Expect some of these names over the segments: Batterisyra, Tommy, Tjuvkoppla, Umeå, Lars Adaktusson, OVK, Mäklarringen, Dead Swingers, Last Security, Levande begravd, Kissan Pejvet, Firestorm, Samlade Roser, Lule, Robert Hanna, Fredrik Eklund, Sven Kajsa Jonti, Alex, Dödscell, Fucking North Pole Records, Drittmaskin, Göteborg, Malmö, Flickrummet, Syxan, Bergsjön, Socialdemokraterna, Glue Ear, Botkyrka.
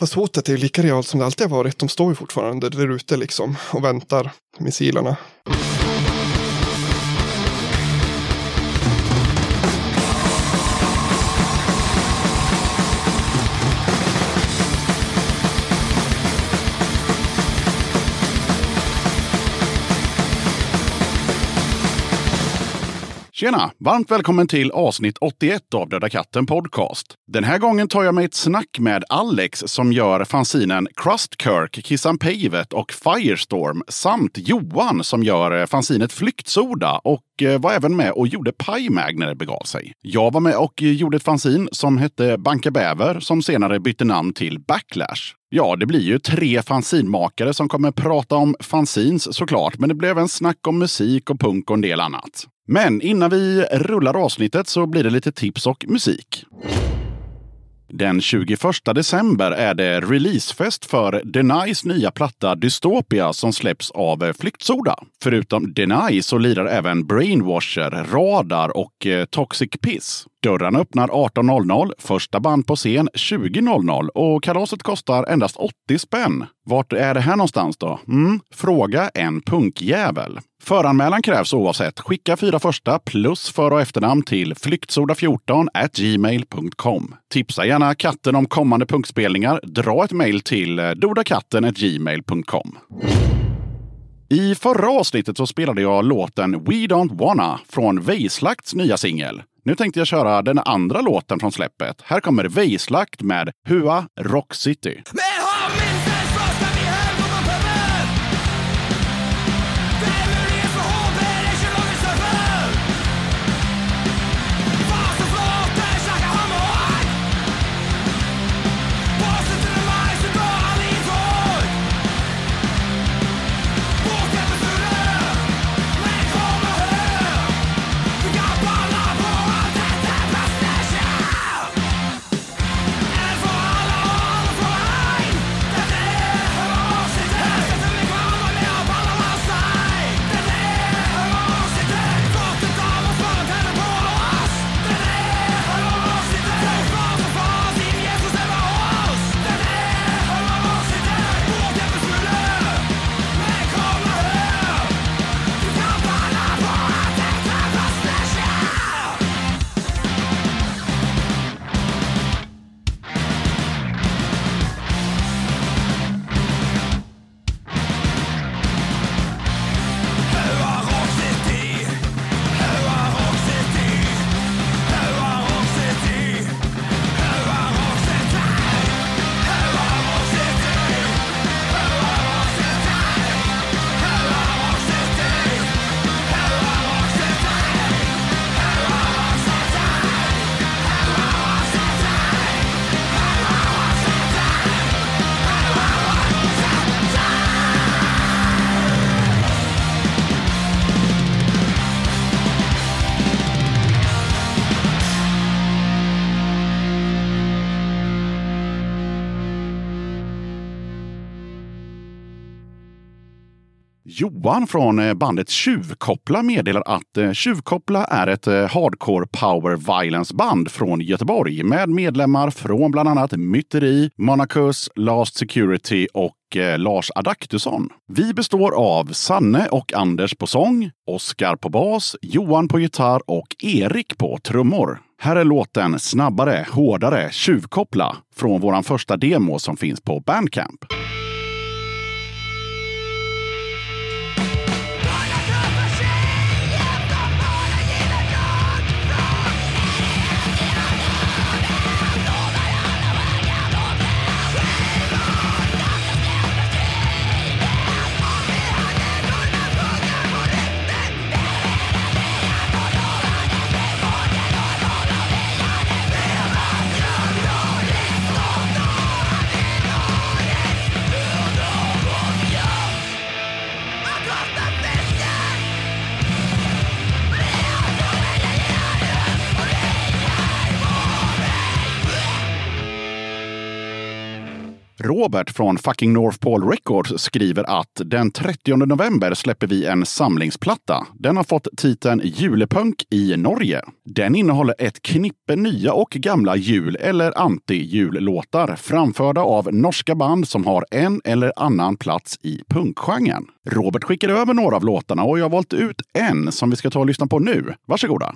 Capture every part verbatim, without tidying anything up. Fast hotet är ju lika realt som det alltid har varit. De står ju fortfarande där ute liksom och väntar missilerna. Tjena! Varmt välkommen till avsnitt åttioett av Dödakatten podcast. Den här gången tar jag mig ett snack med Alex som gör fanzinen Crust Kirk, Kissan Pejvet och Firestorm samt Johan som gör fanzinet Flyktsoda och var även med och gjorde Pie Mag när det begav sig. Jag var med och gjorde ett fanzin som hette Banka Bäver som senare bytte namn till Backlash. Ja, det blir ju tre fanzinmakare som kommer prata om fanzins såklart, men det blev en snack om musik och punk och en del annat. Men innan vi rullar avsnittet så blir det lite tips och musik. Den tjugoförsta december är det releasefest för Denies nya platta Dystopia som släpps av Flyktsoda. Förutom Denies så lirar även Brainwasher, Radar och eh, Toxic Piss. Dörrarna öppnar arton noll noll, första band på scen tjugo noll noll och kalaset kostar endast åttio spänn. Vart är det här någonstans då? Mm, fråga en punkjävel. Föranmälan krävs oavsett. Skicka fyra första plus för- och efternamn till flyktsoda fjorton at gmail punkt com. Tipsa gärna katten om kommande punkspelningar. Dra ett mejl till dodakatten at gmail punkt com. I förra avsnittet så spelade jag låten We Don't Wanna från Vejslakts nya singel. Nu tänkte jag köra den andra låten från släppet. Här kommer Vejslakt med Hua Rock City. Johan från bandet Tjuvkoppla meddelar att Tjuvkoppla är ett hardcore power violence band från Göteborg med medlemmar från bland annat Myteri, Monacus, Last Security och Lars Adaktusson. Vi består av Sanne och Anders på sång, Oskar på bas, Johan på gitarr och Erik på trummor. Här är låten Snabbare, hårdare, Tjuvkoppla från våran första demo som finns på Bandcamp. Robert från Fucking North Pole Records skriver att den trettionde november släpper vi en samlingsplatta. Den har fått titeln Julepunk i Norge. Den innehåller ett knippe nya och gamla jul- eller anti-jullåtar framförda av norska band som har en eller annan plats i punkgenren. Robert skickade över några av låtarna och jag har valt ut en som vi ska ta och lyssna på nu. Varsågoda!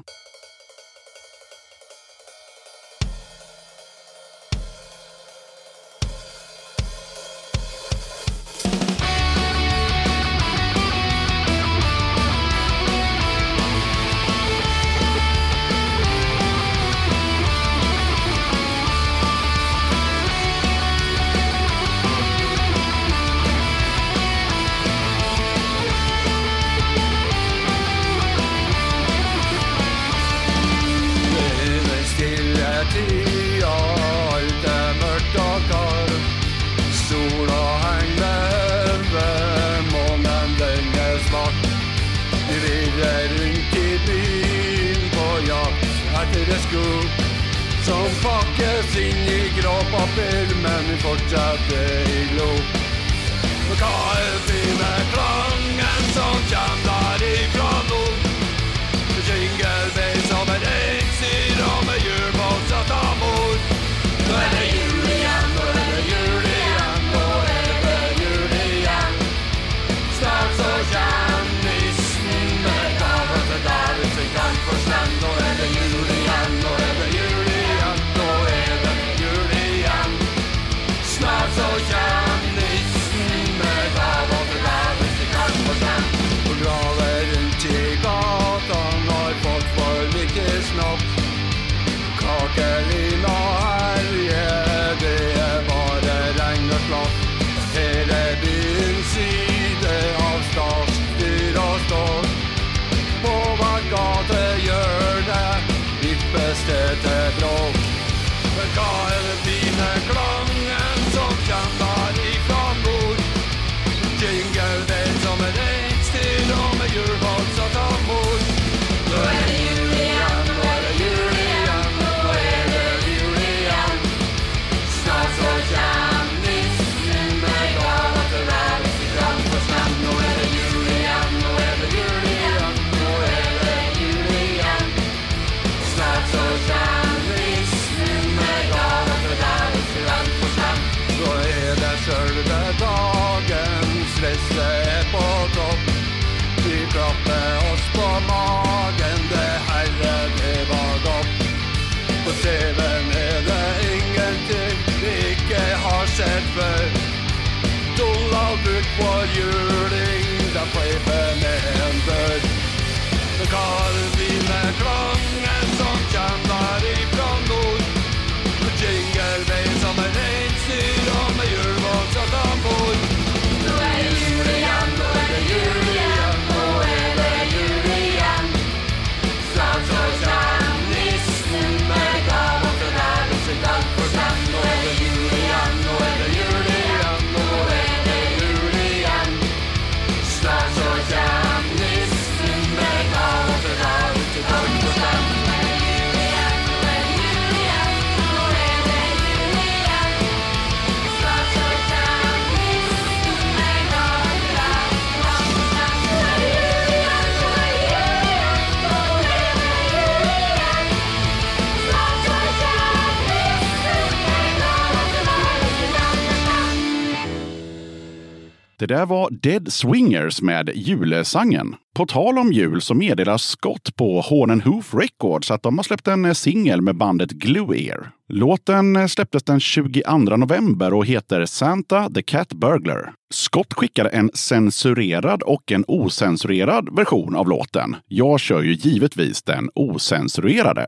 Det där var Dead Swingers med julesangen. På tal om jul så meddelar Scott på Horn and Hoof Records att de har släppt en singel med bandet Glue Ear. Låten släpptes den tjugondra november och heter Santa the Cat Burglar. Scott skickar en censurerad och en ocensurerad version av låten. Jag kör ju givetvis den ocensurerade.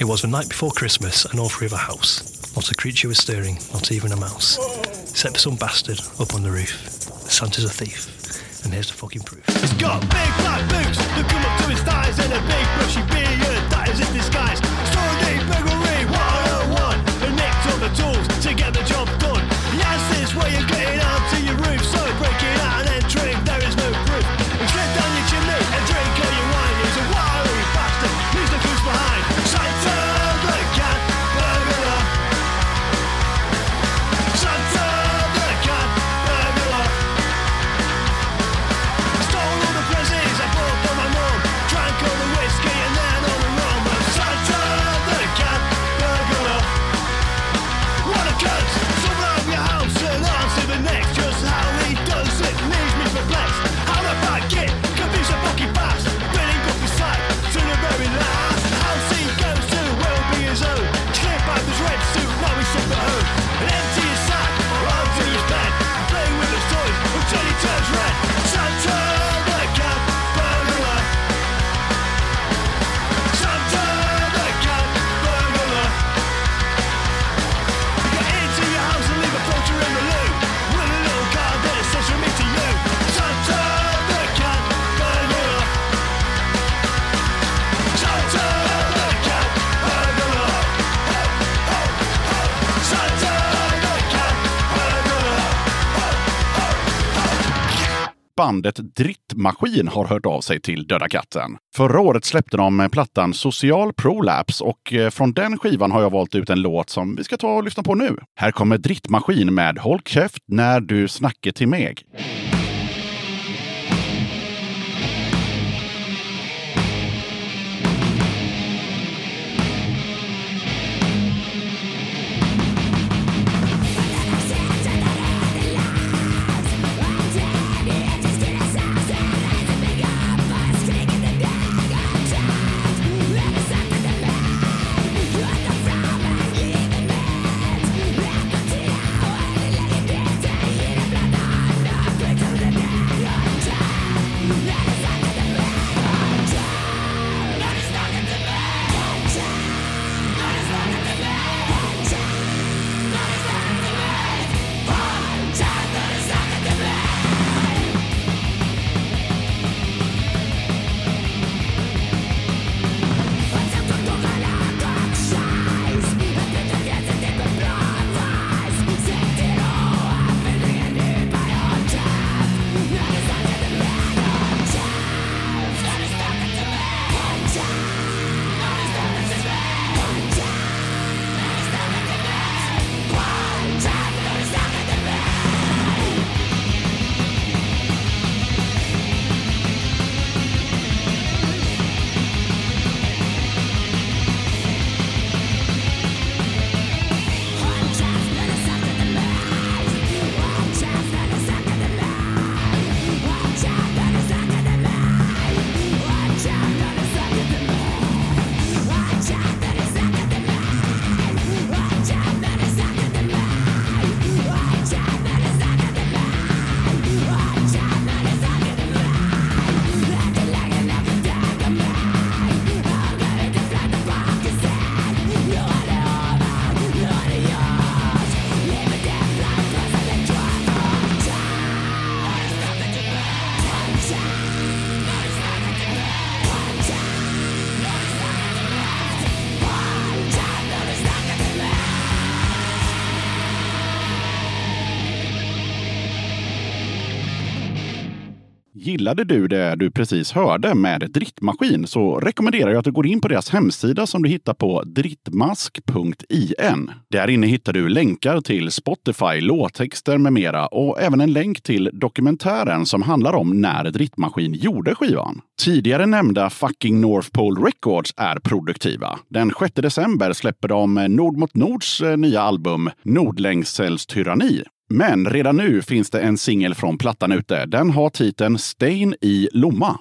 It was the night before Christmas and all through the house. Not a creature was stirring, not even a mouse. Except for some bastard up on the roof. Santa's a thief, and here's the fucking proof. He's got big black boots that come up to his thighs and a big brushy beard that is in disguise. Stormy burglary one oh one, and nicked all the tools to get the job done. Yes, this way you're getting onto your roof, so break it out and entering, there is no proof. And slip down your chimney and drink all your wine. He's a wiry bastard, he's the goose behind. Santa the Cat bandet Drittmaskin har hört av sig till Dödakatten. Förra året släppte de plattan Social Prolaps och från den skivan har jag valt ut en låt som vi ska ta och lyssna på nu. Här kommer Drittmaskin med Håll käft när du snackar till mig. Gillade du det du precis hörde med Drittmaskin så rekommenderar jag att du går in på deras hemsida som du hittar på drittmask punkt i n. Där inne hittar du länkar till Spotify, låttexter med mera och även en länk till dokumentären som handlar om när Drittmaskin gjorde skivan. Tidigare nämnda Fucking North Pole Records är produktiva. Den sjätte december släpper de Nord mot Nords nya album Nordlängscells tyranni. Men redan nu finns det en singel från plattan ute. Den har titeln Stein i Lomma.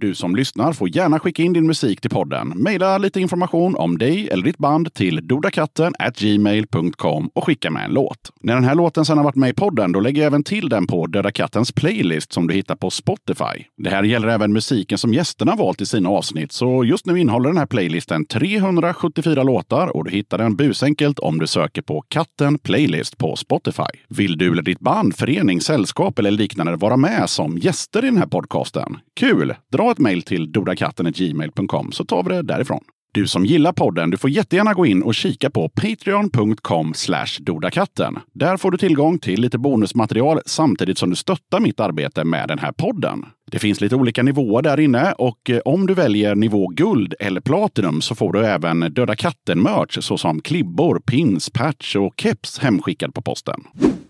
Du som lyssnar får gärna skicka in din musik till podden. Maila lite information om dig eller ditt band till dödakatten at gmail dot com och skicka med en låt. När den här låten sedan har varit med i podden, då lägger jag även till den på Dödakattens playlist som du hittar på Spotify. Det här gäller även musiken som gästerna valt i sina avsnitt, så just nu innehåller den här playlisten trehundrasjuttiofyra låtar och du hittar den busenkelt om du söker på Katten playlist på Spotify. Vill du eller ditt band, förening, sällskap eller liknande vara med som gäster i den här podcasten? Kul! Dra ett mejl till dodakatten at gmail dot com så tar vi det därifrån. Du som gillar podden, du får jättegärna gå in och kika på patreon dot com slash dodakatten. Där får du tillgång till lite bonusmaterial samtidigt som du stöttar mitt arbete med den här podden. Det finns lite olika nivåer där inne och om du väljer nivå guld eller platinum så får du även Döda katten-merch såsom klibbor, pins, patch och keps hemskickad på posten.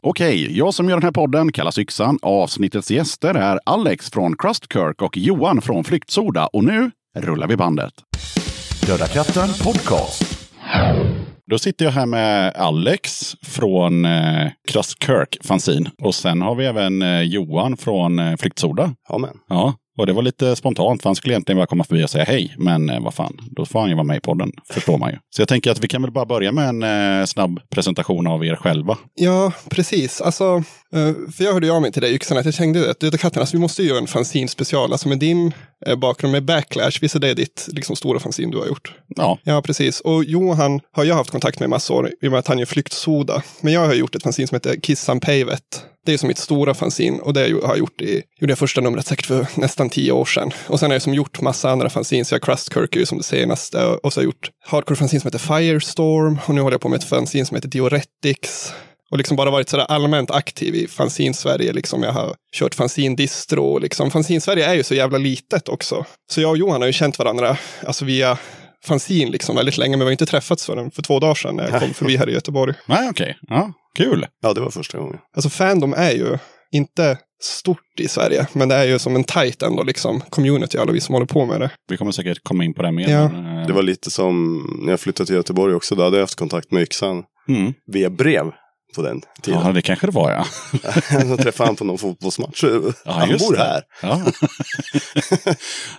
Okej, okay, jag som gör den här podden kallas Syxan. Avsnittets gäster är Alex från Crust Kirk och Johan från Flyktsoda och nu rullar vi bandet. Döda katten podcast. Då sitter jag här med Alex från eh, Crust Kirk fanzine och sen har vi även eh, Johan från eh, Flyktsoda. Amen. Ja, och det var lite spontant för han skulle egentligen bara komma förbi och säga hej, men eh, vad fan, då får han ju vara med i podden, förstår man ju. Så jag tänker att vi kan väl bara börja med en eh, snabb presentation av er själva. Ja, precis. Alltså, för jag hörde ju av mig till dig Yxan att jag tänkte att Döda katten, alltså, vi måste ju göra en fanzine-special, alltså med din bakgrund med Backlash, visst är det ditt liksom stora fanzine du har gjort? Ja. Ja, precis. Och Johan har jag haft kontakt med massor i och med att han är Flyktsoda. Men jag har gjort ett fanzine som heter Kissan Pejvet. Det är som mitt stora fanzine och det har jag gjort i gjorde jag första numret säkert för nästan tio år sedan. Och sen har jag som gjort massa andra fanzines, så jag Crust Kirk som det senaste och så har jag gjort hardcore fanzine som heter Firestorm och nu håller jag på med ett fanzine som heter Diuretics. Och liksom bara varit sådär allmänt aktiv i fanzin-Sverige. Liksom jag har kört fanzin-distro. Liksom. Fanzin-Sverige är ju så jävla litet också. Så jag och Johan har ju känt varandra alltså via fanzin liksom väldigt länge. Men vi har inte träffats förrän för två dagar sedan när jag kom förbi här i Göteborg. Nej, okej. Okay. Ja, kul. Ja, det var första gången. Alltså fandom är ju inte stort i Sverige. Men det är ju som en tight ändå liksom community, alla vi som håller på med det. Vi kommer säkert komma in på det mer. Ja. Men, äh... Det var lite som när jag flyttade till Göteborg också. Då hade jag haft kontakt med Yxan mm. via brev. På den tiden. Ja, det kanske det var, ja. Så träffade han på någon fotbollsmatch. Ja, han bor det. Här. Ja.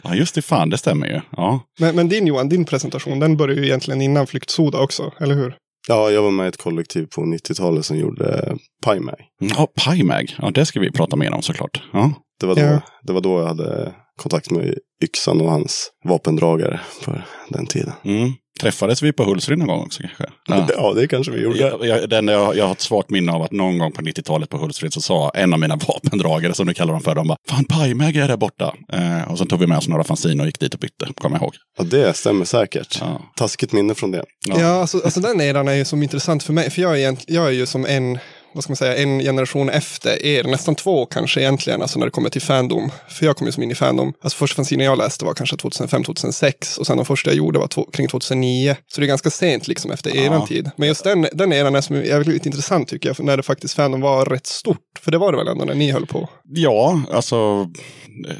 Ja, just det, fan, det stämmer ju. Ja. Men, men din Johan, din presentation, den började ju egentligen innan Flyktsoda också, eller hur? Ja, jag var med i ett kollektiv på nittiotalet som gjorde Pie Mag. Ja, Pie Mag. Ja, det ska vi prata mer om såklart. Ja. Det, var då, ja. det var då jag hade kontakt med Yxan och hans vapendragare på den tiden. Mm. Träffades vi på Hultsfred någon gång också kanske? Ja, ja det kanske vi gjorde. Jag, jag, den, jag, jag har ett svagt minne av att någon gång på nittiotalet på Hultsfred så sa en av mina vapendragare, som du kallar dem för, de bara, fan, Pie Mag är där borta. Eh, och så tog vi med oss några fanziner och gick dit och bytte, kommer jag ihåg. Ja, det stämmer säkert. Ja. Taskigt minne från det. Ja, ja alltså, alltså den eran är ju som intressant för mig, för jag är, jag är ju som en... vad ska man säga, en generation efter er, nästan två kanske egentligen, alltså när det kommer till fandom, för jag kom ju som in i fandom, alltså första fanzinen jag läste var kanske tjugohundrafem tjugohundrasex och sen de första jag gjorde var to- kring tjugohundranio, så det är ganska sent liksom efter ja. eran tid, men just den, den eran är som är väldigt intressant tycker jag, för när det faktiskt fandom var rätt stort, för det var det väl ändå när ni höll på? Ja, alltså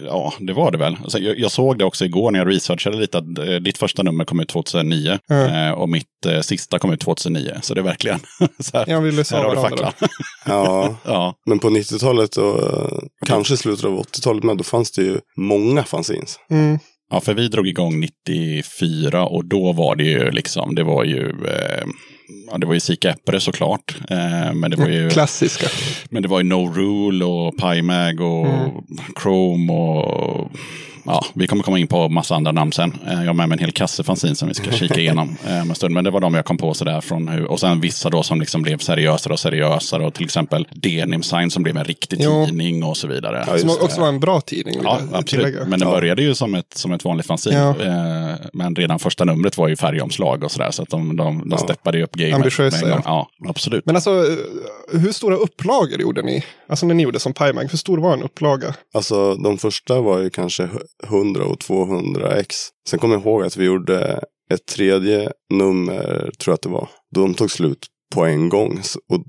ja, det var det väl, alltså, jag, jag såg det också igår när jag researchade lite att eh, ditt första nummer kom ut tjugohundranio mm. eh, och mitt eh, sista kom ut tjugohundranio, så det är verkligen så här, jag ville säga varandra. Ja. Ja, men på nittiotalet och kanske slutet av åttiotalet, men då fanns det ju många fanzines. Mm. Ja, för vi drog igång nittiofyra och då var det ju liksom, det var ju eh, ja, det var ju Sikaäppare såklart, eh, men det var ju klassiska. Men det var ju No Rule och Pie Mag och mm. Chrome och ja, vi kommer komma in på massa andra namn sen. Jag har med mig en hel kasse fanzin som vi ska kika igenom en stund. Men det var de jag kom på sådär från hur... Och sen vissa då som liksom blev seriösare och seriösare. Och till exempel Denim Sign som blev en riktig jo. tidning och så vidare. Ja, som också var en bra tidning. Ja, absolut. Men den började ju som ett, som ett vanligt fanzin. Ja. Men redan första numret var ju färgomslag och sådär. Så att de, de, de steppade ju upp gamet. Ambitiösa, ja. Ja, absolut. Men alltså, hur stora upplagor gjorde ni? Alltså när ni gjorde som Pie Mag, hur stor var en upplaga? Alltså, de första var ju kanske... hundra och tvåhundra ex. Sen kommer jag ihåg att vi gjorde ett tredje nummer, tror jag att det var. De tog slut på en gång. Och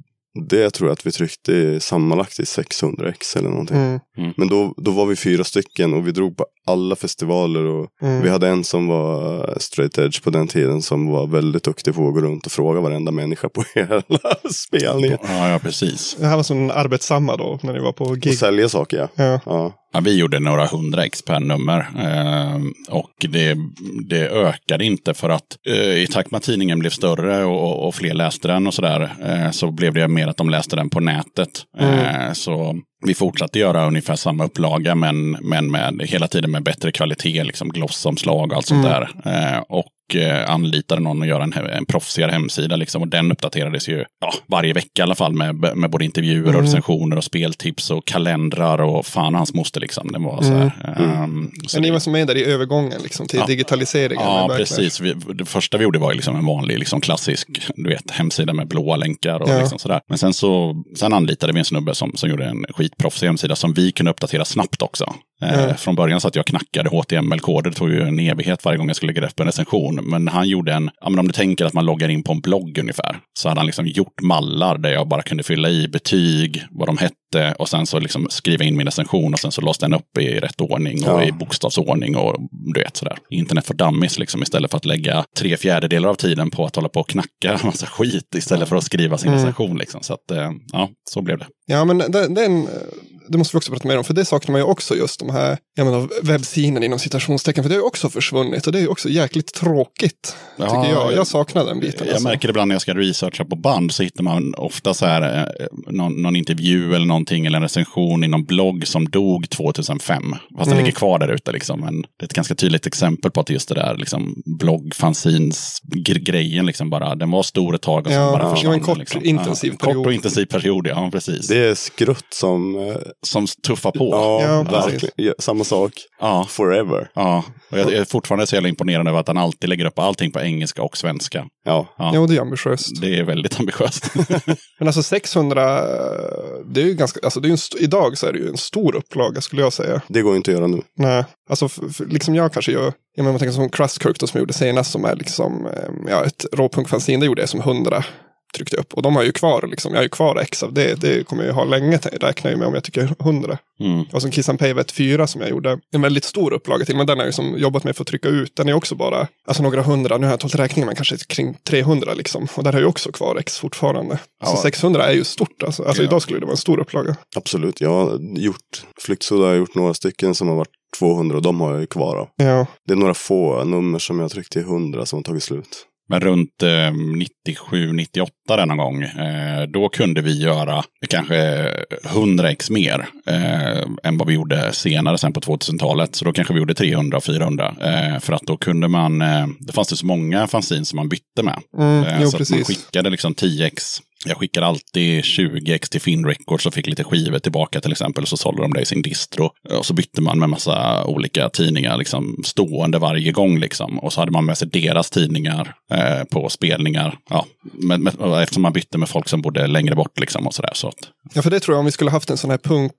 det tror jag att vi tryckte sammanlagt i sexhundra ex eller någonting. Mm. Mm. Men då, då var vi fyra stycken och vi drog på alla festivaler. Och mm. vi hade en som var straight edge på den tiden som var väldigt duktig på att gå runt och fråga varenda människa på hela spelningen. Ja, ja precis. Det här var som arbetsamma då när ni var på gig. Och sälja saker, ja. Ja. Ja. Ja, vi gjorde några hundra ex per nummer eh, och det, det ökade inte för att eh, i takt med att tidningen blev större och, och fler läste den och sådär eh, så blev det mer att de läste den på nätet. Mm. Eh, så vi fortsatte göra ungefär samma upplaga men, men med, hela tiden med bättre kvalitet, liksom glossomslag och allt sånt mm. där. Eh, och eh, anlitade någon att göra en, en proffsigare hemsida liksom, och den uppdaterades ju ja, varje vecka i alla fall med, med både intervjuer mm. och recensioner och speltips och kalendrar och fan och hans moster liksom. Det var så här. Mm. Mm. Um, så men ni var som med där i övergången liksom, till ja, digitaliseringen. Ja, precis. Vi, det första vi gjorde var liksom en vanlig liksom, klassisk du vet, hemsida med blåa länkar och ja. liksom sådär. Men sen, så, sen anlitade vi en snubbe som, som gjorde en skit proffsig hemsida som vi kunde uppdatera snabbt också. Mm. Eh, från början så att jag knackade H T M L-koder, det tog ju en evighet varje gång jag skulle lägga upp en recension, men han gjorde en, ja, men om du tänker att man loggar in på en blogg ungefär, så hade han liksom gjort mallar där jag bara kunde fylla i betyg, vad de hette och sen så liksom skriva in min recension och sen så låste den upp i rätt ordning och ja. i bokstavsordning och du vet sådär. Internet för dummies liksom, istället för att lägga tre fjärdedelar av tiden på att hålla på och knacka massa skit istället för att skriva sin mm. recension liksom, så att eh, ja, så blev det. Ja, men den, den det måste vi också prata mer om, för det saknar man ju också, just de här, jag menar, webbsidorna inom citationstecken, för det har ju också försvunnit och det är ju också jäkligt tråkigt, ja, tycker jag. Jag saknar den biten. Jag alltså. märker ibland när jag ska researcha på band så hittar man ofta så här någon, någon intervju eller någonting eller en recension i någon blogg som dog tjugohundrafem, fast den mm. ligger kvar där ute liksom. Men det är ett ganska tydligt exempel på att just det där liksom bloggfanzins-grejen liksom bara, den var stor ett tag och ja, bara försvann. Ja, en kort, liksom. intensiv ja, period. Kort och intensiv period, ja precis. Det är skrutt som som tuffar på. Ja, ja, verkligen. Samma sak. Ja. Forever. Ja. Och jag är fortfarande så jävla imponerad över att han alltid lägger upp allting på engelska och svenska. Ja, ja. Jo, det är ambitiöst. Det är väldigt ambitiöst. Men alltså sexhundra, det är ju ganska, alltså det är ju en, idag så är det ju en stor upplaga skulle jag säga. Det går inte att göra nu. Nej, alltså för, för, liksom jag kanske gör, jag menar man tänker som Crust Kirk då, som gjorde senast, som är liksom, ja, ett råpunkfanzin, det gjorde jag som hundra tryckte upp. Och de har ju kvar liksom, jag har ju kvar X av det, det kommer jag ju ha länge till, räknar jag med om jag tycker hundra. Mm. Och som Kissan Pejvet fyra som jag gjorde, en väldigt stor upplaga till, men den har jag som jobbat med för att trycka ut, den är också bara, alltså några hundra, nu har jag tagit räkningen, men kanske kring trehundra liksom, och där har jag också kvar X fortfarande. Ja. Så sexhundra är ju stort alltså, alltså ja. idag skulle det vara en stor upplaga. Absolut, jag har gjort, Flyktsoda har gjort några stycken som har varit tvåhundra och de har jag ju kvar av. Ja. Det är några få nummer som jag tryckte i hundra som har tagit slut. Men runt eh, nittiosju nittioåtta denna gång, eh, då kunde vi göra kanske hundra ex mer eh, än vad vi gjorde senare sen på tvåtusentalet. Så då kanske vi gjorde trehundra och fyrahundra. Eh, för att då kunde man, eh, det fanns ju så många fanzin som man bytte med. Mm, eh, jo, så att man skickade liksom tio ex. Jag skickade alltid tjugo ex till Finn Records och fick lite skivor tillbaka till exempel, så sålde de det i sin distro. Och så bytte man med massa olika tidningar liksom, stående varje gång liksom. Och så hade man med sig deras tidningar eh, på spelningar. Ja, med, med, eftersom man bytte med folk som bodde längre bort liksom och sådär. Så att... Ja, för det tror jag om vi skulle haft en sån här punkt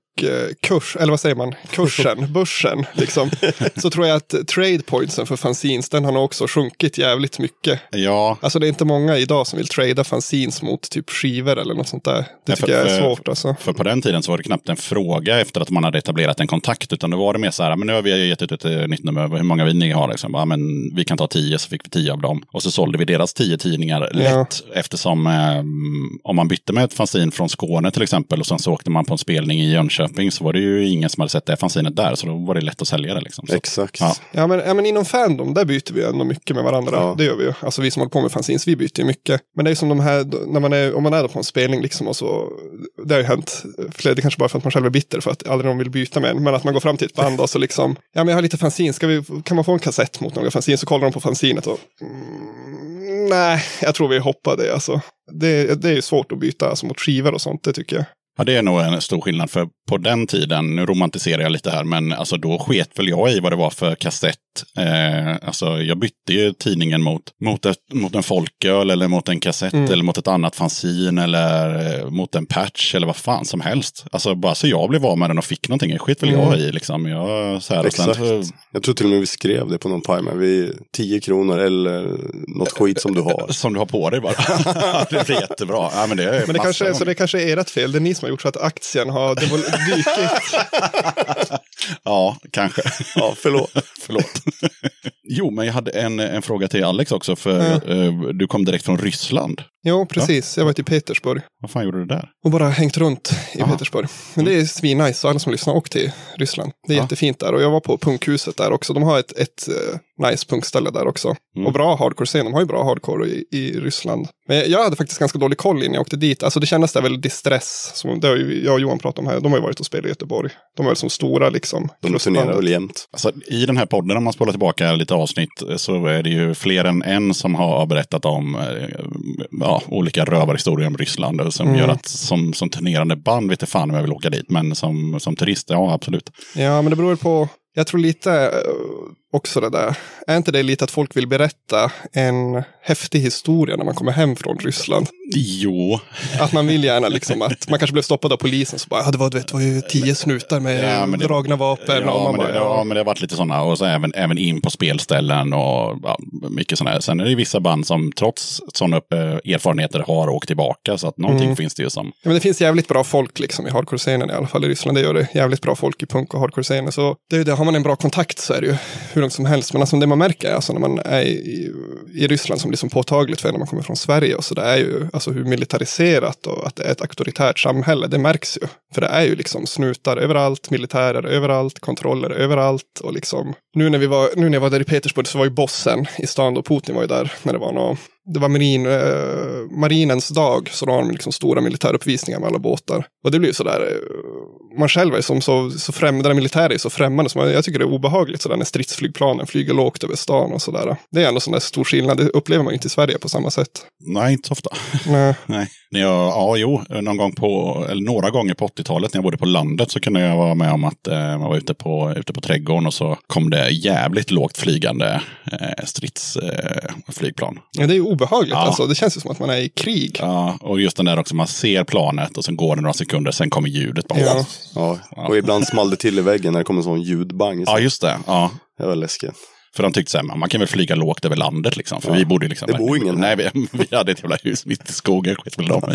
kurs, eller vad säger man? Kursen, börsen, liksom. Så tror jag att trade pointsen för fanzines, den har nog också sjunkit jävligt mycket. Ja. Alltså det är inte många idag som vill trada fanzines mot typ skivor eller något sånt där. Det ja, tycker för, jag är svårt alltså. För på den tiden så var det knappt en fråga efter att man hade etablerat en kontakt, utan då var det mer så här, men nu har vi gett ut ett nytt nummer, hur många vi ni har liksom. Ja, men vi kan ta tio, så fick vi tio av dem. Och så sålde vi deras tio tidningar lätt, ja. eftersom eh, om man bytte med ett fanzin från Skåne till exempel och sen så åkte man på en spelning i Jönköping, så var det ju ingen som hade sett det fanzinet där, så då var det lätt att sälja det liksom. Så, exakt. Ja. Ja, men, ja men inom fandom, där byter vi ändå mycket med varandra. Ja. Det gör vi ju. Alltså vi som håller på med fanzines, vi byter ju mycket. Men det är ju som de här, när man är, om man är på en spelning liksom och så, det har ju hänt, för det kanske bara för att man själv är bitter för att aldrig någon vill byta med en, men att man går fram till ett band och så liksom, ja men jag har lite fanzin, ska vi, kan man få en kassett mot några fanzin, så kollar de på fanzinet och mm, nej, jag tror vi hoppar det alltså. Det, det är ju svårt att byta alltså, mot skivor och sånt, det tycker jag. Ja, det är nog en stor skillnad, för på den tiden, nu romantiserar jag lite här, men alltså då sket väl jag i vad det var för kassett. Eh, alltså jag bytte ju tidningen mot, mot, ett, mot en folköl eller mot en kassett mm. eller mot ett annat fanzin eller eh, mot en patch eller vad fan som helst. Alltså bara så jag blev av med den och fick någonting, skit väl jag mm. i liksom. Jag, så här, exakt. Sen, jag tror till och med vi skrev det på någon Pie Mag, vi tio kronor eller något skit som du har. Som du har på dig bara. Det är jättebra. Ja, men det är men det kanske, så det kanske är ert fel, det är ni som har gjort så att aktien har dykit. Ja, kanske. Ja, förlåt. Förlåt. Jo, men jag hade en, en fråga till Alex också, för ja. eh, du kom direkt från Ryssland. Jo, precis. Ja. Jag var i Petersburg. Vad fan gjorde du där? Och bara hängt runt i Aha. Petersburg. Men det är svinnice, alla som lyssnar, åk till Ryssland. Det är ja. jättefint där. Och jag var på punkhuset där också. De har ett, ett uh, nice punkställe där också. Mm. Och bra hardcore-scen. De har ju bra hardcore i, i Ryssland. Men jag hade faktiskt ganska dålig koll in när jag åkte dit. Alltså det kändes där väldigt distress. Som det har ju, jag och Johan pratat om här. De har ju varit och spelat i Göteborg. De är väl som stora liksom. De turnerar väl jämt. Alltså i den här podden, om man spolar tillbaka lite avsnitt, så är det ju fler än en som har berättat om ja, olika rövarhistorier om Ryssland som mm. gör att som, som turnerande band vet inte fan om jag vill åka dit, men som, som turist, ja absolut. Ja, men det beror på, jag tror lite också det där, är inte det lite att folk vill berätta en häftig historia när man kommer hem från Ryssland? Jo. Att man vill gärna liksom att, man kanske blev stoppad av polisen så bara, ja det var, vet, var ju tio snutar med ja, det, dragna vapen. Ja, och man men bara, det, ja. ja men det har varit lite sådana, och så även, även in på spelställen och ja, mycket sådana här. Sen är det vissa band som trots sådana erfarenheter har åkt tillbaka, så att någonting mm. finns det ju som... Ja men det finns jävligt bra folk liksom i hardcore-scenen i alla fall i Ryssland, det gör det jävligt bra folk i punk- och hardcore-scenen, så det är ju det, har man en bra kontakt så är det ju hur långt som helst. Men alltså det man märker är, alltså när man är i, i Ryssland som liksom påtagligt för när man kommer från Sverige och så, det är ju alltså hur militariserat och att det är ett auktoritärt samhälle, det märks ju. För det är ju liksom snutar överallt, militärer överallt, kontroller överallt och liksom, nu när vi var, nu när jag var där i Petersburg så var ju bossen i stan och Putin var ju där när det var något. Det var marin, eh, marinens dag, så då har de liksom stora militäruppvisningar med alla båtar. Och det blir ju sådär, eh, man själv är som så, så främmande, militärer är så främmande, så man, jag tycker det är obehagligt sådär när stridsflygplanen flyger lågt över stan och sådär. Det är ändå sån där stor skillnad, det upplever man ju inte i Sverige på samma sätt. Nej, inte så ofta. Nej. Nej. Jag, ja, jo, någon gång på, eller några gånger på åttiotalet när jag bodde på landet så kunde jag vara med om att eh, man var ute på, ute på trädgården och så kom det jävligt lågt flygande eh, stridsflygplan. Eh, ja, det är ju obehagligt. Ja. Alltså, det känns ju som att man är i krig. Ja, och just den där också, man ser planet och sen går det några sekunder, sen kommer ljudet. Bara, ja. Ja. Ja. Och ibland small det till i väggen när det kommer en sån ljudbang. Så. Ja, just det. Ja. Det var läskigt. För de tyckte såhär, man kan väl flyga lågt över landet liksom, för ja. vi bodde liksom... Det bor ingen. Nej, vi, vi hade ett jävla hus mitt i skogen, skit med dem. Men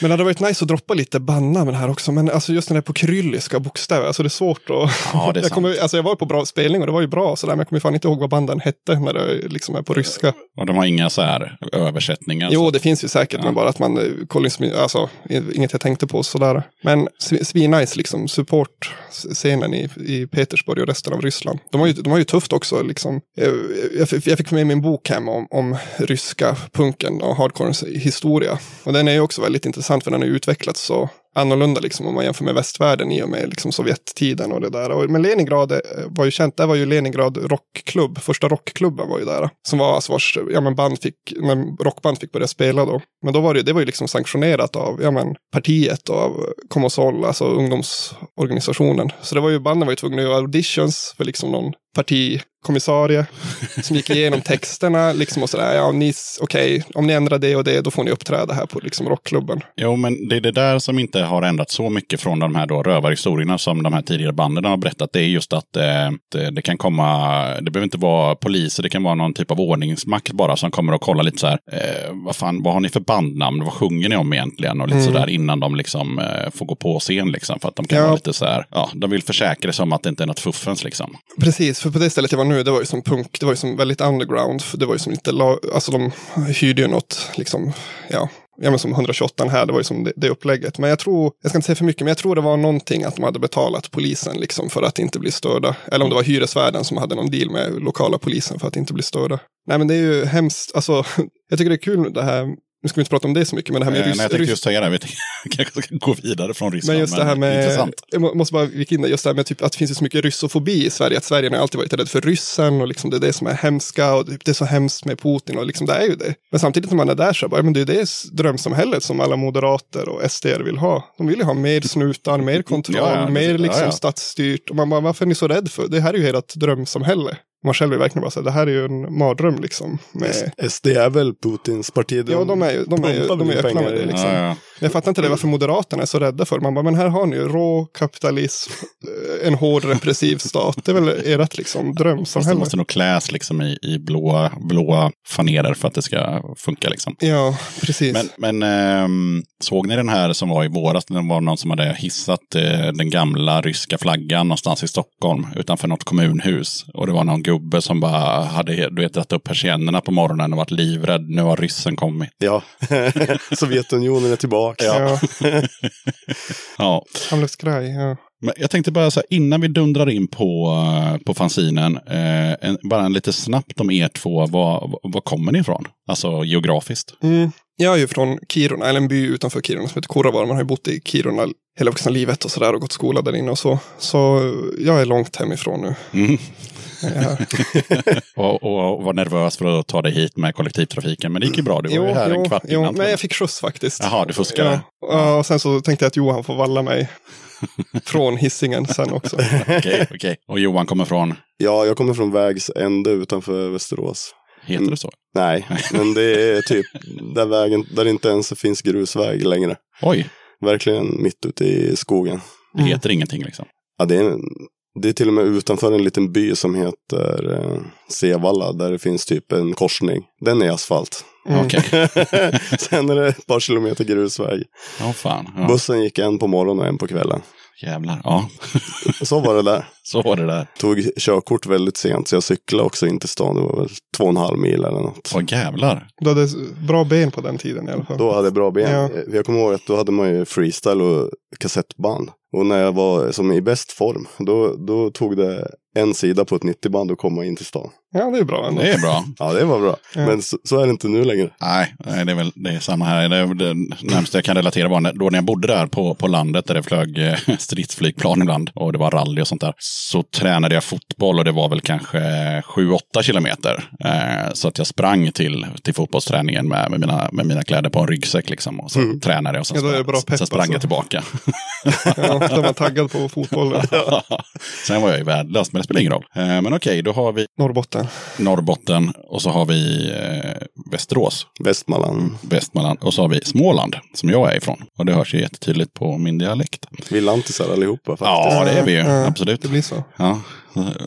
det hade varit nice att droppa lite banna med det här också, men alltså just den där på kryliska bokstäver, alltså det är svårt att... Ja, det är jag, kommer, alltså jag var på bra spelning och det var ju bra sådär, men jag kommer fan inte ihåg vad banden hette när det liksom är på ryska. Och de har inga så här översättningar? Jo, så. Det finns ju säkert, ja. Men bara att man kollar, alltså inget jag tänkte på sådär. Men svinnice liksom, supportscenen i, i Petersburg och resten av Ryssland. De har ju, de har ju tufft också liksom. Jag fick med min bok hem om, om ryska punken och hardcorens historia. Och den är ju också väldigt intressant för den har utvecklats så annorlunda liksom, om man jämför med västvärlden i och med liksom Sovjettiden och det där. Och, men Leningrad var ju känt, där var ju Leningrad rockklubb, första rockklubben var ju där. Som var alltså vars, ja men band fick, när rockband fick börja spela då. Men då var det, det var ju liksom sanktionerat av, ja men partiet och av Komosol, alltså ungdomsorganisationen. Så det var ju, banden var ju tvungna att göra auditions för liksom någon partikommissarie som gick igenom texterna liksom och sådär, ja ni, okej, okay, om ni ändrar det och det då får ni uppträda här på liksom rockklubben. Jo, men det är det där som inte har ändrat så mycket från de här då rövarhistorierna som de här tidigare banden har berättat. Det är just att eh, det, det kan komma, det behöver inte vara poliser, det kan vara någon typ av ordningsmakt bara som kommer och kollar lite så här, eh, vad fan, vad har ni för bandnamn, vad sjunger ni om egentligen och lite mm. sådär innan de liksom eh, får gå på scen liksom, för att de kan ja. vara lite så här, ja, de vill försäkra sig om att det inte är något fuffens liksom. Precis, för på det stället jag var nu, det var ju som punk, det var ju som väldigt underground, det var ju som inte, alltså de hyrde ju något liksom, ja. Ja, men som etthundratjugoåtta här, det var ju som det, det upplägget. Men jag tror, jag ska inte säga för mycket, men jag tror det var någonting att de hade betalat polisen liksom för att inte bli störda. Eller om det var hyresvärden som hade någon deal med lokala polisen för att inte bli störda. Nej, men det är ju hemskt, alltså jag tycker det är kul det här. Nu ska vi inte prata om det så mycket, men det här med... Nej, rys- jag tänkte just säga det, jag kanske ska gå vidare från Ryssland, men just det här med... Intressant. Jag måste bara vika in det, just det här med typ att det finns ju så mycket ryssofobi i Sverige, att Sverige har alltid varit rädd för ryssen och liksom det är det som är hemska och det är så hemskt med Putin och liksom det är ju det. Men samtidigt när man är där så bara, men det är det drömsamhället som alla moderater och S D R vill ha. De vill ju ha mer snutan, mer kontroll, ja, ja, mer liksom ja, ja. statsstyrt. Och man bara, varför är ni så rädd för? Det här är ju ert drömsamhälle. Man själv är verkligen bara så här, det här är ju en mardröm liksom. Med... S D är väl Putins parti? De... Ja, de är ju, de är ju, de är ju öppna med det liksom. Ja, ja. Jag fattar inte det, varför Moderaterna är så rädda för. Man bara, men här har ni ju rå kapitalism, en hård repressiv stat. Det är väl ert liksom drömsamhälle. Det måste nog kläs liksom i, i blåa, blåa fanerer för att det ska funka liksom. Ja, precis. Men, men ähm, såg ni den här som var i våras? Det var någon som hade hissat äh, den gamla ryska flaggan någonstans i Stockholm utanför något kommunhus. Och det var någon gubbe som bara hade, du vet, rätt upp persiennerna på morgonen och varit livrädd. Nu har ryssen kommit. Ja, Sovjetunionen är tillbaka. Ja. Ja. Han blev skraj, ja. Men jag tänkte bara så här, innan vi dundrar in på, på fanzinen, eh, en, bara en lite snabbt om er två. Vad, vad kommer ni ifrån? Alltså geografiskt. Mm. Jag är ju från Kiruna, eller en by utanför Kiruna som heter Korravar. Man har ju bott i Kiruna hela vuxna livet och sådär och gått skola där inne och så. Så jag är långt hemifrån nu. Mm. Ja. och, och var nervös för att ta dig hit med kollektivtrafiken. Men det gick ju bra, du var jo, ju här jo, en kvart innan. Jo, men jag fick skjuts faktiskt. Jaha, du fuskade. Ja, och sen så tänkte jag att Johan får valla mig från Hisingen sen också. Okej, okej. Okay, okay. Och Johan kommer från? Ja, jag kommer från Vägs ände utanför Västerås. Heter det så? Nej, men det är typ där vägen, där det inte ens finns grusväg längre. Oj. Verkligen mitt ute i skogen. Det heter mm. ingenting liksom? Ja, det är, det är till och med utanför en liten by som heter eh, Sevalla, där det finns typ en korsning. Den är asfalt. Mm. Okej. Okay. Sen är det ett par kilometer grusväg. Ja, fan. Ja. Bussen gick en på morgonen och en på kvällen. Jävlar, ja. Så var det där. Så var det där. Tog körkort väldigt sent, så jag cyklade också in till stan. Det var väl två och en halv mil eller något. Åh, jävlar. Du hade bra ben på den tiden i alla fall. Då hade jag bra ben. Ja. Jag kommer ihåg att då hade man ju freestyle och kassettband. Och när jag var som i bäst form, då, då tog det en sida på ett nittio-band och komma in till stan. Ja, det är bra ändå. Det är bra. Ja, det var bra. Ja. Men så, så är det inte nu längre. Nej, det är väl det är samma här. Det, det närmaste jag kan relatera var när, då när jag bodde där på, på landet där det flög stridsflygplan ibland och det var rally och sånt där. Så tränade jag fotboll och det var väl kanske sju åtta kilometer. Eh, så att jag sprang till, till fotbollsträningen med, med, mina, med mina kläder på en ryggsäck liksom. Och så mm. tränade jag och sen, ja, sprang, bra pepp, sen sprang jag alltså. Tillbaka. Ja, där var taggad på fotbollen. Ja. Sen var jag ju värdelös, men det spelar ingen roll. Eh, men okej, okay, då har vi Norrbotten. Norrbotten och så har vi eh, Västerås. Västmanland. Västmanland. Och så har vi Småland, som jag är ifrån. Och det hörs ju jättetydligt på min dialekt. Vi lantisar allihopa faktiskt. Ja, det är vi ju. Mm. Absolut. Det blir så. Ja.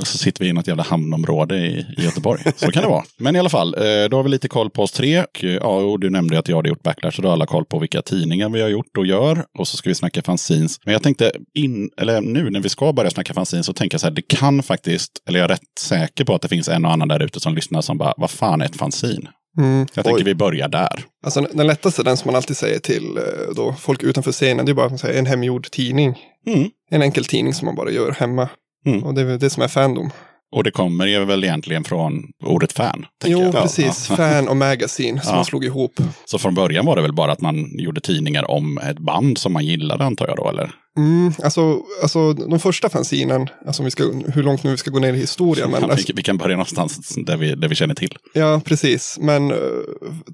Så sitter vi i något jävla hamnområde i Göteborg. Så kan det vara. Men i alla fall, då har vi lite koll på oss tre. Ja, och du nämnde att jag hade gjort Backlash, så då har alla koll på vilka tidningar vi har gjort och gör. Och så ska vi snacka fanzines. Men jag tänkte, in, eller nu när vi ska börja snacka fanzines så tänker jag så här, det kan faktiskt, eller jag är rätt säker på att det finns en och annan där ute som lyssnar som bara, vad fan är ett fanzine? Mm. Jag tänker Oj. vi börjar där. Alltså den lättaste, den som man alltid säger till då, folk utanför scenen, det är bara att man säger en hemgjord tidning. Mm. En enkel tidning som man bara gör hemma. Mm. Och det är väl det som är fandom. Och det kommer ju väl egentligen från ordet fan. Jo, jag. precis. Ja. Fan och magasin som ja. man slog ihop. Så från början var det väl bara att man gjorde tidningar om ett band som man gillade, antar jag då, eller? Mm, alltså, alltså de första fanzinen, alltså vi ska, hur långt nu vi ska gå ner i historien. Men, ja, vi, vi kan börja någonstans där vi, där vi känner till. Ja, precis. Men uh,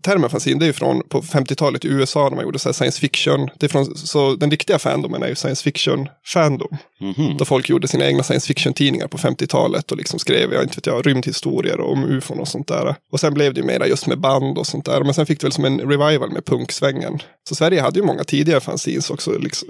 termen fanzin, det är ju från på femtiotalet i U S A när man gjorde så här science fiction. Det är från, så den riktiga fandomen är ju science fiction fandom. Mm-hmm. Där folk gjorde sina egna science fiction tidningar på femtiotalet och liksom skrev, jag inte vet jag, rymdhistorier om U F O och sånt där. Och sen blev det ju mera just med band och sånt där. Men sen fick det väl som en revival med punksvängen. Så Sverige hade ju många tidigare fanzins också, liksom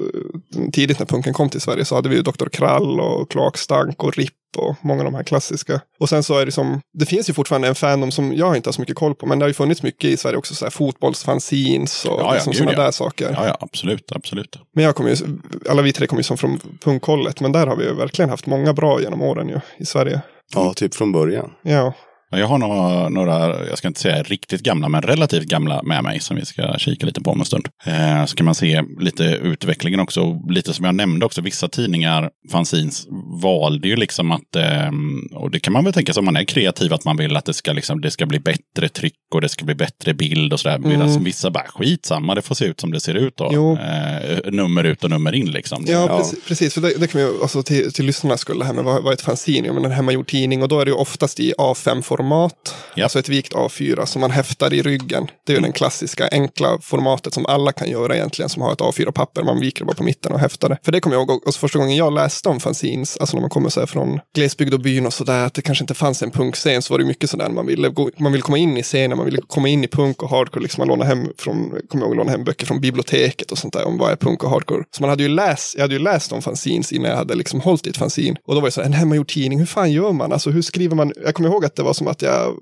tidigt när punken kom till Sverige så hade vi ju doktor Krall och Klakstank och Ripp och många av de här klassiska. Och sen så är det som, det finns ju fortfarande en fandom som jag inte har så mycket koll på, men det har ju funnits mycket i Sverige också, så här fotbollsfanzines och ja, ja, liksom sådana ja. där saker. Ja, ja, absolut, absolut. Men jag kommer ju, alla vi tre kommer ju som från punkhållet, men där har vi ju verkligen haft många bra genom åren ju, i Sverige. Ja, typ från början. Ja. Jag har några, några, jag ska inte säga riktigt gamla, men relativt gamla med mig som vi ska kika lite på om en stund. Eh, så kan man se lite utvecklingen också. Lite som jag nämnde också, vissa tidningar, fanzines, valde ju liksom att, eh, och det kan man väl tänka sig om man är kreativ, att man vill att det ska, liksom, det ska bli bättre tryck och det ska bli bättre bild och sådär. Mm. Medan vissa bara, skitsamma, det får se ut som det ser ut då. Eh, nummer ut och nummer in liksom. Ja, ja. Precis, precis. För det, det kan ju, alltså, till, till lyssnarna skulle det här med vad, vad är ett fanzine? Jag menar, en hemmagjord tidning, och då är det ju oftast i A fem-format. Format, yep. Alltså ett vikt A fyra som man häftar i ryggen. Det är ju mm. den klassiska enkla formatet som alla kan göra egentligen, som har ett A fyra-papper. Man viker bara på mitten och häftar det. För det kommer jag ihåg, och första gången jag läste om fanzines, alltså när man kommer så här från glesbygd och byn och sådär, att det kanske inte fanns en punkscen, så var det mycket sådär, man ville, gå, man ville komma in i scenen, man ville komma in i punk och hardcore, liksom man lånade hem från, kommer jag ihåg, lånade hem böcker från biblioteket och sånt där om vad är punk och hardcore. Så man hade ju läst, jag hade ju läst om fanzines innan jag hade liksom hållit i ett fanzine. Och då var det så här, en hemmagjord tidning, hur fan gör man? Alltså hur skriver man? Jag kommer ihåg att det var som att jag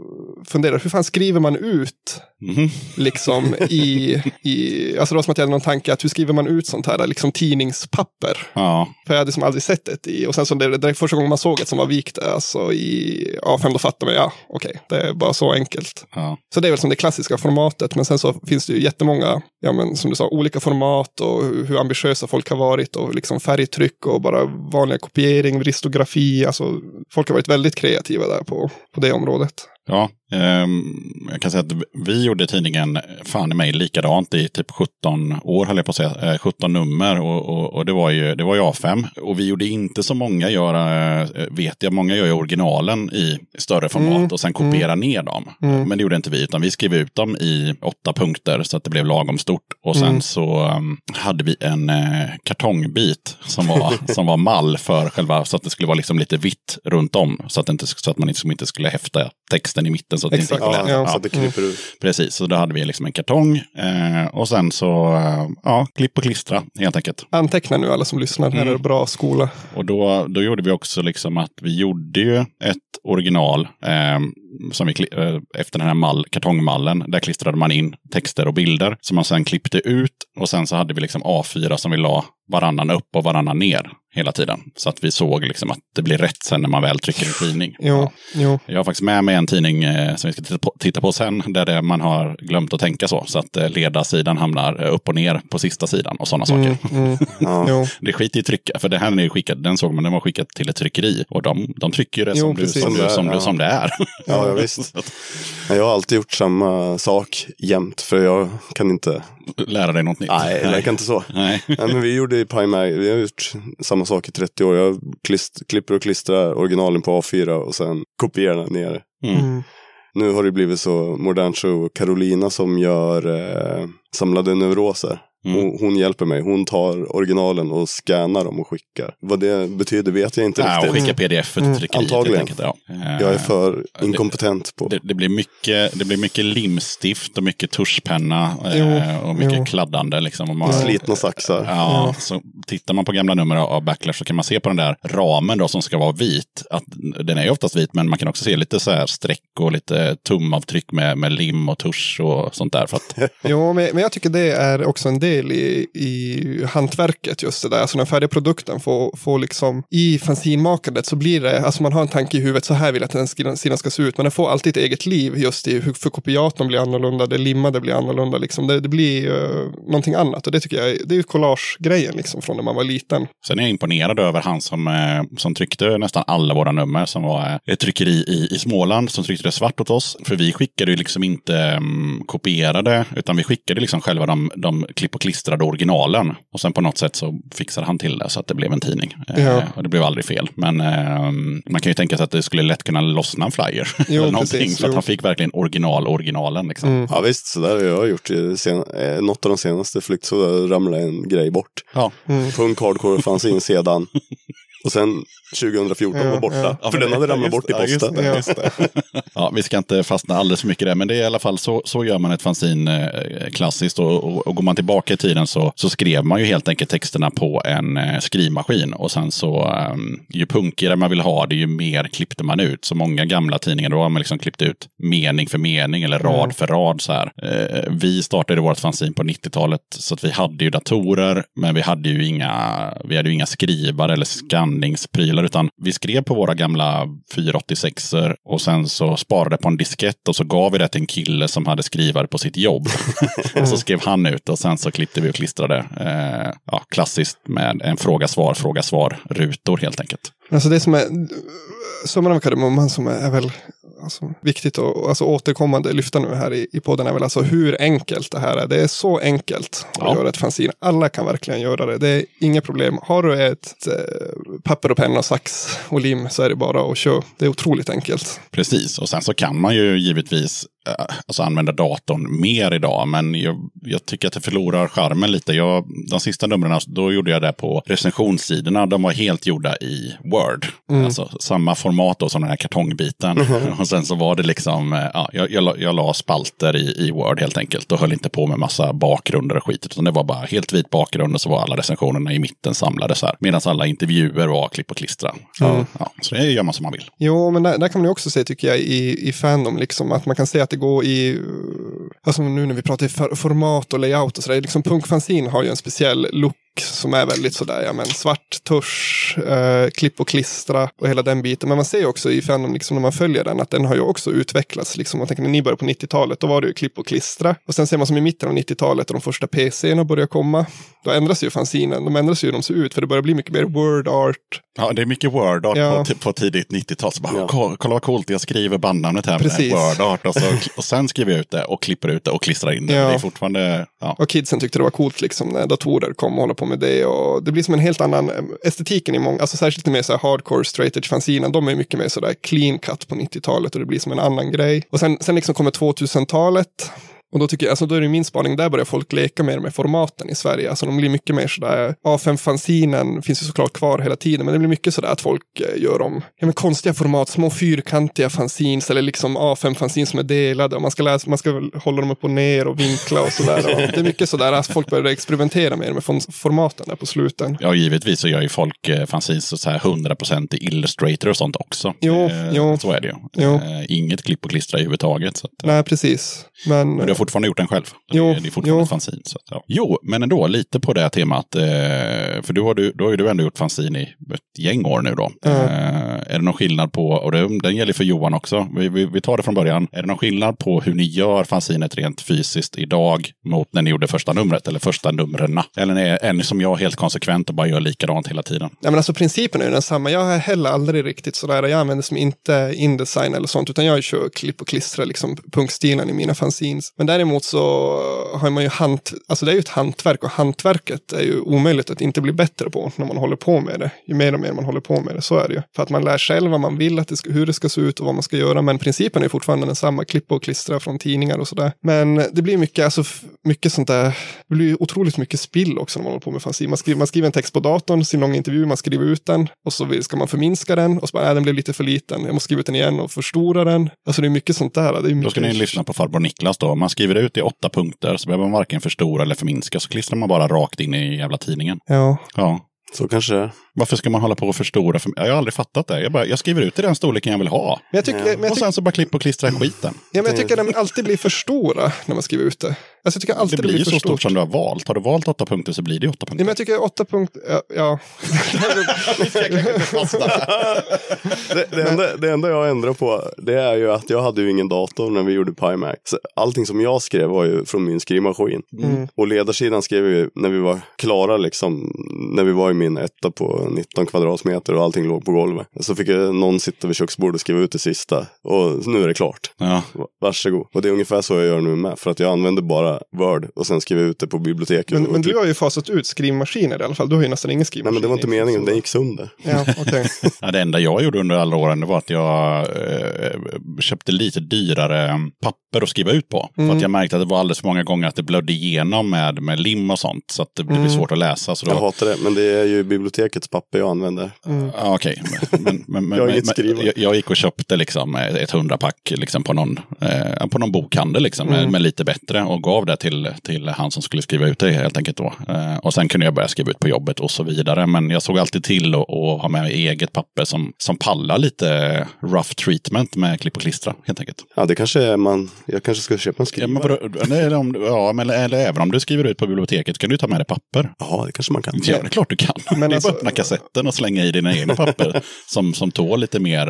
funderar, hur fan skriver man ut mm. liksom i, i, alltså det var som att jag hade någon tanke att hur skriver man ut sånt här liksom tidningspapper, ja. För jag hade som aldrig sett det i, och sen så det, det första gången man såg ett som var vikt alltså i A fem, då fattade man, ja okej, okay, det är bara så enkelt, ja. Så det är väl som det klassiska formatet, men sen så finns det ju jättemånga, ja men som du sa, olika format och hur, hur ambitiösa folk har varit och liksom färgtryck och bara vanliga kopiering, ristografi, alltså folk har varit väldigt kreativa där på, på det området. Ja, eh, jag kan säga att vi gjorde tidningen fan i mig likadant i typ sjutton år höll jag på att säga, eh, sjutton nummer och, och, och det var ju det var ju A fem och vi gjorde inte så många göra, eh, vet jag, många gör ju originalen i större format mm. och sen kopiera mm. ner dem, mm. men det gjorde inte vi utan vi skrev ut dem i åtta punkter så att det blev lagom stort och sen mm. så um, hade vi en eh, kartongbit som var, som var mall för själva så att det skulle vara liksom lite vitt runt om så att, inte, så att man liksom inte skulle häfta text i mitten så att exakt, det inte ja, ja. Så att det kryper ut. Precis, så då hade vi liksom en kartong eh, och sen så eh, ja, klipp och klistra helt enkelt. Anteckna nu alla som lyssnar, mm. här är det bra skola. Och då, då gjorde vi också liksom att vi gjorde ju ett original eh, som vi, eh, efter den här mall, kartongmallen, där klistrade man in texter och bilder som man sen klippte ut och sen så hade vi liksom A fyra som vi la varannan upp och varannan ner hela tiden. Så att vi såg liksom att det blir rätt sen när man väl trycker en tidning. Jo, jo. Jag har faktiskt med mig en tidning eh, som vi ska titta på, titta på sen där det, man har glömt att tänka så. Så att eh, ledarsidan hamnar eh, upp och ner på sista sidan och sådana mm, saker. Mm, ja. Det skiter i trycka, för det här är ju skickad, den såg man, den var skickad till ett tryckeri och de, de trycker ju det som, jo, du, som, du, som, ja. Du, som det är. Ja, visst. Jag har alltid gjort samma sak jämt för jag kan inte lära dig något nytt. Nej, det kan inte så. Nej. Nej, men vi gjorde i Pie Mag, vi har gjort samma sak i trettio år. Jag klist, klipper och klistrar originalen på A fyra och sen kopierar den ner. Mm. Nu har det blivit så modernt så Carolina som gör eh, samlade neuroser. Mm. Hon, hon hjälper mig. Hon tar originalen och scannar dem och skickar. Vad det betyder vet jag inte ja, riktigt. Och skicka pdf för mm. tryckeriet. Antagligen. Enkelt, ja. Jag är för inkompetent på. Det, det, det, blir, mycket, det blir mycket limstift och mycket tuschpenna jo, och mycket jo. Kladdande. Liksom, man, slitna saxar. Ja, ja. Så tittar man på gamla nummer av Backlash så kan man se på den där ramen då, som ska vara vit. Att, den är ju oftast vit men man kan också se lite så här streck och lite tumavtryck med, med lim och tusch och sånt där. För att... jo, men, men jag tycker det är också en del I, i hantverket just det där, alltså den färdiga produkten får, får liksom i fanzinmakandet så blir det, alltså man har en tanke i huvudet, så här vill jag att den sidan ska se ut, men den får alltid ett eget liv just i hur för kopiatorn blir annorlunda, det limmade blir annorlunda liksom, det, det blir uh, någonting annat och det tycker jag, det är ju collage-grejen liksom från när man var liten. Sen är jag imponerad över han som, eh, som tryckte nästan alla våra nummer som var ett tryckeri i, i Småland som tryckte det svart åt oss, för vi skickade ju liksom inte um, kopierade utan vi skickade liksom själva de, de klipp och klistrade originalen och sen på något sätt så fixade han till det så att det blev en tidning. Ja. Eh, och det blev aldrig fel. Men eh, man kan ju tänka sig att det skulle lätt kunna lossna en flyer jo, eller någonting precis, för att jo. Han fick verkligen original originalen. Liksom. Mm. Ja visst, så där har jag gjort sen- eh, något av de senaste Flyktsoda ramlade en grej bort. Ja. Mm. Punk hardcore fanns in sedan. Och sen tjugo fjorton ja, var borta. Ja. För den hade ramlat bort i posten. Ja, just, just det. Ja, vi ska inte fastna alldeles för mycket där. Men det är i alla fall så, så gör man ett fanzin eh, klassiskt. Och, och, och går man tillbaka i tiden så, så skrev man ju helt enkelt texterna på en eh, skrivmaskin. Och sen så, eh, ju punkigare man vill ha det, ju mer klippte man ut. Så många gamla tidningar, då har man liksom klippt ut mening för mening eller rad mm. för rad. Så här. Eh, vi startade vårt fanzin på nittiotalet. Så att vi hade ju datorer, men vi hade ju inga, vi hade ju inga skrivare eller skann. Utan vi skrev på våra gamla fyra åttiosex-er och sen så sparade på en diskett och så gav vi det till en kille som hade skrivare på sitt jobb. Och så skrev han ut och sen så klippte vi och klistrade eh, ja, klassiskt med en fråga-svar, fråga-svar-rutor helt enkelt. Alltså det som är summan av kardemumman som är väl alltså viktigt och alltså återkommande lyfta nu här i, i podden är väl alltså hur enkelt det här är. Det är så enkelt att ja. Göra ett fanzin. Alla kan verkligen göra det. Det är inga problem. Har du ett eh, papper och penna och sax och lim så är det bara att köra. Det är otroligt enkelt. Precis. Och sen så kan man ju givetvis alltså använda datorn mer idag, men jag, jag tycker att det förlorar charmen lite. Jag, de sista numren, då gjorde jag det på recensionssidorna. De var helt gjorda i Word. Mm. Alltså samma format då som den här kartongbiten. Mm-hmm. Och sen så var det liksom, ja, jag, jag, la, jag la spalter i, i Word helt enkelt och höll inte på med massa bakgrunder och skit, utan det var bara helt vit bakgrund och så var alla recensionerna i mitten samlade så här. Medan alla intervjuer var klipp och klistra. Mm. Ja, så det gör man som man vill. Jo, men där, där kan man ju också se, tycker jag, i, i fandom liksom, att man kan se att det går i, alltså nu när vi pratar i format och layout och sådär, liksom punkfanzin har ju en speciell look som är väldigt sådär, ja men svart tusch, eh, klipp och klistra och hela den biten, men man ser ju också i fandom liksom när man följer den, att den har ju också utvecklats liksom, man tänker när ni började på nittiotalet, då var det ju klipp och klistra, och sen ser man som i mitten av nittiotalet och de första P C:erna börjar komma, då ändras ju fanzinen, de ändras ju hur de ser ut, för det börjar bli mycket mer word art. Ja, det är mycket word art, ja. på, på tidigt nittiotal, så bara, ja. kolla, kolla vad coolt, jag skriver bandnamnet här. Precis. Med word art, och, så, och sen skriver jag ut det och klipper ut det och klistrar in det, ja. Det är fortfarande, ja. Och kidsen tyckte det var coolt liksom, när datorer kom och hålla på med det, och det blir som en helt annan estetiken i många, alltså särskilt med så här hardcore straight edge fanzinen, de är mycket mer så där clean cut på nittiotalet, och det blir som en annan grej. Och sen, sen liksom kommer tvåtusentalet, och då tycker jag, alltså då är det min spaning, där börjar folk leka mer med formaten i Sverige, alltså de blir mycket mer sådär, A fem-fanzinen finns ju såklart kvar hela tiden, men det blir mycket sådär att folk gör om, ja men konstiga format, små fyrkantiga fanzins, eller liksom A fem-fanzin som är delade, och man ska läsa, man ska hålla dem upp och ner och vinkla och sådär, och det är mycket sådär att alltså folk börjar experimentera mer med formaten där på sluten. Ja, givetvis så gör ju folk fanzins så här hundra procent i Illustrator och sånt också. Jo, eh, jo. Så är det ju. Jo. Eh, inget klipp och klistra i huvudtaget. Så att, nej, precis. Men, men fortfarande gjort den själv. Jo, det är fortfarande fanzin. Så, ja. Jo, men ändå lite på det här temat. Eh, för du har, du, då har ju du ändå gjort fanzin i ett gäng år nu då. Mm. Eh, är det någon skillnad på, och det, den gäller för Johan också, vi, vi, vi tar det från början. Är det någon skillnad på hur ni gör fanzinet rent fysiskt idag mot när ni gjorde första numret eller första numren? Eller är, är ni som jag helt konsekvent och bara gör likadant hela tiden? Ja, men alltså principen är ju densamma. Jag har heller aldrig riktigt sådär, jag använder som inte InDesign eller sånt, utan jag kör klipp och klistra liksom punktstilen i mina fanzins. Men däremot så har man ju hant, alltså det är ju ett hantverk, och hantverket är ju omöjligt att inte bli bättre på när man håller på med det. Ju mer och mer man håller på med det, så är det ju. För att man lär själv vad man vill, att det ska, hur det ska se ut och vad man ska göra. Men principen är fortfarande den samma, klippa och klistra från tidningar och sådär. Men det blir mycket, alltså mycket sånt där, det blir ju otroligt mycket spill också när man håller på med fanzin. Man skriver, man skriver en text på datorn, sin lång intervju, man skriver ut den och så ska man förminska den och så bara, äh, den blev lite för liten, jag måste skriva ut den igen och förstora den. Alltså det är mycket sånt där. Det är mycket... Då ska ni lyssna på farbror Niklas då. Man skriver ut i åtta punkter, så behöver man varken förstora eller förminska, så klistrar man bara rakt in i jävla tidningen. Ja. Ja. Så kanske. Varför ska man hålla på och förstora? För... Jag har aldrig fattat det. Jag, bara, jag skriver ut i den storleken jag vill ha. Men jag tycker, ja. men jag tyck... Och sen så bara klipp och klistra skiten. Ja, men jag tycker att de alltid blir för stora när man skriver ut det. Alltså, jag tycker alltid det blir, det blir så stort som du har valt. Har du valt åtta punkter så blir det åtta punkter. Ja, men jag tycker åtta punkter... Ja. ja. det, det, enda, det enda jag ändrar på, det är ju att jag hade ju ingen dator när vi gjorde Pie Mag. Allting som jag skrev var ju från min skrivmaskin. Mm. Och ledarsidan skrev vi när vi var klara liksom, när vi var i min etta på nitton kvadratmeter och allting låg på golvet. Så fick jag någon sitta vid köksbordet och skriva ut det sista. Och nu är det klart. Ja. Varsågod. Och det är ungefär så jag gör nu med. För att jag använder bara Word och sen skriver ut det på biblioteket. Men, men du har ju fasat ut skrivmaskiner i alla fall. Du har ju nästan ingen skrivmaskin. Nej, men det var inte meningen. Så... Den gick sönder. Ja, okay. Ja, det enda jag gjorde under alla åren, det var att jag eh, köpte lite dyrare papper att skriva ut på. Mm. För att jag märkte att det var alldeles för många gånger att det blödde igenom med, med lim och sånt. Så att det blev mm. svårt att läsa. Så då... Jag hatar det, men det är ju bibliotekets papper jag använder. Mm. Ah, okej. Okay. Men, men, men, jag, men, jag, jag gick och köpte liksom ett hundrapack liksom på någon, eh, på någon bokhandel liksom, mm. med, med lite bättre, och gav det till, till han som skulle skriva ut det helt enkelt då. Eh, och sen kunde jag börja skriva ut på jobbet och så vidare. Men jag såg alltid till att ha med eget papper som, som pallar lite rough treatment med klipp och klistra helt enkelt. Ja, det kanske är man... Jag kanske ska köpa en skrivare. Ja, men, eller, om, ja, men, eller även om du skriver ut på biblioteket så kan du ta med dig papper. Ja, det kanske man kan. Ja, det är klart du kan. Men du alltså, öppna kassetten och slänga i dina egna papper som, som tål lite mer...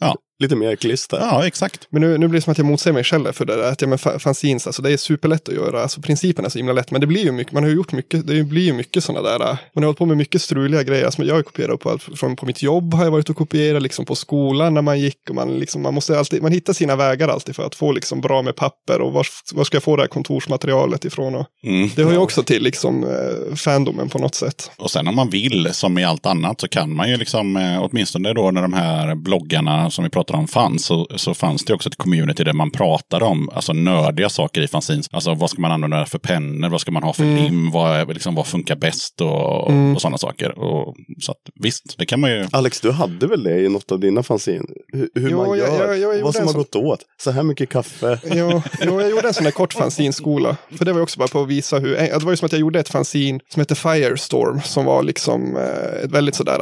Ja. Lite mer klister. Ja, exakt. Men nu, nu blir det som att jag motsäger mig själv för det där. Att, ja, men fanzins, alltså det är superlätt att göra. Alltså principen är så himla lätt. Men det blir ju mycket, man har ju gjort mycket, det blir ju mycket sådana där. Man har hållit på med mycket struliga grejer. Alltså, jag har kopierat på allt. Från på mitt jobb har jag varit och kopierat, liksom på skolan när man gick. Och man, liksom, man, måste alltid, man hittar sina vägar alltid för att få liksom bra med papper. Och var, var ska jag få det här kontorsmaterialet ifrån? Och mm. Det hör ju också till liksom, eh, fandomen på något sätt. Och sen om man vill, som i allt annat, så kan man ju liksom, eh, åtminstone då när de här bloggarna som vi pratar pratar om fanns, så, så fanns det också ett community där man pratade om alltså nördiga saker i fanzines. Alltså vad ska man använda för pennor, vad ska man ha för mm. lim, vad, liksom, vad funkar bäst och, mm. och sådana saker. Och, så att, visst, det kan man ju... Alex, du hade väl det i något av dina fanzines? Hur, hur jo, man gör, jag, jag, jag vad som har så... gått åt, så här mycket kaffe. Jo, jo, jag gjorde en sån där kort fanzinskola. För det var ju också bara på att visa hur... Det var ju som att jag gjorde ett fanzine som hette Firestorm, som var liksom ett väldigt sådär...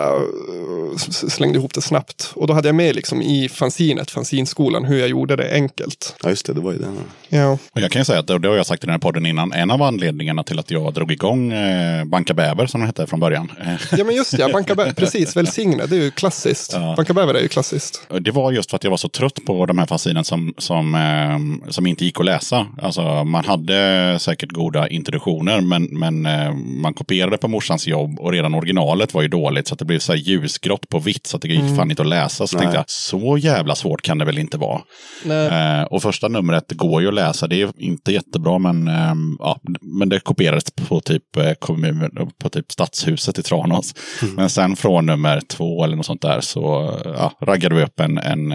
slängde ihop det snabbt. Och då hade jag med liksom i fanzinet, fanzinskolan, hur jag gjorde det enkelt. Ja just det, det var ju det. Ja. Och jag kan ju säga att, och det har jag sagt i den här podden innan, en av anledningarna till att jag drog igång eh, Banka Bäver, som den hette från början. Ja men just ja, Banka Bäver, precis, välsigna, det är ju klassiskt. Ja. Banka Bäver är ju klassiskt. Det var just för att jag var så trött på de här fanzinen som, som, eh, som inte gick att läsa. Alltså man hade säkert goda introduktioner, men, men eh, man kopierade på morsans jobb och redan originalet var ju dåligt, så att det blev så här ljusgrått på vitt, så att det gick mm. fan inte att läsa. Så nej. Tänkte jag, så jävla svårt kan det väl inte vara. Eh, och första numret går ju att läsa, det är inte jättebra, men, eh, ja, men det kopierades på typ, eh, kommun, på typ stadshuset i Tranås. Mm. Men sen från nummer två eller något sånt där så ja, raggade vi upp en, en,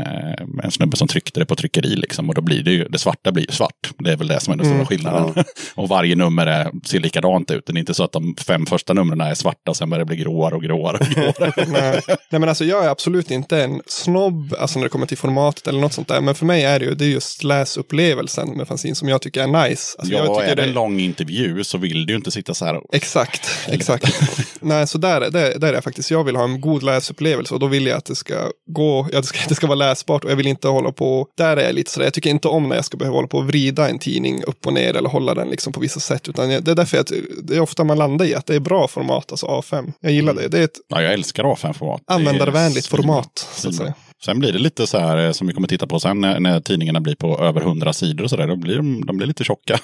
en snubbe som tryckte det på tryckeri liksom, och då blir det ju, det svarta blir svart. Det är väl det som är den stora mm. skillnaden. Ja. Och varje nummer är, ser likadant ut. Det är inte så att de fem första numren är svarta och sen börjar det bli gråare och gråare och gråare. Nej. Nej men alltså jag är absolut inte en snobb alltså när det kommer till formatet eller något sånt där, men för mig är det ju det är just läsupplevelsen med fanzine som jag tycker är nice. Alltså, ja, jag tycker är det en lång intervju så vill du ju inte sitta så här. Och... Exakt, exakt. Nej så där, där, där är det faktiskt, jag vill ha en god läsupplevelse och då vill jag att det ska gå, ja, det, ska, det ska vara läsbart och jag vill inte hålla på, där är jag lite sådär, jag tycker inte om när jag ska behöva hålla på och vrida en tidning upp och ner eller hålla den liksom på vissa sätt, utan jag, det är därför att det är ofta man landar i att det är bra format, alltså A fem. Jag gillar mm. det. Det är ett... Ja, jag älskar A fem-format. Användarvänligt format, så att säga. Sen blir det lite så här, som vi kommer titta på sen, när, när tidningarna blir på över hundra sidor och sådär, då blir de, de blir lite tjocka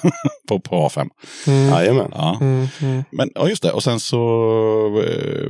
på, på A fem. Mm. Jajamän. Ja. Mm, mm. Men ja, just det. Och sen så,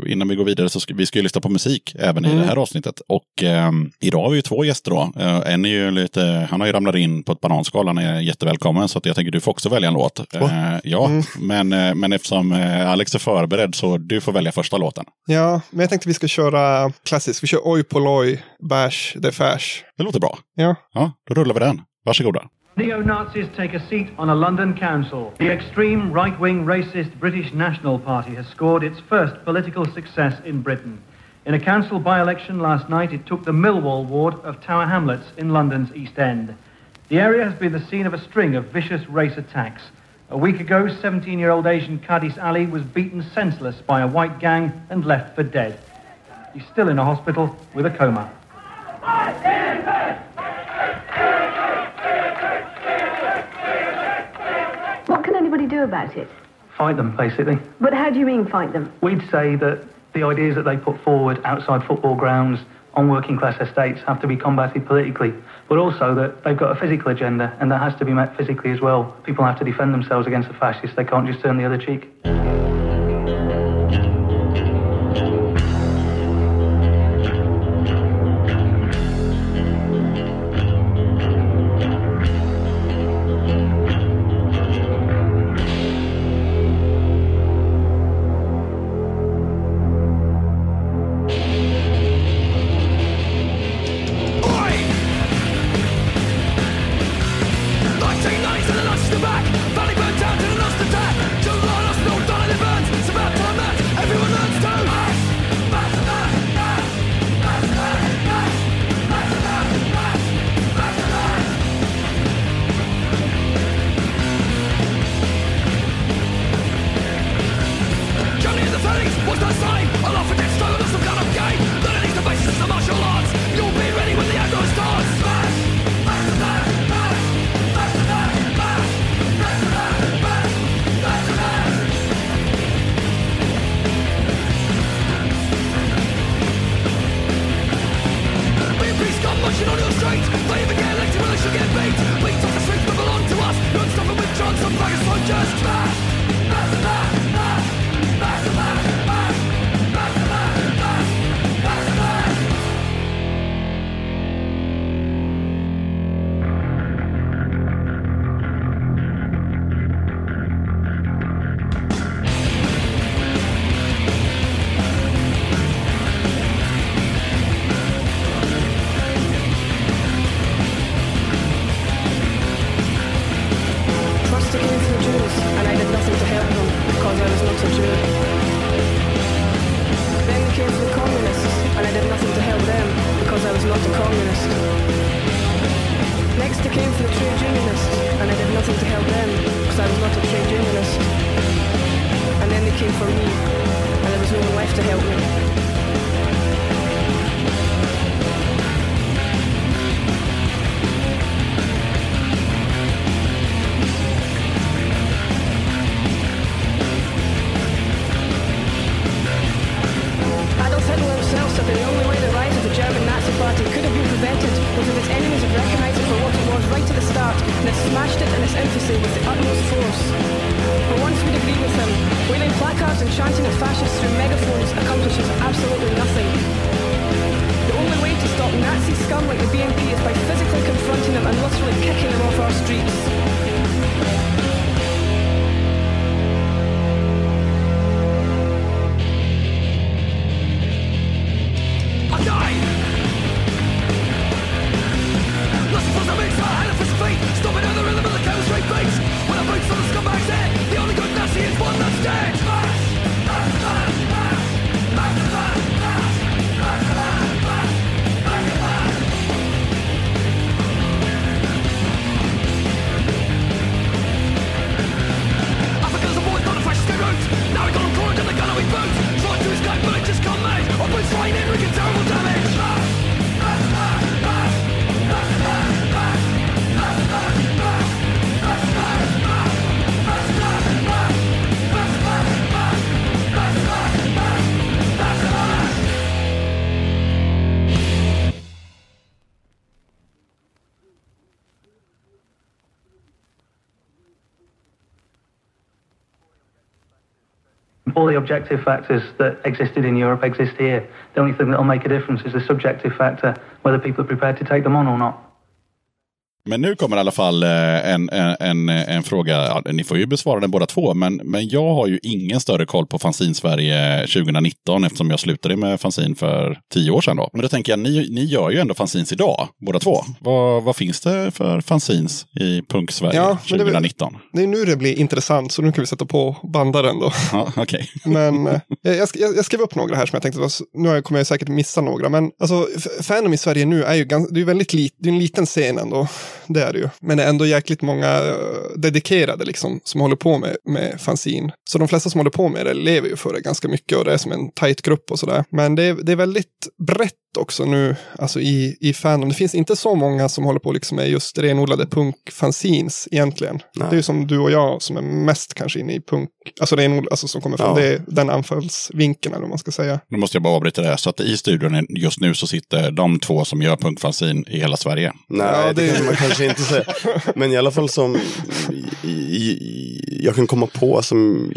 innan vi går vidare, så ska vi ska ju lyssna på musik även mm. i det här avsnittet. Och eh, idag har vi ju två gäster då. Eh, en är ju lite, han har ju ramlat in på ett bananskal, han är jättevälkommen, så att jag tänker du får också välja en låt. Eh, ja, mm. men, eh, men eftersom eh, Alex är förberedd så du får välja första låten. Ja, men jag tänkte vi ska köra klassiskt. Vi kör Oj på Loj, Bash the Fash. Det låter bra. Ja. Ja, då rullar vi den. Varsågoda. Neo-Nazis take a seat on a London council. The extreme right-wing racist British National Party has scored its first political success in Britain. In a council by-election last night, it took the Millwall ward of Tower Hamlets in London's East End. The area has been the scene of a string of vicious race attacks. A week ago, seventeen-year-old Asian Qadis Ali was beaten senseless by a white gang and left for dead. He's still in a hospital with a coma. What can anybody do about it? Fight them, basically. But how do you mean fight them? We'd say that the ideas that they put forward outside football grounds on working class estates have to be combated politically, but also that they've got a physical agenda and that has to be met physically as well. People have to defend themselves against the fascists. They can't just turn the other cheek. Just smash, smash, smash, smash, smash, smash, smash. to communist. Next I came for a trade unionist, and I did nothing to help them, because I was not a trade unionist. And then they came for me, and there was no one left to help me. All the objective factors that existed in Europe exist here. The only thing that will make a difference is the subjective factor, whether people are prepared to take them on or not. Men nu kommer i alla fall en, en, en fråga, ja, ni får ju besvara den båda två, men, men jag har ju ingen större koll på Fanzin Sverige tjugonitton eftersom jag slutade med fanzin för tio år sedan då. Men då tänker jag, ni, ni gör ju ändå fanzins idag, båda två. Vad, vad finns det för fanzins i Punk Sverige ja, tjugonitton? Det, det är nu det blir intressant, så nu kan vi sätta på bandaren då. Ja, okay. Men jag, jag, jag skrev upp några här som jag tänkte, nu kommer jag säkert missa några, men alltså, fandom i Sverige nu är ju ganska, det är väldigt lit, det är en liten scen ändå. Det är det ju. Men det är ändå jäkligt många dedikerade liksom, som håller på med, med fanzin. Så de flesta som håller på med det lever ju för det ganska mycket och det är som en tight grupp och sådär. Men det är, det är väldigt brett också nu alltså i, i fandom. Det finns inte så många som håller på liksom med just renodlade punkfanzins egentligen. Nej. Det är ju som du och jag som är mest kanske inne i punk, alltså renodlade, alltså som kommer från ja. det, den anfallsvinkeln eller vad man ska säga. Nu måste jag bara avbryta det här, så att i studion just nu så sitter de två som gör punkfanzin i hela Sverige. Nej, ja, det, det kan man kanske inte säga. Men i alla fall som i, i, jag kan komma på som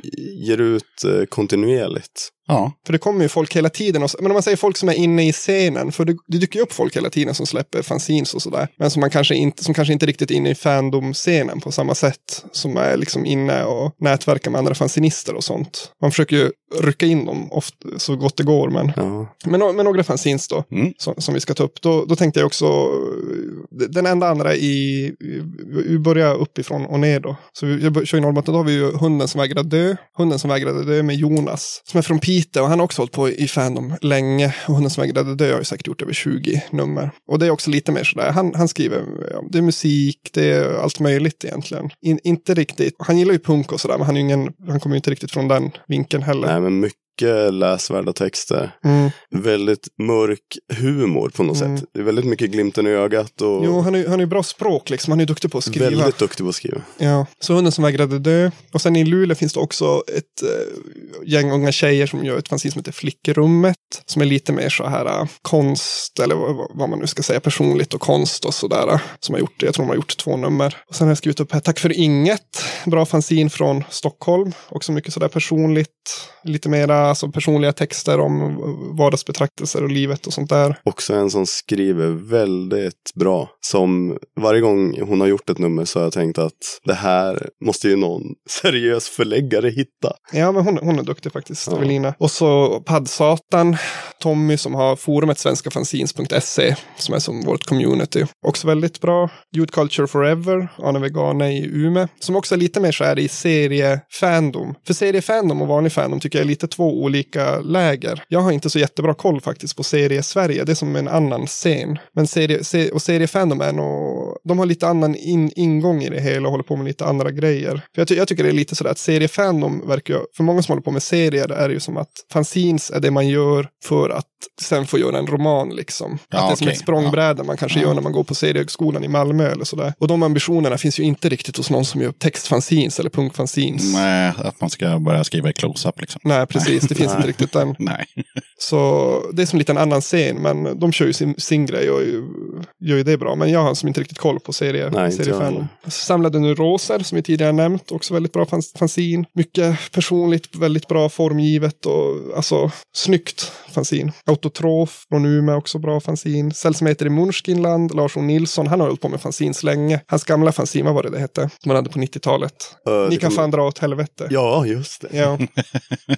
ger ut kontinuerligt. Ja. För det kommer ju folk hela tiden. Och, men om man säger folk som är inne i scenen, för det, det dyker ju upp folk hela tiden som släpper fanzines och sådär. Men som, man kanske inte, som kanske inte riktigt är inne i fandom-scenen på samma sätt. Som är liksom inne och nätverkar med andra fanzinister och sånt. Man försöker ju rycka in dem ofta, så gott det går. Men, ja. men, men några fanzines då, mm. som, som vi ska ta upp. Då, då tänkte jag också, den enda andra i, vi börjar uppifrån och ner då. Så vi kör i Norrbotten, då har vi ju Hunden som vägrade dö. Hunden som vägrade dö med Jonas, som är från Pie och han har också hållit på i fandom länge, och Hunden som vägrade dö har ju säkert gjort över tjugo nummer. Och det är också lite mer sådär, han, han skriver, ja, det är musik, det är allt möjligt egentligen. In, inte riktigt, han gillar ju punk och sådär, men han, är ju ingen, han kommer ju inte riktigt från den vinkeln heller. Nej, men mycket läsvärda texter. Mm. Väldigt mörk humor på något mm. sätt. Det är väldigt mycket glimten i ögat. Och jo, han är, han är bra språk liksom. Han är duktig på att skriva. Väldigt duktig på att skriva. Ja. Så Hunden som vägrade dö. Och sen i Lule finns det också ett äh, gäng unga tjejer som gör ett fanzin som heter Flickrummet. Som är lite mer så här äh, konst, eller vad, vad man nu ska säga, personligt och konst och sådär. Äh, som har gjort det. Jag tror de har gjort två nummer. Och sen har jag skrivit upp här Tack för inget. Bra fanzin från Stockholm. Också mycket sådär personligt. Lite mera alltså personliga texter om vardagsbetraktelser och livet och sånt där. Också en som skriver väldigt bra. Som varje gång hon har gjort ett nummer så har jag tänkt att det här måste ju någon seriös förläggare hitta. Ja, men hon, hon är duktig faktiskt, ja. Evelina. Och så Padsatan, Tommy som har forumet svenskafanzines punkt se som är som vårt community. Också väldigt bra. Youth Culture Forever, Arne Vegane i Umeå. Som också är lite mer så här i seriefandom. För seriefandom och vanlig fandom tycker jag är lite två två olika läger. Jag har inte så jättebra koll faktiskt på serie Sverige. Det är som en annan scen. Men serie, se, och serie fandom är nog, de har lite annan in, ingång i det hela och håller på med lite andra grejer. För jag, ty- jag tycker det är lite sådär att serie fandom verkar, för många som håller på med serier är det ju som att fanzines är det man gör för att sen få göra en roman liksom. Ja, att det är okay. Som ett språngbräde ja. Man kanske ja. Gör när man går på seriehögskolan i Malmö eller sådär. Och de ambitionerna finns ju inte riktigt hos någon som gör textfanzines eller punkfanzines. Nej, att man ska börja skriva i close-up liksom. Nej, precis. Nej. Det finns inte riktigt den. Nej. Så det är som lite en annan scen, men de kör ju sin, sin grej och gör ju det bra. Men jag har som inte riktigt koll på serier. Nej, seriefan. Samlade nu Roser, som vi tidigare nämnt. Också väldigt bra fanzin. Mycket personligt, väldigt bra formgivet och alltså snyggt fanzin. Autotrof från Umeå, också bra fanzin. Säll som heter i Munchkinland, Lars O. Nilsson. Han har hållit på med fanzins länge. Hans gamla fanzin, vad var det det hette? Man hade på nittiotalet. Uh, Ni kan fan dra åt helvete. Ja, just det. Ja.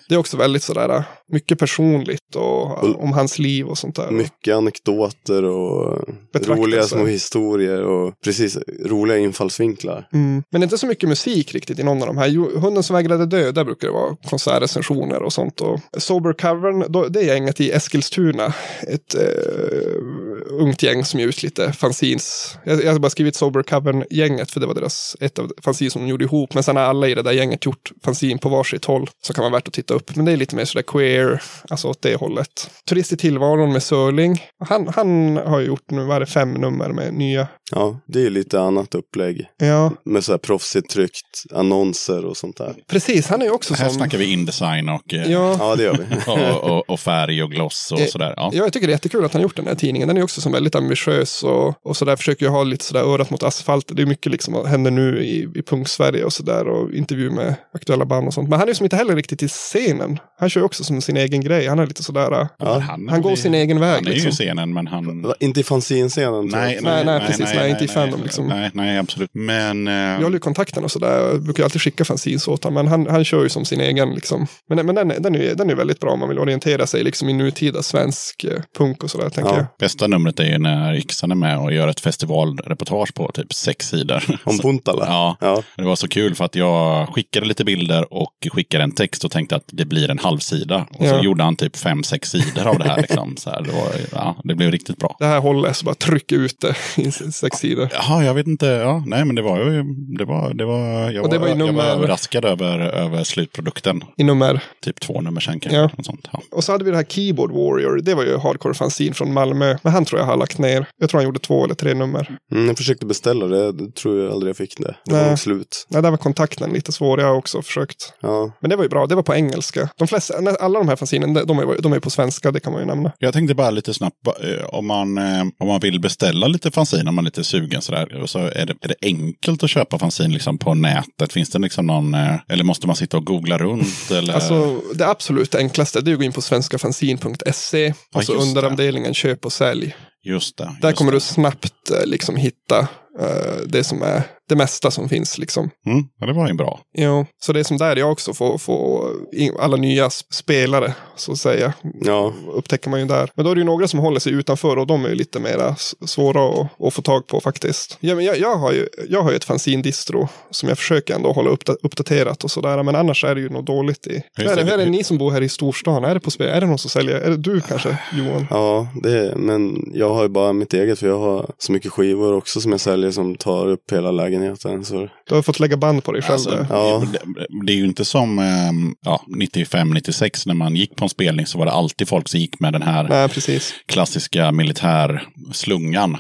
Det är också väldigt sådär, mycket personligt och, och om hans liv och sånt där. Mycket anekdoter och roliga små historier och precis, roliga infallsvinklar. Mm. Men inte så mycket musik riktigt i någon av de här. Hunden som vägrade dö, där brukar det vara konsertrecensioner och sånt. Och Sober Cavern, det är gänget i Eskilstuna. Ett eh, ungt gäng som ger ut lite fanzines. Jag, jag har bara skrivit Sober Cavern-gänget för det var deras, ett av fanzines som de gjorde ihop. Men sen har alla i det där gänget gjort fanzin på varsitt håll. Så kan man värt att titta upp. Men det är lite mer sådär queer, alltså åt det hållet. Turist i tillvaron med Sörling. Han, han har gjort nu, vad är det, fem nummer med nya. Ja, det är ju lite annat upplägg. Ja. Med sådär proffsigt tryckt annonser och sånt där. Precis, han är ju också här som... Här snackar vi InDesign och... Eh, ja. Ja, det gör vi. och, och, och färg och gloss och e- sådär. Ja. ja, jag tycker det är jättekul att han gjort den här tidningen. Den är också som väldigt ambitiös och, och sådär försöker jag ha lite sådär örat mot asfalt. Det är mycket liksom vad händer nu i, i punksverige och sådär och intervju med aktuella band och sånt. Men han är ju som inte heller riktigt i scenen. Han kör ju också som sin egen grej. Han är lite sådär... Ja, han, han går ju, sin egen väg. Han är liksom. Ju i scenen, men han... Inte i fanzin-scenen. Nej, nej, nej, precis. Nej, nej, nej, inte i fandom nej, liksom. Nej, nej, absolut. Men... Uh... Jag håller ju kontakten och sådär. Jag brukar ju alltid skicka fanzins åt honom, men han, han kör ju som sin egen liksom. Men, men den, den, är, den är väldigt bra om man vill orientera sig liksom i nutida svensk punk och sådär, tänker ja. jag. Bästa numret är ju när Syxan är med och gör ett festivalreportage på typ sex sidor. Om Puntala? Ja. ja. Det var så kul för att jag skickade lite bilder och skickade en text och tänkte att det blir en halv sida. Och ja. så gjorde han typ fem, sex sidor av det här liksom. Så här, det, var, ja, det blev riktigt bra. Det här håller så bara trycker ut det i sex sidor. Ja, jag vet inte. Ja, nej, men det var ju... Det var, det var, jag, var, det var nummer... jag var överraskad över, över slutprodukten. I nummer? Typ två nummer sen kanske. Ja. Och, sånt, ja. och så hade vi det här Keyboard Warrior. Det var ju hardcore fanzin från Malmö. Men han tror jag har lagt ner. Jag tror han gjorde två eller tre nummer. Mm, jag försökte beställa det. Jag tror jag aldrig jag fick det. Det Nej. var slut. Nej, där var kontakten lite svår. Jag har också försökt. Ja. Men det var ju bra. Det var på engelska. De flesta, alla de här fanzinen, de är, de är på svenska. Det kan man ju nämna. Jag tänkte bara lite snabbt. Om man, om man vill beställa lite fanzin, om man är lite sugen sådär, så är det, är det enkelt att köpa fanzin liksom på nätet? Finns det liksom någon, eller måste man sitta och googla runt? Eller? Alltså, det absolut enklaste det är att gå in på svenskafanzin punkt se och ja, så under avdelningen köp och sälj. Just det. Just Där kommer det. du snabbt liksom hitta Uh, det som är det mesta som finns liksom. Mm, ja, det var ju bra. Ja, så det är som där jag också får, får in, alla nya spelare så att säga. Ja. Upptäcker man ju där. Men då är det ju några som håller sig utanför och de är ju lite mera svåra att, att få tag på faktiskt. Ja, men jag, jag har ju jag har ju ett fanzindistro som jag försöker ändå hålla uppda- uppdaterat och sådär, men annars är det ju nog dåligt i. Hur är det, hur är det ni som bor här i storstan? Är det på spel? Är det någon som säljer? Är det du kanske, Johan? Ja, det är, men jag har ju bara mitt eget för jag har så mycket skivor också som jag säljer som tar upp hela lägenheten. Så... Du har fått lägga band på dig själv. Alltså, ja. det, det är ju inte som ja, nittiofem nittiosex när man gick på en spelning så var det alltid folk som gick med den här Nej, precis. klassiska militärslungan.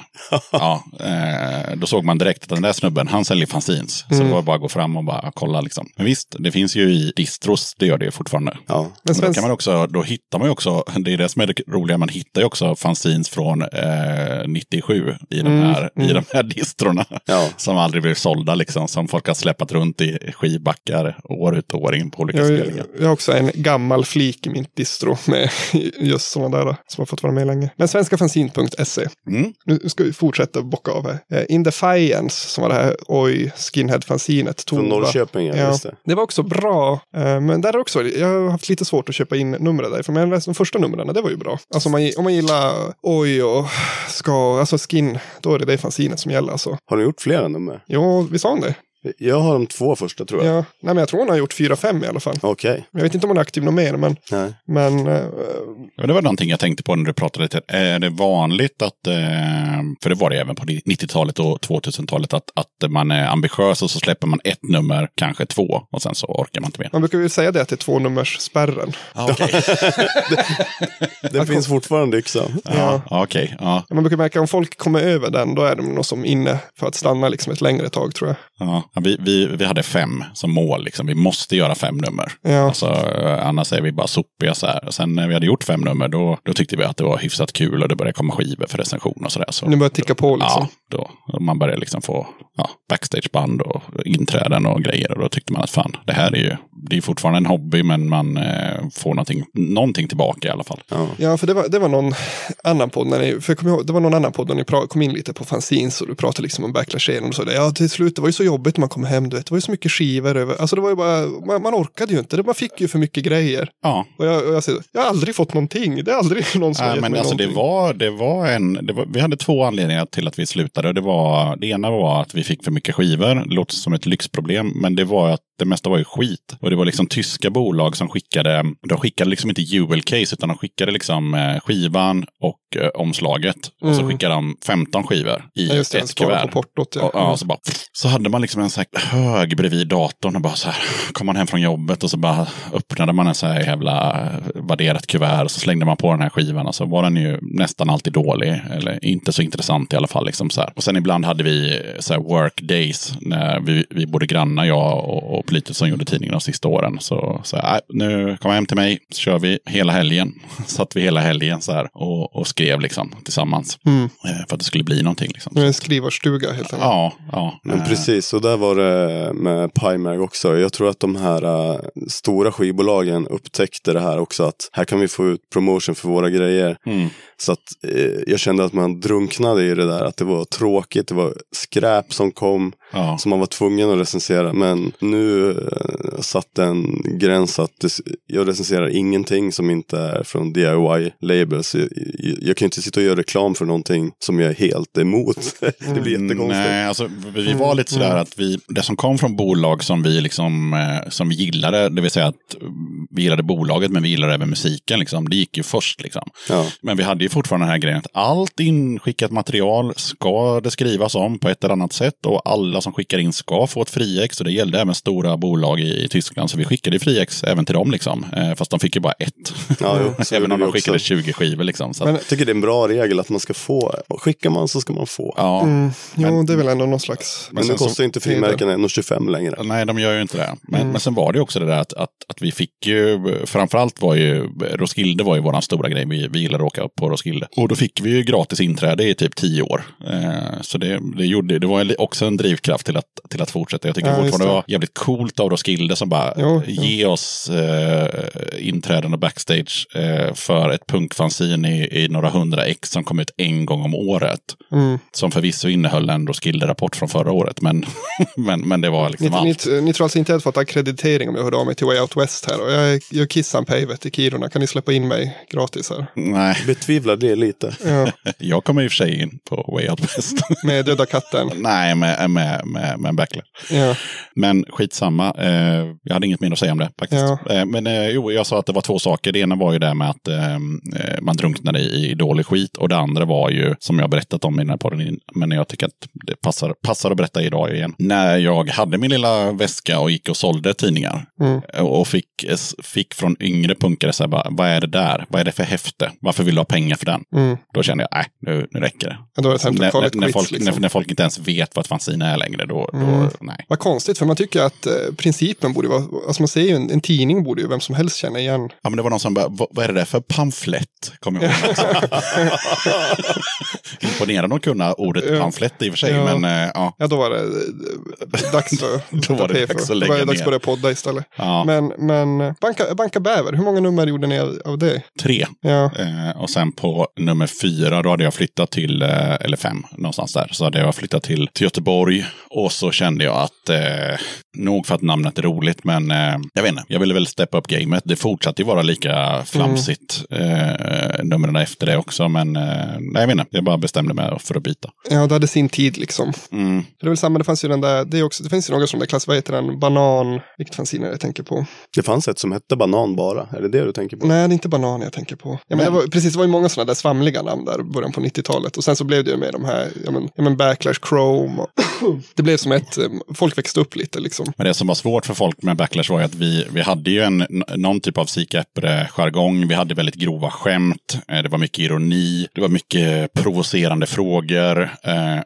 ja, eh, då såg man direkt att den där snubben, han säljer fanzins. Mm. Så det var bara att gå fram och bara kolla. Liksom. Men visst, det finns ju i distros, det gör det ju fortfarande. Ja. Men svensk... då, kan man också, då hittar man ju också, det är det som är det roliga, man hittar ju också fanzins från eh, nittiosju i de här, mm. Mm. I de här distros. Ja. Som aldrig blir sålda liksom, som folk har släppat runt i skivbackar år ut och år in på olika jag, spelningar. Jag har också en gammal flik i min distro med just sådana där som har fått vara med länge. Men svenskafanzin punkt se. Mm. Nu ska vi fortsätta bocka av här. In Defiance som var det här Oj, Skinhead-fanzinet. Från Norrköping, ja, just det. Det var också bra, men där också, jag har haft lite svårt att köpa in numren där, för men de första numren, det var ju bra. Alltså om man, om man gillar Oj och ska, alltså Skin, då är det det fanzinet som gäller. Alltså. Har du gjort flera nummer? Ja, vi sa det. Jag har de två första, tror jag. Ja. Nej, men jag tror hon har gjort fyra, fem i alla fall. Okej. Okay. Jag vet inte om hon är aktiv någon mer, men... Nej. Men äh, ja, det var någonting jag tänkte på när du pratade lite. Är det vanligt att... Äh, för det var det även på nittiotalet och tvåtusentalet att, att man är ambitiös och så släpper man ett nummer, kanske två. Och sen så orkar man inte mer. Man brukar ju säga det att det är två nummers spärren. Ah, okay. det det finns kom... fortfarande liksom. Ja, ja. Okej. Okay. Ja. Man brukar märka om folk kommer över den, då är de något som inne för att stanna liksom ett längre tag, tror jag. Ja. Vi, vi, vi hade fem som mål. Liksom. Vi måste göra fem nummer. Ja. Alltså, annars är vi bara sopiga så här. Sen när vi hade gjort fem nummer, då, då tyckte vi att det var hyfsat kul och det började komma skivor för recension och sådär. Så, nu började ticka på liksom. Ja, då, man började liksom få ja, backstageband och inträden och grejer. Och då tyckte man att fan, det här är ju det är fortfarande en hobby, men man eh, får någonting, någonting tillbaka i alla fall. Ja, ja för det var, det var någon annan podd när ni, för kom ihåg, det var någon annan podd när ni pra, kom in lite på fanzines och du pratade liksom om backlash-serien och så där. Ja, till slut, det var ju så jobbigt man kom hem, du vet. Det var ju så mycket skivor över. Alltså det var ju bara, man, man orkade ju inte. Det, man fick ju för mycket grejer. Ja. Och jag, och jag, säger, jag har aldrig fått någonting. Det är aldrig någon som äh, men alltså det var, det var en, det var, vi hade två anledningar till att vi slutade. Det, var, det ena var att vi fick för mycket skivor. Det låter som ett lyxproblem, men det var att det mesta var ju skit. Och det var liksom tyska bolag som skickade, de skickade liksom inte jewel-case utan de skickade liksom skivan och eh, omslaget. Mm. Och så skickade de femton skivor i ja, just det, ett kuvert. På portot, ja. Och, ja, så, bara, så hade man liksom en så här hög bredvid datorn och bara så här, kom man hem från jobbet och så bara öppnade man en så här jävla värderat kuvert och så slängde man på den här skivan och så var den ju nästan alltid dålig eller inte så intressant i alla fall liksom så här. Och sen ibland hade vi så här work days när vi, vi bodde grannar, jag och, och Plitus som gjorde tidningen de sista åren så, så här, nu kom jag hem till mig så kör vi hela helgen, satt vi hela helgen så här och, och skrev liksom tillsammans mm. för att det skulle bli någonting liksom. En skrivarstuga helt enkelt. Ja, ja. Men precis, och där var det med Pie Mag också. Jag tror att de här äh, stora skivbolagen upptäckte det här också, att här kan vi få ut promotion för våra grejer. Mm. Så att eh, jag kände att man drunknade i det där, att det var tråkigt, det var skräp som kom ja. Som man var tvungen att recensera, men nu eh, satt en gräns att det, jag recenserar ingenting som inte är från D I Y-labels. Jag, jag, jag kan ju inte sitta och göra reklam för någonting som jag är helt emot. Det blir jättekonstigt. Nej, alltså, vi var lite sådär att vi, det som kom från bolag som vi liksom, eh, som vi gillade, det vill säga att vi gillade bolaget men vi gillade även musiken liksom, det gick ju först liksom. Ja. Men vi hade ju fortfarande den här grejen att allt inskickat material ska det skrivas om på ett eller annat sätt och alla som skickar in ska få ett friex, och det gällde även stora bolag i, i Tyskland, så vi skickade friex även till dem liksom, eh, fast de fick ju bara ett. Ja, jo, även om de skickade också. tjugo skivor liksom. Så. Men jag tycker det är en bra regel att man ska få, skickar man så ska man få. Ja, mm. Jo, men, det är väl ändå någon slags. Men, men nu kostar ju inte frimärken ett komma tjugofem längre. Nej, de gör ju inte det. Men, mm. men sen var det ju också det där att, att, att vi fick ju, framförallt var ju Roskilde var ju våran stora grej, vi, vi gillade att åka upp på Roskilde. Och då fick vi ju gratis inträde i typ tio år. Eh, så det, det, gjorde, det var också en drivkraft till att, till att fortsätta. Jag tycker ja, fortfarande det var jävligt coolt av Roskilde som bara jo, ge ja. oss eh, inträden och backstage eh, för ett punkfanzin i, i några hundra ex som kom ut en gång om året. Mm. Som förvisso innehöll en Roskilde-rapport från förra året, men, men, men det var liksom ni, allt. Ni, ni tror alltså inte att jag fått akkreditering om jag hörde av mig till Way Out West här och jag gör Kissan Pejvet i Kiruna. Kan ni släppa in mig gratis här? Nej. Betvivlar det lite. Ja. Jag kommer i och för sig in på Way Out West. Med Dödakatten? Nej, med, med, med, med Backlash. Ja. Men skitsamma. Eh, jag hade inget mer att säga om det faktiskt. Ja. Eh, men eh, jo, jag sa att det var två saker. Det ena var ju det med att eh, man drunknade i, i dålig skit, och det andra var ju, som jag berättat om i den här podden, men jag tycker att det passar, passar att berätta idag igen. När jag hade min lilla väska och gick och sålde tidningar mm. och fick, fick från yngre punkare så här, bara, vad är det där? Vad är det för häfte? Varför vill du ha pengar för den? Mm. Då kände jag, nej, nu, nu räcker det. Ja, då är det när, när, när, folk, liksom. när, när folk inte ens vet vad fanzin är längre, då, mm. då nej. Vad konstigt, för man tycker att eh, principen borde vara, alltså man säger ju en, en tidning borde ju vem som helst känna igen. Ja, men det var någon som bara, vad, vad är det där för pamflett? Kommer jag ihåg. Imponerande att kunna ordet ja. pamflett i och för sig, ja. men eh, ja. Ja, då var det dags för då var det dags att lägga ner. Då var det dags att börja podda istället. Ja. Men, men Banka, Banka Bäver, hur många nummer gjorde ni av det? Tre. Ja. Eh, och sen på nummer fyra, då hade jag flyttat till, eller fem, någonstans där. Så hade jag flyttat till, till Göteborg Och så kände jag att, eh, nog för att namnet är roligt, men eh, jag vet inte, jag ville väl steppa upp gamet. Det fortsatte ju vara lika flamsigt mm. eh, numren efter det också, men eh, jag vet inte, jag bara bestämde mig för att byta. Ja, det hade sin tid liksom. Mm. För det är väl samma, det fanns ju den där, det, är också, det finns ju några som det klass, vad heter den, banan, vilket fanzine jag tänker på. Det fanns ett som hette banan bara, är det det du tänker på? Nej, det är inte banan jag tänker på. Ja, men det var, precis, det var ju många sådana där svamliga namn där, början på nittiotalet, och sen så blev det ju med de här, ja men, ja men Backlash, Chrome och det blev som ett, folk växte upp lite liksom. Men det som var svårt för folk med Backlash var att vi, vi hade ju en, någon typ av sikäppre-jargong, vi hade väldigt grova skämt, det var mycket ironi, det var mycket provocerande frågor,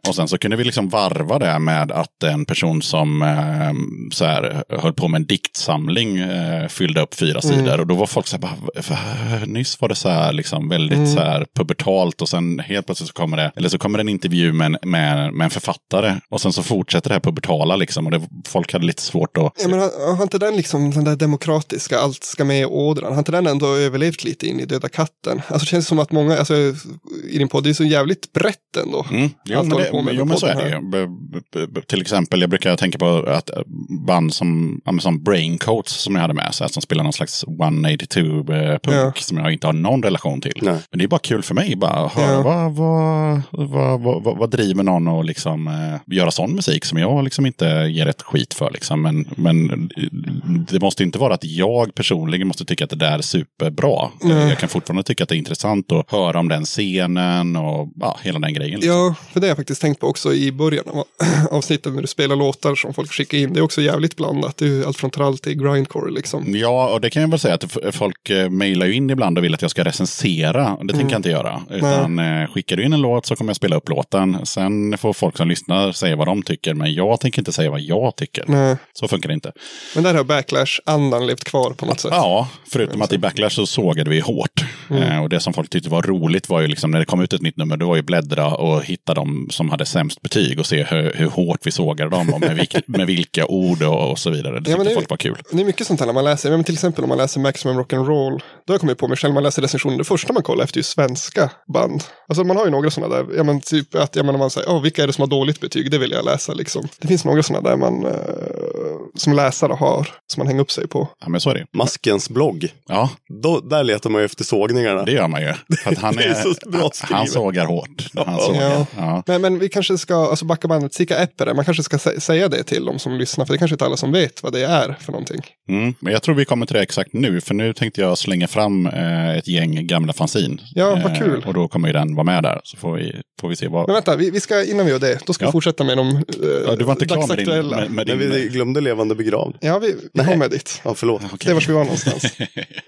och sen så kunde vi liksom varva det med att en person som så här, höll på med en diktsamling fyllde upp fyra mm. sidor, och då var folk så här, bara, nyss var det så här liksom väldigt mm. så här pubertalt, och sen helt plötsligt så kommer det, eller så kommer det en intervju med en, med, med en författare, och sen så fortsätter det här pubertala liksom, och det, folk hade lite svårt att... Ja, men har, har inte den liksom, den där demokratiska, allt ska med i ådran, har inte den ändå överlevt lite in i Dödakatten? Alltså det känns som att många, alltså i din podd, det är så jävligt brett ändå. Mm. Jo, men, det, med jo men så är det ju. B- b- till exempel, jag brukar tänka på att band som, som Braincoats som jag hade med sig, som spelar någon slags one eighty-two-punk ja. Som jag inte har någon relation till. Nej. Men det är bara kul för mig, bara höra ja. vad, vad, vad, vad, vad, vad driver någon och liksom eh, göra sån musik som jag liksom inte ger ett skit för liksom, men, men det måste inte vara att jag personligen måste tycka att det där är superbra. Mm. Jag kan fortfarande tycka att det är intressant att höra om den scenen och ja, hela den grejen. Liksom. Ja, för det har jag faktiskt tänkt på också i början av avsnittet när du spelar låtar som folk skickar in. Det är också jävligt blandat. Det är ju allt från trall till grindcore liksom. Ja, och det kan jag väl säga att folk mejlar ju in ibland och vill att jag ska recensera. Det mm. tänker jag inte göra. Utan Nej. skickar du in en låt så kommer jag spela upp låten. Sen får folk som lyssnar säga vad de tycker, men jag tänker inte säga vad jag tycker. Nej. Så funkar det inte. Men där har Backlash-andan levt kvar på något sätt. Ja, förutom att i Backlash så sågade vi hårt. Mm. Eh, och det som folk tyckte var roligt var ju liksom, när det kom ut ett nytt nummer, det var ju bläddra och hitta de som hade sämst betyg och se hur, hur hårt vi sågade dem och med, vilka, med vilka ord och, och så vidare. Det ja, tyckte det, folk var kul. Det är mycket sånt här när man läser, men till exempel om man läser Maximum Rock'n'Roll, då har jag kommit på mig själv, man läser recensioner, det första man kollar efter är ju svenska band. Alltså man har ju några sådana där, ja men typ att, ja men man säger, oh, vilka är det som har dåligt betyg, det vill jag läsa liksom. Det finns några sådana där man... Eh, som läsare har, som man hänger upp sig på. Ja, men så är det. Maskens blogg. Ja. Då, där letar man ju efter sågningarna. Det gör man ju. För att han, är, är han sågar hårt. Han sågar. Ja. Ja. Men, men vi kanske ska, alltså backa bandet, sika äppare, man kanske ska sä- säga det till de som lyssnar, för det kanske inte alla som vet vad det är för någonting. Mm. Men jag tror vi kommer till det exakt nu, för nu tänkte jag slänga fram eh, ett gäng gamla fanzin. Ja, vad kul. Eh, och då kommer ju den vara med där, så får vi, får vi se vad... Men vänta, vi, vi ska, innan vi gör det, då ska ja. vi fortsätta med de eh, ja, du var inte klar med din, med, med din... Vi glömde levande begravd. Ja, vi, vi kom med dit. Ja, förlåt. Okay. Det var vi var någonstans.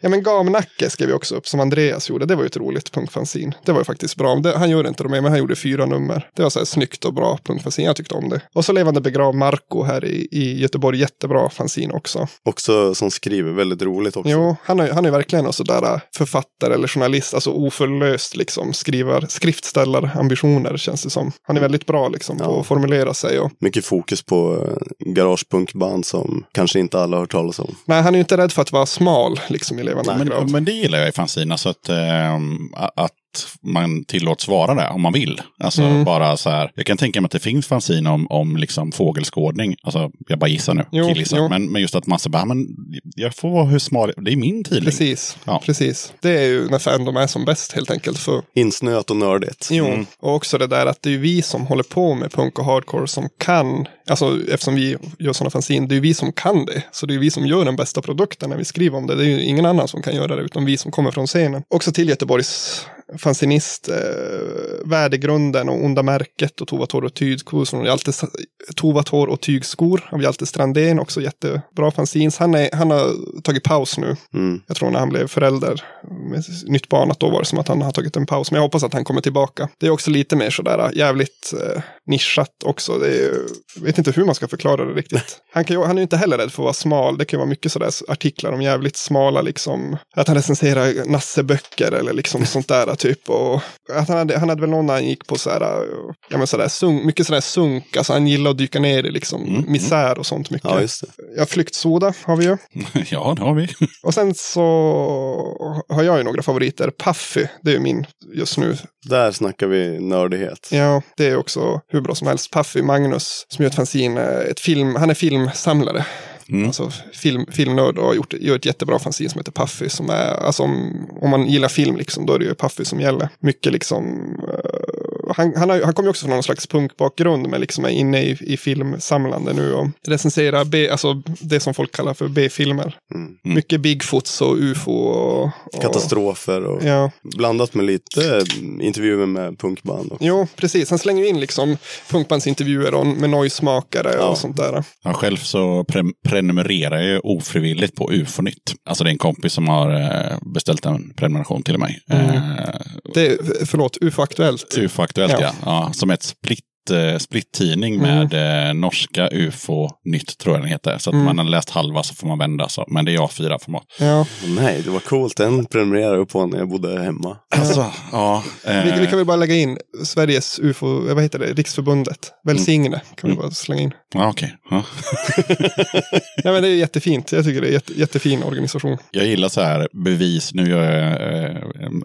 Ja, men Gamnacke skrev vi också upp, som Andreas gjorde. Det var ju ett roligt punkfanzin. Det var ju faktiskt bra. Det, han gjorde inte det med, men han gjorde fyra nummer. Det var så här snyggt och bra punkfanzin. Jag tyckte om det. Och så levande begravd Marco här i, i Göteborg. Jättebra fanzin också. Också som skriver väldigt roligt också. Jo, han är, han är verkligen en sådär författare eller journalist. Alltså oförlöst liksom. Skriver, skriftställar ambitioner känns det som. Han är väldigt bra liksom ja. på att formulera sig. Och... mycket fokus på garagepunkband som kanske inte alla har hört talas om. Nej, han är ju inte rädd för att vara smal liksom i levande Nej, men, men det gillar jag i fanzina, så att, äh, att man tillåts vara det om man vill. Alltså mm. bara så här, jag kan tänka mig att det finns fanzin om, om liksom fågelskådning. Alltså jag bara gissar nu, jo, jo. Men, men just att man säger, bara, men jag får vara hur smal, det är min tidning. Precis, ja. precis. Det är ju när fan de är som bäst helt enkelt. För... insnöat och nördigt. Jo, mm. och också det där att det är vi som håller på med punk och hardcore som kan, alltså eftersom vi gör sådana fanzin, det är vi som kan det. Så det är vi som gör den bästa produkten när vi skriver om det. Det är ju ingen annan som kan göra det utan vi som kommer från scenen. Också till Göteborgs fanzinist, eh, värdegrunden och onda märket och tovator och tygskor som vi alltid, tovator och tygskor har vi alltid Strandén också, jättebra fanzins. Han, är, han har tagit paus nu. Mm. Jag tror när han blev förälder med nytt barn att då var det som att han har tagit en paus, men jag hoppas att han kommer tillbaka. Det är också lite mer sådär jävligt eh, nischat också. Det är, jag vet inte hur man ska förklara det riktigt. Han, kan, han är ju inte heller rädd för att vara smal. Det kan ju vara mycket sådär artiklar om jävligt smala liksom, att han recenserar nasseböcker eller liksom sånt där typ, och att han hade, han hade väl någon när han gick på så här, ja men så där sunk, mycket så där sunk, alltså han gillar att dyka ner i liksom mm, misär och sånt mycket. Ja, just det. Ja, Flyktsoda har vi ju. Ja, det har vi. Och sen så har jag ju några favoriter. Puffy, det är ju min just nu. Där snackar vi nördighet. Ja, det är också hur bra som helst. Puffy Magnus, som gör ett fanzin, ett film, han är filmsamlare. Mm. Alltså film, filmnörd och har gjort gör ett jättebra fanzin som heter Puffy, som är, alltså om, om man gillar film liksom, då är det ju Puffy som gäller. Mycket liksom uh, han, han, har, han kom ju också från någon slags punkbakgrund, men liksom är inne i, i filmsamlande nu och recenserar B, alltså det som folk kallar för B-filmer. Mm. Mm. Mycket Bigfoots och U F O och, och katastrofer och ja. Blandat med lite intervjuer med punkband också. Jo, precis. Han slänger ju in liksom punkbandsintervjuer och, med noise-smakare ja. Och sånt där. Han själv så pre- pre- prenumererar ju ofrivilligt på U F O-nytt. Alltså det är en kompis som har beställt en prenumeration till mig. Mm. Eh, det är, förlåt, U F O-aktuellt. U F O-aktuellt, ja. ja. ja som ett split splittidning med mm. eh, norska U F O-nytt tror jag den heter. Så att mm. man har läst halva så får man vända. Så. Men det är A fyra-format. Ja. Nej, det var coolt. Den prenumererade jag på när jag bodde hemma. Alltså, ja. Eh. Vi, vi kan väl bara lägga in Sveriges U F O, vad heter det? Riksförbundet. Välsigne mm. kan vi bara slänga in. Ja, okej. Okay. Ja, men det är jättefint. Jag tycker det är en jätte, jättefin organisation. Jag gillar så här bevis, nu gör jag eh,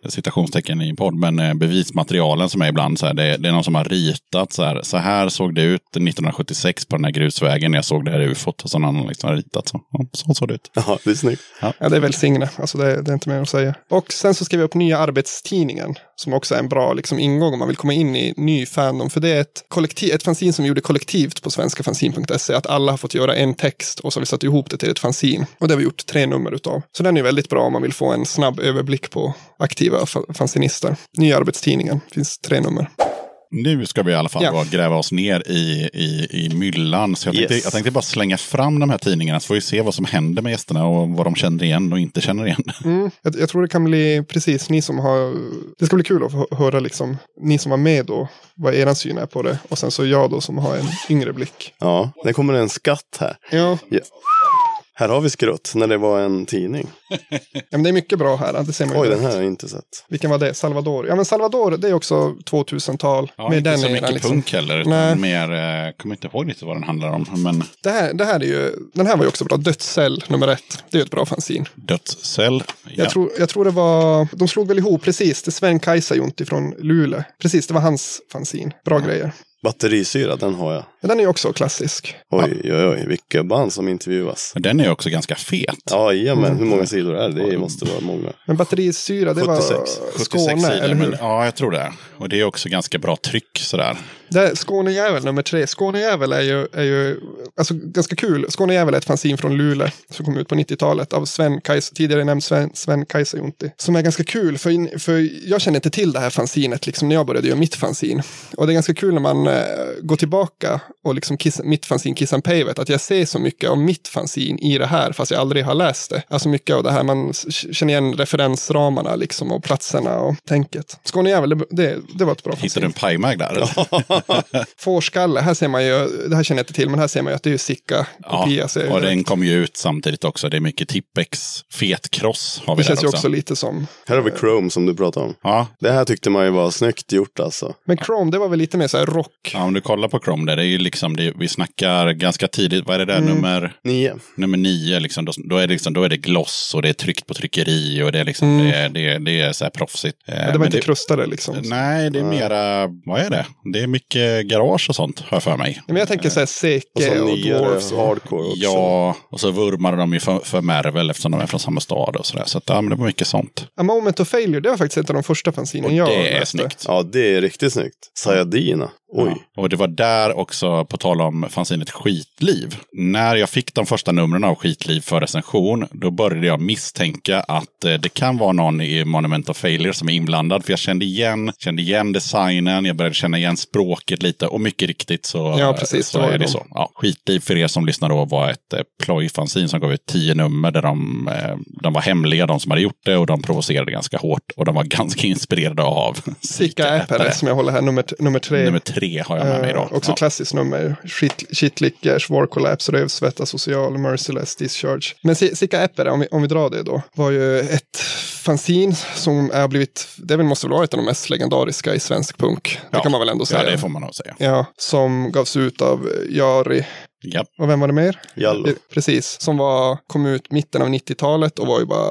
citationstecken i en podd, men eh, bevismaterialen som är ibland så här, det, det är någon som har ritat så här. Så här såg det ut nittonhundrasjuttiosex på den här grusvägen när jag såg det här U F O-t och sådana har liksom ritat så. Ja, så såg det ut. Ja, det är snyggt. Ja, ja det är välsigne. Alltså det, det är inte mer att säga. Och sen så skrev jag upp Nya Arbetstidningen som också är en bra liksom, ingång om man vill komma in i ny fandom. För det är ett, kollektiv, ett fanzin som gjorde kollektivt på svenskafanzin punkt se att alla har fått göra en text och så har vi satt ihop det till ett fanzin. Och det har vi gjort tre nummer utav. Så den är väldigt bra om man vill få en snabb överblick på aktiva fanzinister. Nya Arbetstidningen. Finns tre nummer. Nu ska vi i alla fall yeah. gräva oss ner i, i, i myllan. Så jag tänkte, yes. jag tänkte bara slänga fram de här tidningarna så får vi se vad som händer med gästerna och vad de känner igen och inte känner igen. Mm, jag, jag tror det kan bli precis ni som har... Det ska bli kul att höra liksom, ni som var med då, vad er syn är på det. Och sen så jag då som har en yngre blick. Ja, det kommer en skatt här. Ja. ja. Här har vi skrott när det var en tidning. Ja, men det är mycket bra här. Det ser man Oj, ju den här har jag inte sett. Vilken var det? Salvador. Ja, men Salvador, det är också tvåtusental. Ja, med inte den så mycket liksom. Punk heller. Utan mer, jag kommer inte ihåg lite vad den handlar om. Men... Det, här, det här är ju, den här var ju också bra. Dödscell, nummer ett. Det är ju ett bra fanzin. Dödscell, ja. Jag tror, jag tror det var, de slog väl ihop precis. Det är Sven Kajsa Jonti från Lule. Precis, det var hans fanzin. Bra ja. Grejer. Batterisyra, den har jag. Den är också klassisk. Oj, oj, oj, vilka band som intervjuas. Den är också ganska fet. Ja, men mm. hur många sidor är det? Det måste vara många. Men Batterisyra, det sjuttiosex. Var Skåne, sjuttiosex sidor, eller hur? Men, ja, jag tror det. Och det är också ganska bra tryck, sådär. Det, Skånejävel, nummer tre. Skånejävel är ju, är ju alltså, ganska kul. Skånejävel är ett fanzin från Lule som kom ut på nittiotalet av Sven Kajsa, tidigare nämnd Sven, Sven Kajsa Jonti. Som är ganska kul, för, för jag känner inte till det här fanzinet liksom, när jag började göra mitt fanzin. Och det är ganska kul när man gå tillbaka och liksom kiss, mitt fanzin Kissan Pejvet, att jag ser så mycket av mitt fanzin i det här fast jag aldrig har läst det. Alltså mycket av det här, man känner igen referensramarna liksom och platserna och tänket. Skånejävel, det, det var ett bra fanzin. Hittade du en Pie Mag där? Fårskalle, här ser man ju, det här känner jag inte till, men här ser man ju att det är ju Sicka kopia. Ja, och, och den kom ju ut samtidigt också, det är mycket Tippex, fet kross har vi det där också. Det känns ju också lite som... Här har vi Chrome som du pratade om. Ja. Det här tyckte man ju var snyggt gjort alltså. Men Chrome, det var väl lite mer så här rock. Ja, om du kollar på Chrome där, det är ju liksom, det, vi snackar ganska tidigt, vad är det där, mm. nummer nio? Nummer nio, liksom, då, då, är det liksom, då är det gloss och det är tryckt på tryckeri och det är liksom, mm. det, det, det är så här proffsigt. Ja, det var men inte det, krustade liksom. Nej, det är mera, vad är det? Det är mycket garage och sånt, hör för mig. Ja, men jag tänker så här, Seke och, och Dwarfs och hardcore också. Ja, och så vurmar de ju för, för Marvel eftersom de är från samma stad och sådär, så att, ja, men det var mycket sånt. A Moment of Failure, det var faktiskt ett av de första fanzinen jag läste. Och det är snyggt. Ja, det är riktigt snyggt. Sayadina. Oj. Ja, och det var där också, på tal om fanzinet Skitliv. När jag fick de första numren av Skitliv för recension, då började jag misstänka att eh, det kan vara någon i Monument of Failure som är inblandad. För jag kände igen, kände igen designen, jag började känna igen språket lite. Och mycket riktigt så, ja, precis, så det är det de. Så. Ja, Skitliv, för er som lyssnar då, var ett eh, plojfanzin som gav ut tio nummer där de, eh, de var hemliga, de som hade gjort det. Och de provocerade ganska hårt. Och de var ganska inspirerade av Sika Äppare, som jag håller här, nummer, t- nummer tre. Nummer tre. Har jag med mig då. Uh, också ja. Klassiskt nummer. Shitlicker, War Collapse, Rövsvetta, Social, Merciless, Discharge. Men Sicka Äppare, om vi, om vi drar det då, var ju ett fanzin som är blivit, det väl måste väl vara ett av de mest legendariska i svensk punk. Det ja. Kan man väl ändå säga. Ja, det får man nog säga. Ja, som gavs ut av Jari Ja. Och vem var det mer? Jallo. Precis, som var, kom ut mitten av nittiotalet och var ju bara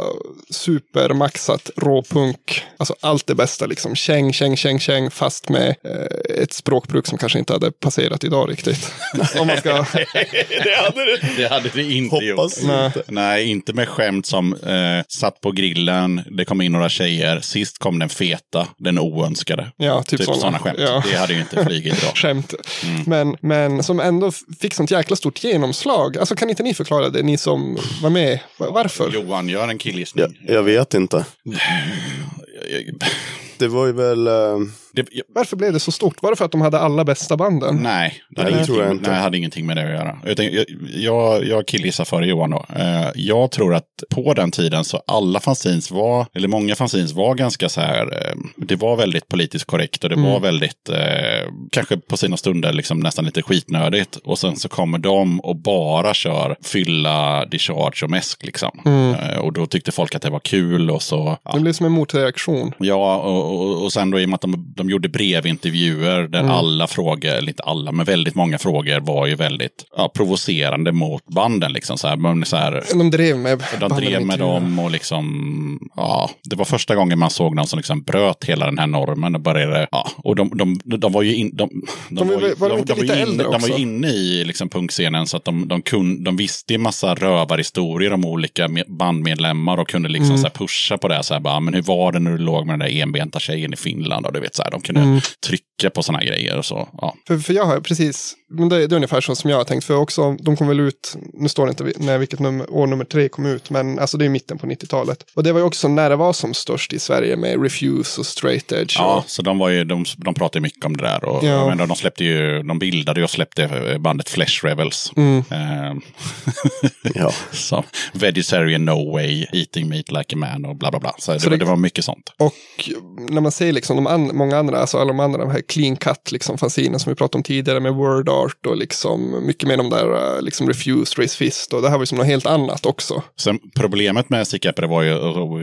supermaxat råpunk. Alltså allt det bästa liksom. Käng, käng, käng, käng. Fast med eh, ett språkbruk som kanske inte hade passerat idag riktigt. Om man ska... det, hade det. det hade det inte Hoppas gjort. Nej. Inte. Nej, inte med skämt som eh, satt på grillen, det kom in några tjejer, sist kom den feta, den oönskade. Ja, typ, typ sådana. sådana skämt. Ja. Det hade ju inte flygit idag. Skämt. Mm. Men, men som ändå fick sånt jäkla stort genomslag. Alltså kan inte ni förklara det? Ni som var med. Varför? Johan, gör en killgissning. Jag, jag vet inte. Det var ju väl... Uh... Det, jag... Varför blev det så stort? Var det för att de hade alla bästa banden? Nej, det hade, nej, jag inte. Nej, hade ingenting med det att göra. Utan jag, jag, jag killgissar före Johan då. Uh, jag tror att på den tiden så alla fanzines var, eller många fanzines var ganska så här, uh, det var väldigt politiskt korrekt och det mm. var väldigt, uh, kanske på sina stunder liksom nästan lite skitnödigt. Och sen så kommer de och bara kör fylla, discharge och mäsk liksom. Mm. Uh, och då tyckte folk att det var kul och så. Ja. Det blev som en motreaktion. Ja, och, och, och sen då i och med att de, de De gjorde brevintervjuer där mm. alla frågor, eller inte alla, men väldigt många frågor var ju väldigt ja, provocerande mot banden. Liksom, så här, men så här, de drev med, de drev med dem och liksom, ja, det var första gången man såg någon som liksom bröt hela den här normen och började, ja, och de, de, de var ju in, de, de, de var ju, var de, de, de var ju inne, de var inne i liksom punkscenen så att de, de, kun, de visste en massa rövarhistorier om olika bandmedlemmar och kunde liksom mm. så här pusha på det så här, bara, men hur var det när du låg med den där enbenta tjejen i Finland och du vet så här. De kunde mm. trycka på såna här grejer och så. Ja. För, för jag har precis, men det, det är ungefär så som jag har tänkt. För också, de kom väl ut, nu står det inte när vilket nummer, år nummer tre kom ut, men alltså det är mitten på nittiotalet. Och det var ju också när det var som störst i Sverige med Refuse och Straight Edge. Och... Ja, så de var ju, de, de pratade mycket om det där. Och, ja. Men de släppte ju, de bildade och släppte bandet Flesh Rebels. Mm. Ehm, ja. Som Vegetarian No Way, Eating Meat Like a Man och bla bla bla. Så, så det, det, det var mycket sånt. Och när man ser liksom, de an, många andra, alltså alla de andra, de här clean cut liksom fanzinen som vi pratade om tidigare med word art och liksom mycket mer de där liksom Refused, Race Fist och det här var ju som något helt annat också. Sen problemet med Stickapper var ju,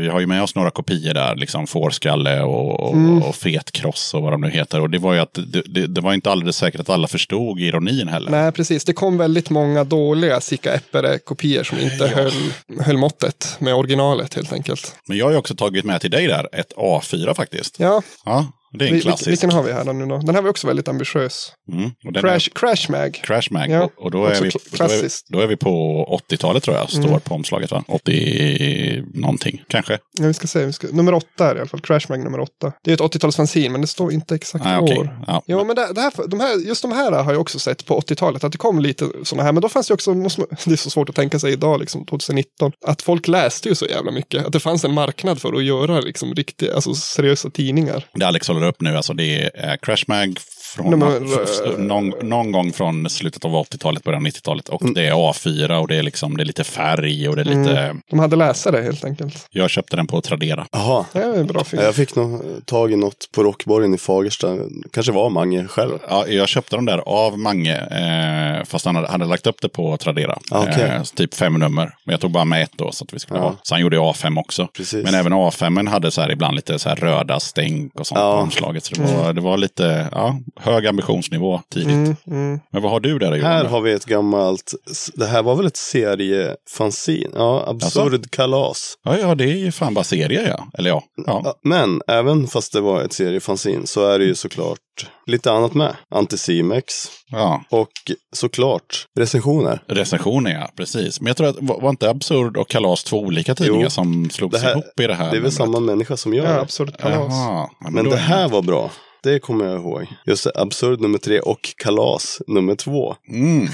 vi har ju med oss några kopior där, liksom fårskalle och, och, mm. och fetkross och vad de nu heter och det var ju att det, det, det var inte alldeles säkert att alla förstod ironin heller. Nej, precis. Det kom väldigt många dåliga Stickapper-kopior som inte ja. höll, höll måttet med originalet helt enkelt. Men jag har ju också tagit med till dig där ett A fyra faktiskt. Ja. Ja. Det är en klassisk. Vilken har vi här nu då? Den här var också väldigt ambitiös. Mm, och den Crash, är... Crash Mag. Crash Mag. Ja, och då är, vi, då, är vi, då är vi på åttiotalet tror jag. Står mm. på omslaget va? åttio någonting kanske. Ja, vi ska se. Vi ska... Nummer åtta är i alla fall. Crash Mag nummer åtta. Det är ett åttiotalsfanzin men det står inte exakt ah, okay. år. Ja, ja men det, det här, de här, just de här har jag också sett på åttiotalet. Att det kom lite sådana här. Men då fanns det också, måste man, det är så svårt att tänka sig idag liksom tjugonitton. Att folk läste ju så jävla mycket. Att det fanns en marknad för att göra liksom riktiga, alltså seriösa tidningar. Det är Alex upp nu, alltså det är Crash Mag från nummer, f- någon, någon gång från slutet av åttiotalet, början av nittiotalet och mm. det är A fyra och det är liksom det är lite färg och det är lite... Mm. De hade läsare helt enkelt. Jag köpte den på att Tradera. Jaha. Det är en bra film. Jag fick nog tag i något på Rockborgen i Fagersta. Kanske var Mange själv. Ja, jag köpte dem där av Mange eh, fast han hade, hade lagt upp det på att Tradera. Ah, okay. eh, typ fem nummer. Men jag tog bara med ett då så att vi skulle ja. ha. Så han gjorde A fem också. Precis. Men även A fem hade så här ibland lite så här röda stänk och sånt. Ja. Omslaget, så det var, det var lite ja, hög ambitionsnivå tidigt. Mm, mm. Men vad har du där, Johan? Här har vi ett gammalt, det här var väl ett seriefanzin? Ja, Absurd alltså? Kalas. Ja, ja, det är ju fan bara serie, ja. Eller ja. ja. Men även fast det var ett seriefanzin så är det ju såklart lite annat med. Anticimex. Ja. Och såklart recensioner. Recensioner, ja. Precis. Men jag tror att var inte Absurd och Kalas två olika tidningar jo, som slogs här, ihop i det här? Det är väl numret. Samma människa som gör ja, Absurd Kalas. Ja, men men det här var bra. Det kommer jag ihåg. Just Absurd nummer tre och Kalas nummer två. Mm.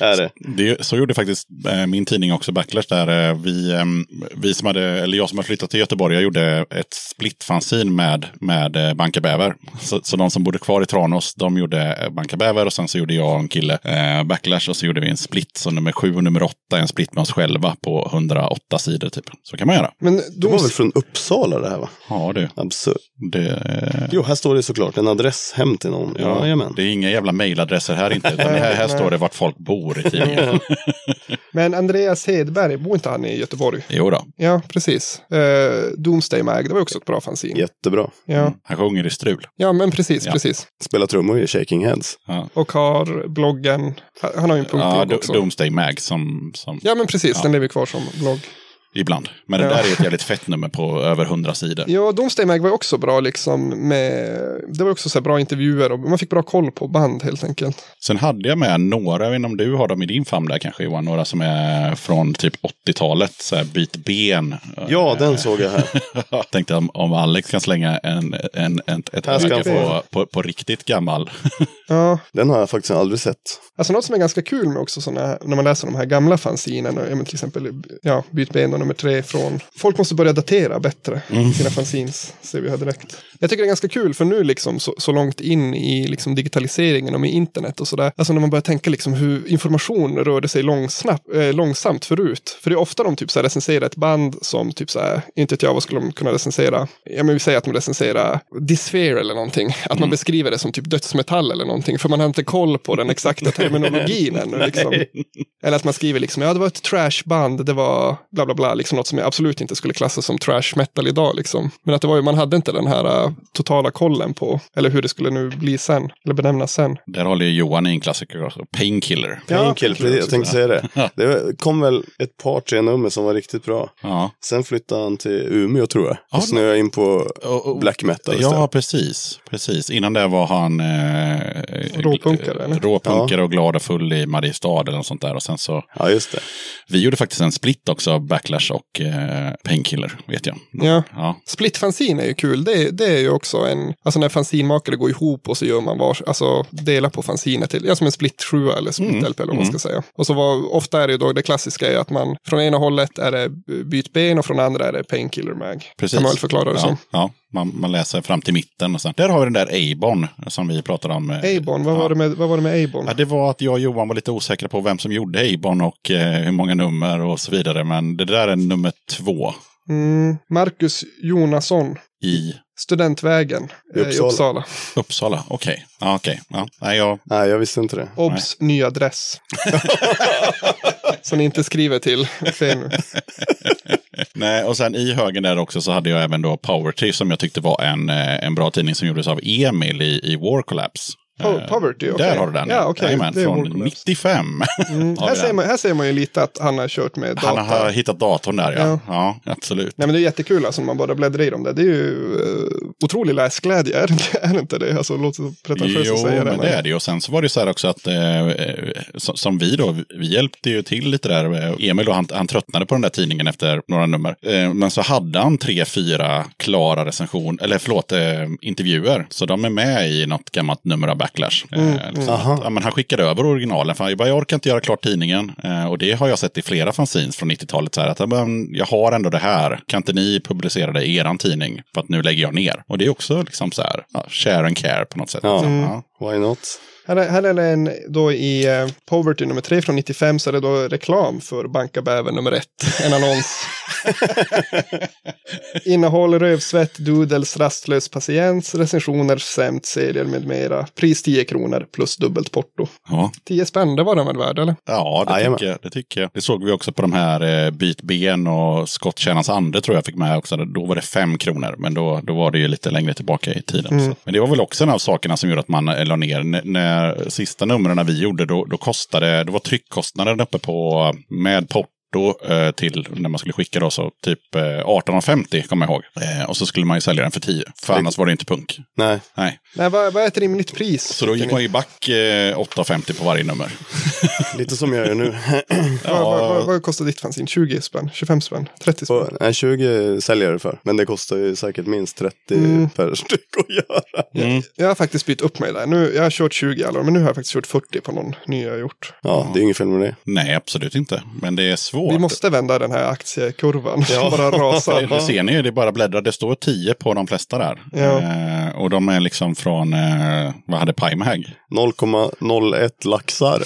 är det. Så, det. Så gjorde faktiskt eh, min tidning också, Backlash, där eh, vi, eh, vi som hade, eller jag som hade flyttat till Göteborg, jag gjorde ett splittfanzin med, med eh, Banka Bäver. Så, så de som bodde kvar i Tranås, de gjorde eh, Banka Bäver och sen så gjorde jag och en kille eh, Backlash och så gjorde vi en split, så nummer sju och nummer åtta är en split med oss själva på hundraåtta sidor typ. Så kan man göra. Men då... Det var väl från Uppsala det här va? Ja, du. Absurd. Det... Jo, här står det det såklart en adress hem till någon. Ja, ja, det är inga jävla mailadresser här inte. Utan här, här står det vart folk bor i tidningen. Men Andreas Hedberg, bor inte han i Göteborg? Jo då. Ja, precis. Eh, Doomsday Mag, det var också ett bra fanzin. Jättebra. Ja. Mm. Han sjunger i strul. Ja, men precis, ja. precis. Spelar trummor i Shaking Heads. Ja. Och har bloggen. Han har ju en punktblogg ja, också. Doomsday Mag som, som... Ja, men precis. Ja. Den lever kvar som blogg. Ibland. Men det ja. där är ett jävligt fett nummer på över hundra sidor. Ja, Domsteg Mag var också bra liksom med, det var också så här bra intervjuer och man fick bra koll på band helt enkelt. Sen hade jag med några, jag vet inte om du har dem i din famn där kanske Johan, några som är från typ åttiotalet, så här byt ben. Ja, den såg jag här. Jag tänkte om, om Alex kan slänga en, en, en, ett märke på, på, på riktigt gammal. Ja. Den har jag faktiskt aldrig sett. Alltså något som är ganska kul med också såna här, när man läser de här gamla fanzinen, till exempel ja, byt ben nummer tre från... Folk måste börja datera bättre mm. sina fanzines, ser vi här direkt. Jag tycker det är ganska kul för nu liksom så, så långt in i liksom digitaliseringen och med internet och sådär. Alltså när man börjar tänka liksom hur information rörde sig långsnapp, eh, långsamt förut. För det är ofta de typ så här recenserar ett band som typ så här, inte vet jag vad skulle de kunna recensera. Ja men vi säger att de recenserar Disfere eller någonting. Att mm. man beskriver det som typ dödsmetall eller någonting. För man har inte koll på den exakta terminologin ännu liksom. Eller att man skriver liksom, ja det var ett trashband, det var bla bla bla. Liksom något som jag absolut inte skulle klassa som trash metal idag liksom. Men att det var ju, man hade inte den här uh, totala kollen på eller hur det skulle nu bli sen, eller benämnas sen. Där håller ju Johan i en klassiker också, Painkiller. Ja, Painkiller, precis, jag tänkte säga det. Det kom väl ett par, tre nummer som var riktigt bra. Ja. Sen flyttade han till Umeå tror jag, och ja, snöade in på och, och, black metal. Ja, istället. precis. precis. Innan det var han eh, råpunkare, eller? råpunkare ja. och glad och full i Mariestad eller något sånt där. Och sen så, ja, just det. Vi gjorde faktiskt en split också, Backlash och eh, Painkiller, vet jag. Ja. ja. Split-fanzin är ju kul. Det, det är ju också en... Alltså när fanzinmakare går ihop och så gör man var... Alltså delar på fanzinet till... Ja, som en split-sjua eller split-L P eller vad man ska säga. Och så var, ofta är det ju då det klassiska är att man... Från ena hållet är det byt ben och från andra är det Painkiller Mag. Precis. Kan man väl förklara det ja. som. Ja. Man, man läser fram till mitten och sen. Där har vi den där A-Born som vi pratade om. A-Born, vad, ja. vad var det med A-Born? Ja, det var att jag och Johan var lite osäkra på vem som gjorde A-Born och eh, hur många nummer och så vidare. Men det där är nummer två. Mm, Marcus Jonasson. I? Studentvägen i Uppsala. I Uppsala, Uppsala. okej. Okay. Ja, okej. Okay. Ja. Nej, jag... Nej, jag visste inte det. Obs, Nej. ny adress. Som ni inte skriver till. Nej, och sen i högen där också så hade jag även då Poverty som jag tyckte var en, en bra tidning som gjordes av Emil i, i War Collapse. Po- poverty, okay. Där har du den. Ja, okay. Amen, det är från nittiofem. Mm. Här, ser man, här ser man ju lite att han har kört med datorn. Han har hittat datorn där, ja. Ja, ja absolut. Nej, men det är jättekul alltså, man bara bläddrar i dem där. Det är ju eh, otrolig läsglädje, är det inte det? Alltså, låt pretentiöst att säga det. Jo, men det är det. Och sen så var det så här också att, eh, som, som vi då, vi hjälpte ju till lite där. Emil då, han, han tröttnade på den där tidningen efter några nummer. Eh, men så hade han tre, fyra klara recension, eller förlåt, eh, intervjuer. Så de är med i något gammalt nummer av Backlash. Mm, eh, liksom. att, ja, men han skickade över originalen för han bara, jag orkar inte göra klart tidningen eh, och det har jag sett i flera fanzines från nittiotalet så här, att men, jag har ändå det här, kan inte ni publicera det i eran tidning för att nu lägger jag ner. Och det är också liksom så här, ja, share and care på något sätt. Ja. Liksom. Ja. Why not? Här är, här är den då i eh, Poverty nummer tre från nittiofem, så är det då reklam för Banka Bäver nummer ett. En annons. Innehåll rövsvett, doodles, rastlös patiens, recensioner, sämt, serier med mera. Pris tio kronor plus dubbelt porto. Ja. tio spänn, det var den väl värd, eller? Ja, det, tycker jag, det tycker jag. Det såg vi också på de här eh, byt ben och skottkärnans ande tror jag fick med också. Då var det fem kronor, men då, då var det ju lite längre tillbaka i tiden. Mm. Så. Men det var väl också en av sakerna som gjorde att man la ner. N- när sista numren vi gjorde, då, då kostade, det var tryckkostnaden uppe på med port då till när man skulle skicka då så typ arton femtio kommer jag ihåg. Och så skulle man ju sälja den för tio. För det... annars var det inte punk. Nej. Nej. Nej, vad, vad är ett rimligt pris? Så då gick ni? Man ju back åtta femtio på varje nummer. Lite som jag gör nu. ja. vad, vad, vad kostar ditt fanzin? tjugo spänn? tjugofem spänn? trettio spänn? Nej, tjugo säljer det för. Men det kostar ju säkert minst trettio mm. per styck att göra. Mm. Jag har faktiskt bytt upp mig där. Nu, jag har kört tjugo alla, men nu har jag faktiskt kört fyrtio på någon ny jag har gjort. Ja, det är inget fel med det. Nej, absolut inte. Men det är svårt. Vi måste vända den här aktiekurvan. Ja. Bara rasar. Det ser ni ju, det är bara bläddrar. Det står tio på de flesta där. Ja. Eh, och de är liksom från, eh, vad hade Pie Mag? noll komma noll ett laxar.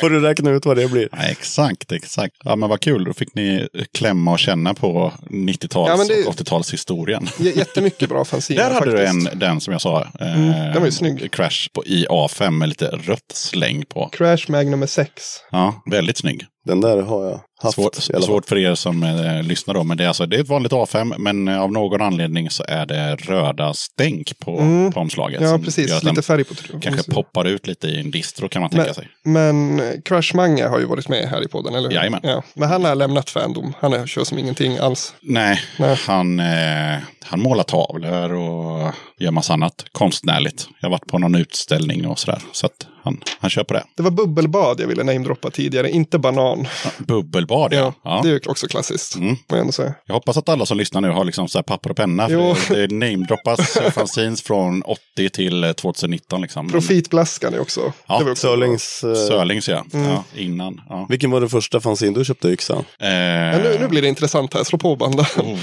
Får du räkna ut vad det blir? Ja, exakt, exakt. Ja, men vad kul. Då fick ni klämma och känna på nittio-tals ja, det... och åttio-talshistorien. Jättemycket bra fanziner. Där hade faktiskt. Du en, den som jag sa. Mm, eh, den var ju snygg. Crash på I A fem med lite rött släng på. Crash Mag nummer sex. Ja, väldigt snygg. Den där har jag haft. Svår, svårt för er som eh, lyssnar då. Men det är, alltså, det är ett vanligt A fem, men eh, av någon anledning så är det röda stänk på, mm. på omslaget. Ja, precis. Lite färg på tr- kanske poppar ut lite i en distro kan man tänka men, sig. Men Crash Mange har ju varit med här i podden, eller hur? Jajamän. Ja, men han har lämnat fandom. Han är, kör som ingenting alls. Nej, Nej. Han, eh, han målar tavlor och gör massa annat konstnärligt. Jag har varit på någon utställning och sådär. Så att... Han, han kör på det. Det var bubbelbad jag ville namedroppa tidigare, inte banan. Ja, bubbelbad, ja. Ja, ja. Det är ju också klassiskt. Mm. Jag, jag hoppas att alla som lyssnar nu har liksom så här papper och penna. För det namedroppas fanzines från åttio till tjugonitton. Liksom. Profitblaskan är också. Ja. Det var också Sörlings. Uh... Sörlings, ja. Mm. Ja innan, ja. Vilken var det första fanzine du köpte, Yxan? Eh... Ja, nu, nu blir det intressant här, slå på banden. Oh.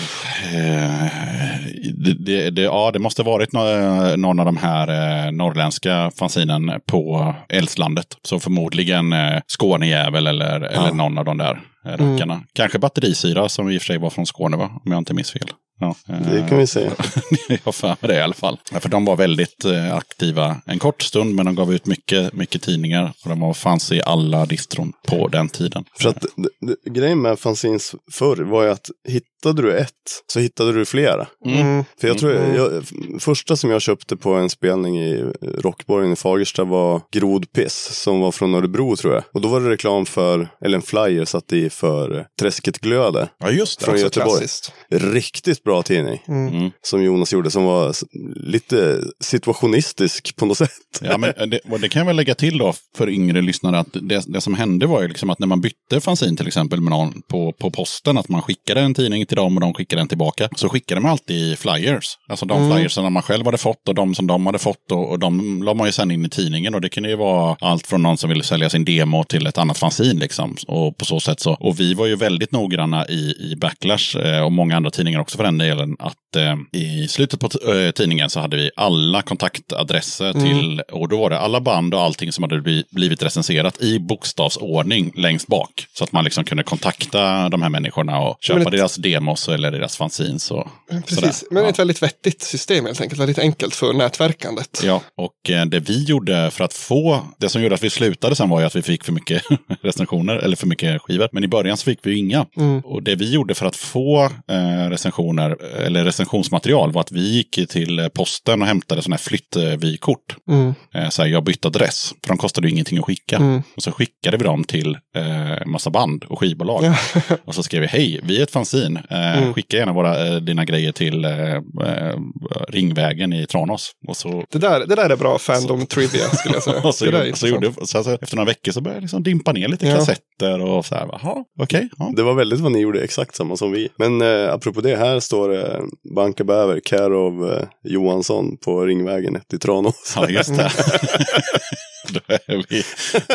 Eh... Det, det, det, ja, det måste varit no- någon av de här eh, norrländska fanzinen på Älvslandet. Så förmodligen eh, Skånejävel eller, ja. eller någon av de där eh, rackarna. Mm. Kanske Batterisyra som i och för sig var från Skåne, va? Om jag inte minns fel. Ja, det kan vi säga. Jag för med det i alla fall. Ja, för de var väldigt eh, aktiva en kort stund, men de gav ut mycket, mycket tidningar. Och de var, fanns i alla distron på den tiden. För att d- d- grejen med fanzines förr var ju att hittade du ett så hittade du flera. Mm. För jag tror, jag, jag, första som jag köpte på en spelning i Rockborgen i Fagersta var Crust Kirk som var från Örebro, tror jag. Och då var det reklam för, eller en flyer satt i för Träsket glöde. Ja, just det. Från Göteborg. Klassiskt. Riktigt bra. bra tidning mm. som Jonas gjorde som var lite situationistisk på något sätt. Ja, men det, det kan jag väl lägga till då för yngre lyssnare att det, det som hände var ju liksom att när man bytte fanzin till exempel med någon på, på posten att man skickade en tidning till dem och de skickade den tillbaka så skickade man alltid flyers. Alltså de mm. flyerserna man själv hade fått och de som de hade fått och, och de la man ju sen in i tidningen och det kunde ju vara allt från någon som ville sälja sin demo till ett annat fanzin liksom och på så sätt så. Och vi var ju väldigt noggranna i, i Backlash och många andra tidningar också för den delen att eh, i slutet på t- ö, tidningen så hade vi alla kontaktadresser till, mm. och då var det alla band och allting som hade bli, blivit recenserat i bokstavsordning längst bak så att man liksom kunde kontakta de här människorna och köpa ett, deras demos eller deras fanzines och precis, sådär. Men ja. Ett väldigt vettigt system helt enkelt, väldigt enkelt för nätverkandet. Ja, och eh, det vi gjorde för att få, det som gjorde att vi slutade sen var ju att vi fick för mycket recensioner eller för mycket skivor, men i början så fick vi inga mm. och det vi gjorde för att få eh, recensioner eller recensionsmaterial var att vi gick till posten och hämtade sådana här flyttvykort. Mm. Så här, jag bytte adress, för de kostade ju ingenting att skicka. Mm. Och så skickade vi dem till eh, massa band och skivbolag. Ja. Och så skrev vi, hej, vi är ett fanzin. Eh, mm. Skicka gärna våra, dina grejer till eh, Ringvägen i Tranås. Och så, det, där, det där är bra fandom trivia skulle jag säga. så gjorde, så gjorde, så alltså, efter några veckor så började jag liksom dimpa ner lite ja. kassetter och så här, jaha, okej. Okay, det var väldigt vad ni gjorde, exakt samma som vi. Men eh, apropå det här står det Banka Bäver, care of eh, Johansson på Ringvägen ett i Tranås. Ja, just det. Då är, vi,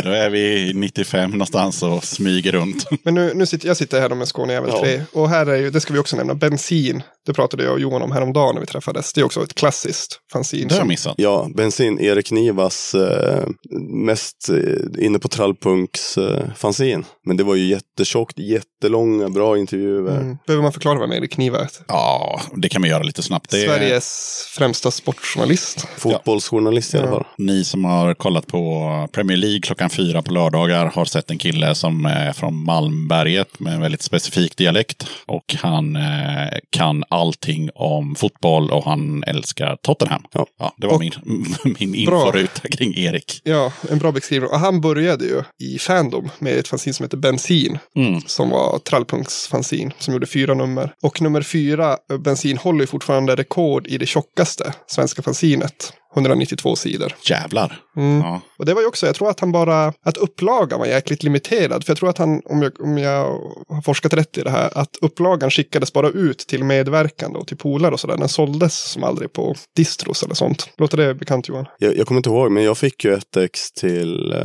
då är vi nittiofem någonstans och smyger runt. Men nu, nu sitter jag sitter här med Skånejävel tre. Ja. Och här är ju, det ska vi också nämna, bensin. Det pratade jag och Johan om häromdagen när vi träffades. Det är också ett klassiskt fanzin. Det har jag missat. Ja, bensin, Erik Nivas eh, mest inne på trallpunks eh, fanzin. Men det var ju jättetjockt, jättelånga, bra intervjuer. Mm. Behöver man förklara vad med Erik Niva är? Ja, det kan man göra lite snabbt. Det är... Sveriges främsta sportjournalist. Fotbollsjournalist ja. I alla fall. Ni som har kollat på Premier League klockan fyra på lördagar har sett en kille som är från Malmberget med en väldigt specifik dialekt och han eh, kan allting om fotboll och han älskar Tottenham. Ja, ja det var och, min, min inforuta kring Erik. Ja, en bra beskrivning. Och han började ju i fandom med ett fanzin som heter Bensin mm. som var trallpunktsfanzin som gjorde fyra nummer. Och nummer fyra, Bensin, håller ju fortfarande rekord i det tjockaste svenska fanzinet. etthundranittiotvå sidor. Jävlar. Mm. Ja. Och det var ju också, jag tror att han bara, att upplagan var jäkligt limiterad. För jag tror att han, om jag, om jag har forskat rätt i det här, att upplagan skickades bara ut till medverkande och till polare och sådär. Den såldes som aldrig på distros eller sånt. Låter det bekant, Johan? Jag, jag kommer inte ihåg, men jag fick ju ett ex till eh,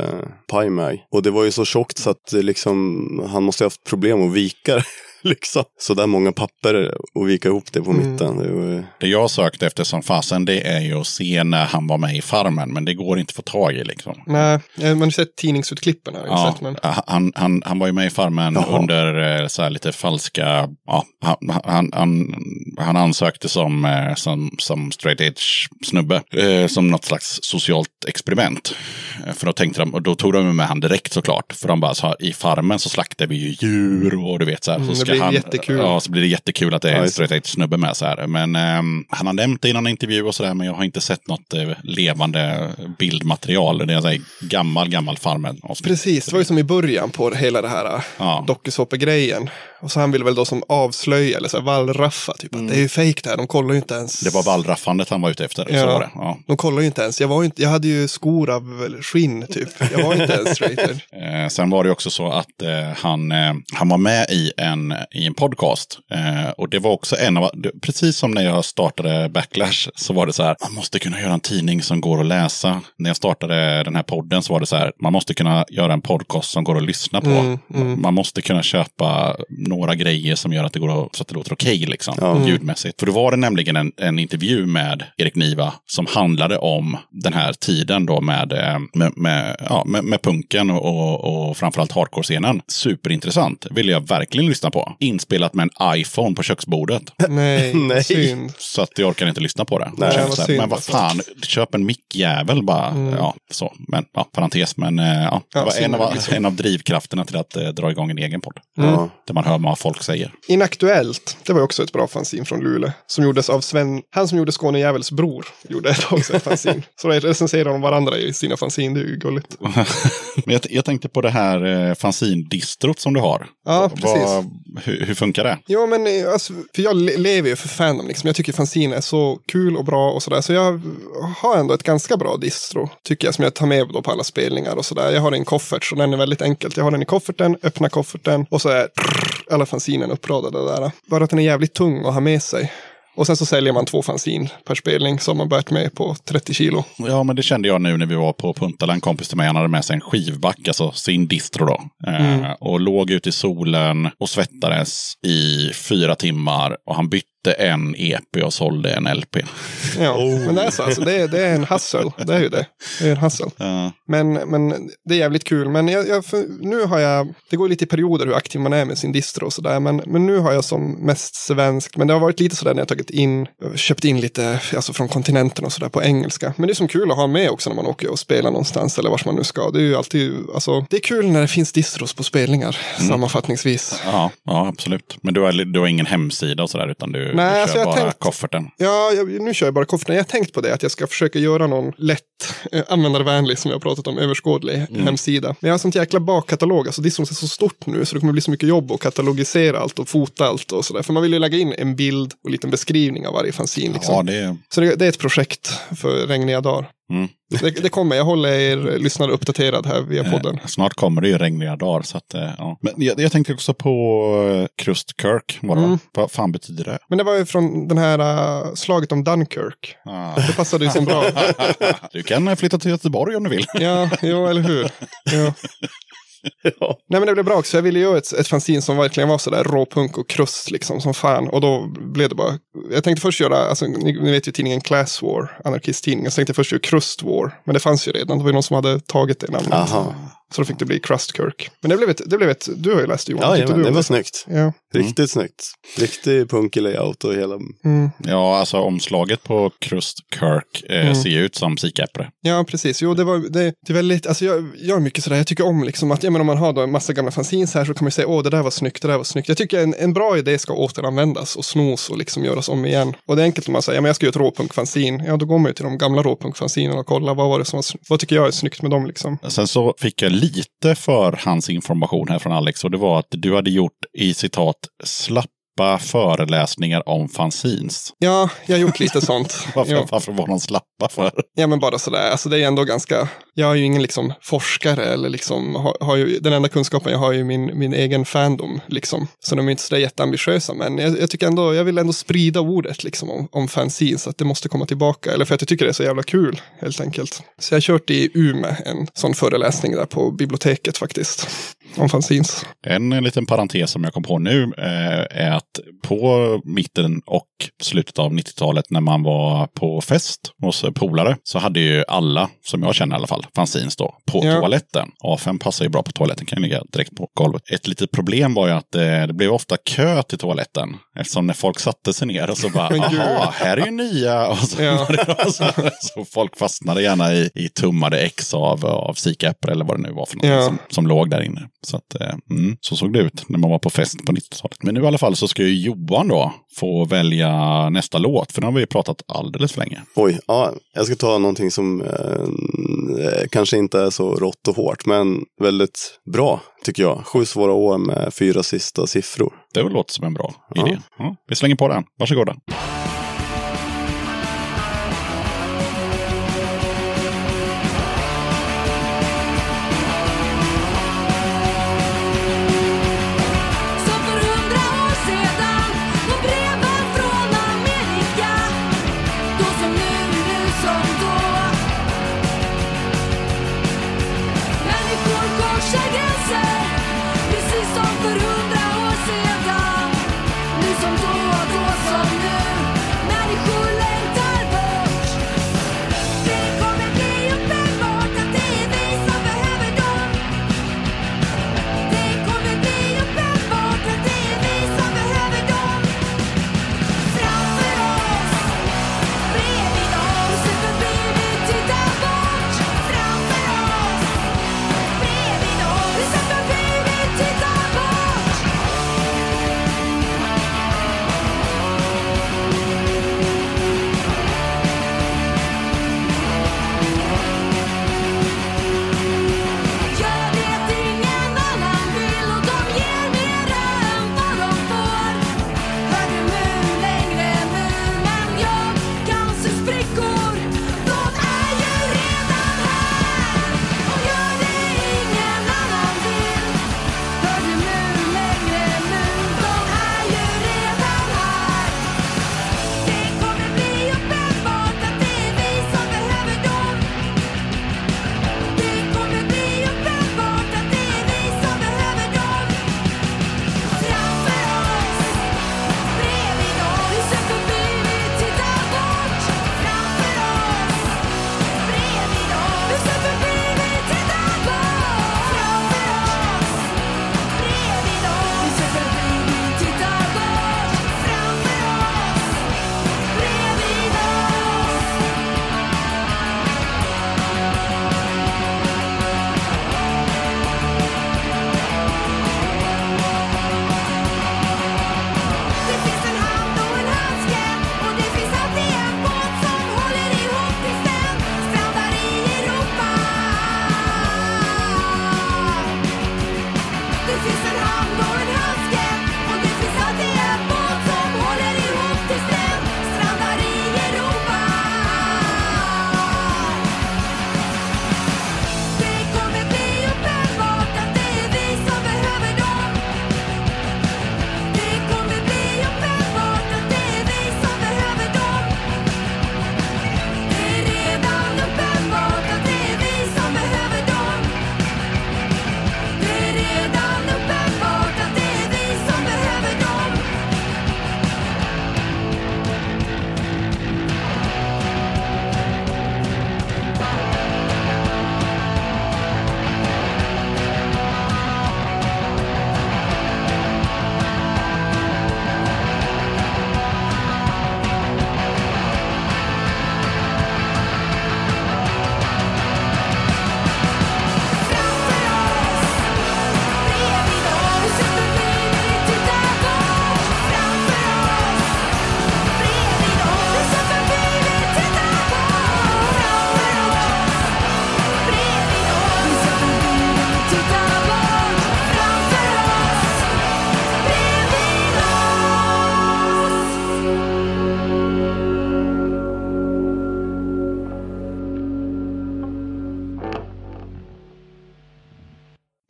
Pie Mag. Och det var ju så tjockt så att liksom, han måste ha haft problem att vika det. liksom. Så där många papper och vika ihop det på mm. mitten. Det, var... det jag sökte efter som fasen, det är ju att se när han var med i Farmen, men det går inte att få tag i liksom. Nej, man har sett tidningsutklippen här. Ja, sett, men... han, han, han var ju med i Farmen. Jaha. Under så här lite falska, ja, han, han, han, han ansökte som, som, som straight edge snubbe, eh, som något slags socialt experiment. För då tänkte de, och då tog de med han direkt såklart, för de bara så här, i Farmen så slaktar vi ju djur och du vet så här, mm, så ska han, jättekul. Ja, så blir det jättekul att det är en straight edge snubbe med så här, men eh, han har nämnt det i någon intervju och så där, men jag har inte sett något eh, levande bildmaterial. Det är så här gammal gammal Farmen. Precis, det var ju som i början på hela det här ja. dokusåpa-grejen. Och så han ville väl då som avslöja eller så här, vallraffa typ mm. att det är ju fejk det här, de kollar ju inte ens. Det var vallraffandet han var ute efter, ja. Så var det. Ja. De kollar ju inte ens. Jag var inte jag hade ju skor av skinn typ. Jag var inte ens straighter. Eh, sen var det också så att eh, han eh, han var med i en i en podcast eh, och det var också en av, precis som när jag startade Backlash så var det så här, man måste kunna göra en tidning som går att läsa. När jag startade den här podden så var det så här, man måste kunna göra en podcast som går att lyssna på. Mm, mm. Man måste kunna köpa några grejer som gör att det går att, så att det låter okej okay, liksom, mm. ljudmässigt. För då var det nämligen en, en intervju med Erik Niva som handlade om den här tiden då med, med, med, ja, med, med punken och, och, och framförallt hardcore-scenen. Superintressant. Ville jag verkligen lyssna på. Inspelat med en iPhone på köksbordet. Nej, Nej. Synd. Så att jag orkar inte lyssna på det. Nej, det var synd, men vad fan, köp en mickjävel bara. Mm. Ja, så. Men, ja, parentes, men ja. Det var ja, en, av, en av drivkrafterna till att eh, dra igång en egen podd. Mm. Där man hör vad folk säger. Inaktuellt, det var också ett bra fanzin från Lule. Som gjordes av Sven, han som gjorde Skånejävels bror, gjorde ett också ett fanzin. Så de recenserar om varandra i sina fanzin, det är ju gulligt. Men jag, jag tänkte på det här eh, fanzindistrot som du har. Ja, precis. Va, hur, hur funkar det? Ja, men alltså, för jag lever ju för fandom liksom. Jag tycker fanzin är så kul och bra och sådär. Så jag har ändå ett ganska bra distro, tycker jag, som jag tar med då på alla spelningar och sådär. Jag har en koffert, så den är väldigt enkelt. Jag har den i kofferten, öppnar kofferten och så är alla fanzinen uppradade där. Bara att den är jävligt tung att ha med sig. Och sen så säljer man två fanzin per spelning som man bärt med på trettio kilo. Ja, men det kände jag nu när vi var på Puntala. En kompis till mig, han hade med sig en skivback, alltså sin distro då. Mm. Eh, och låg ute i solen och svettades i fyra timmar. Och han bytte en E P och sålde en L P. Ja, oh. men det är så. Alltså, det, är, det är en hassel. Det är ju det. Det är en hassel. Uh. Men, men det är jävligt kul. Men jag, jag, nu har jag... Det går lite i perioder hur aktiv man är med sin distro och sådär. Men, men nu har jag som mest svensk... Men det har varit lite sådär när jag tagit in... Köpt in lite alltså från kontinenten och sådär på engelska. Men det är som kul att ha med också när man åker och spelar någonstans eller vars man nu ska. Det är ju alltid... Alltså, det är kul när det finns distros på spelningar. Mm. Sammanfattningsvis. Ja, ja, absolut. Men du har, du har ingen hemsida och sådär, utan du... Nej, alltså jag bara tänkt, kofferten. Ja, jag, nu kör jag bara kofferten. Jag har tänkt på det, att jag ska försöka göra någon lätt eh, användarvänlig, som jag har pratat om, överskådlig mm. hemsida. Men jag har sånt jäkla bakkatalog, alltså det är som så stort nu, så det kommer bli så mycket jobb att katalogisera allt och fota allt och sådär. För man vill ju lägga in en bild och en liten beskrivning av varje fanzin liksom. Ja, det är... Så det, det är ett projekt för regniga dagar. Mm. Det, det kommer, jag håller er lyssnare uppdaterad här via podden. Eh, snart kommer det ju regniga dagar, så att, eh, ja. Men jag, jag tänkte också på Crust Kirk, vad mm. fan betyder det? Men det var ju från den här uh, slaget om Dunkirk. Ah. Det passade ju så bra. Du kan flytta till Göteborg om du vill. Ja, jo, eller hur? Ja. Ja. Nej, men det blev bra också. Jag ville ju ett, ett fanzin som verkligen var sådär råpunk och krust liksom, som fan. Och då blev det bara... Jag tänkte först göra... Alltså, ni, ni vet ju tidningen Class War, anarkisttidningen. Så tänkte jag först göra Crust War. Men det fanns ju redan. Det var ju någon som hade tagit det namnet. Aha. Så då fick det bli Crust Kirk. Men det blev ett... Det blev ett du har ju läst det, Johan. Ja, jajamän, du det var det. Snyggt. Ja. Riktigt mm. snyggt. Riktig punkig layout och hela... Mm. Ja, alltså omslaget på Crust Kirk eh, mm. ser ju ut som sikäppre. Ja, precis. Jo, det var... Det, det är väldigt... Alltså, jag, jag är mycket sådär... Jag tycker om liksom att... Men om man har då en massa gamla fanzins här, så kan man ju säga, åh, det där var snyggt, det där var snyggt. Jag tycker en, en bra idé ska återanvändas och snos och liksom göras om igen. Och det är enkelt om man säger, ja, men jag ska göra ett råpunkfanzin. Ja, då går man ju till de gamla råpunkfanzinerna och kollar, vad var det som var, vad tycker jag är snyggt med dem liksom. Sen så fick jag lite för hans information här från Alex, och det var att du hade gjort i citat slapp slappa föreläsningar om fanzines. Ja, jag har gjort lite sånt. varför, ja. varför var de slappa för? Ja, men bara sådär. Alltså det är ändå ganska... Jag är ju ingen liksom forskare eller liksom... Har, har ju, den enda kunskapen jag har är ju min, min egen fandom liksom. Så de är inte sådär jätteambitiösa. Men jag, jag tycker ändå... Jag vill ändå sprida ordet liksom om, om fanzines. Att det måste komma tillbaka. Eller för att jag tycker det är så jävla kul helt enkelt. Så jag har kört i Umeå en sån föreläsning där på biblioteket faktiskt. Om fanzines. En, en liten parentes som jag kom på nu eh, är att på mitten och slutet av nittiotalet när man var på fest hos polare så hade ju alla, som jag känner i alla fall, fanzines då på ja. toaletten. A fem passar ju bra på toaletten, kan ju ligga direkt på golvet. Ett litet problem var ju att eh, det blev ofta kö till toaletten eftersom när folk satte sig ner och så bara, aha, här är ju nya och så, ja. och så, så folk fastnade gärna i, i tummade ex av, av sikaäppor eller vad det nu var för något ja. som, som låg där inne. Så, att, mm, så såg det ut när man var på fest på nittiotalet. Men nu i alla fall så ska ju Johan då få välja nästa låt. För den har vi ju pratat alldeles för länge. Oj, ja, jag ska ta någonting som eh, kanske inte är så rått och hårt. Men väldigt bra tycker jag. Sju svåra år med fyra sista siffror. Det låter som en bra ja. idé. Ja, vi slänger på den. Varsågoda. Precis som för hundra år sedan, nu som då, då som nu.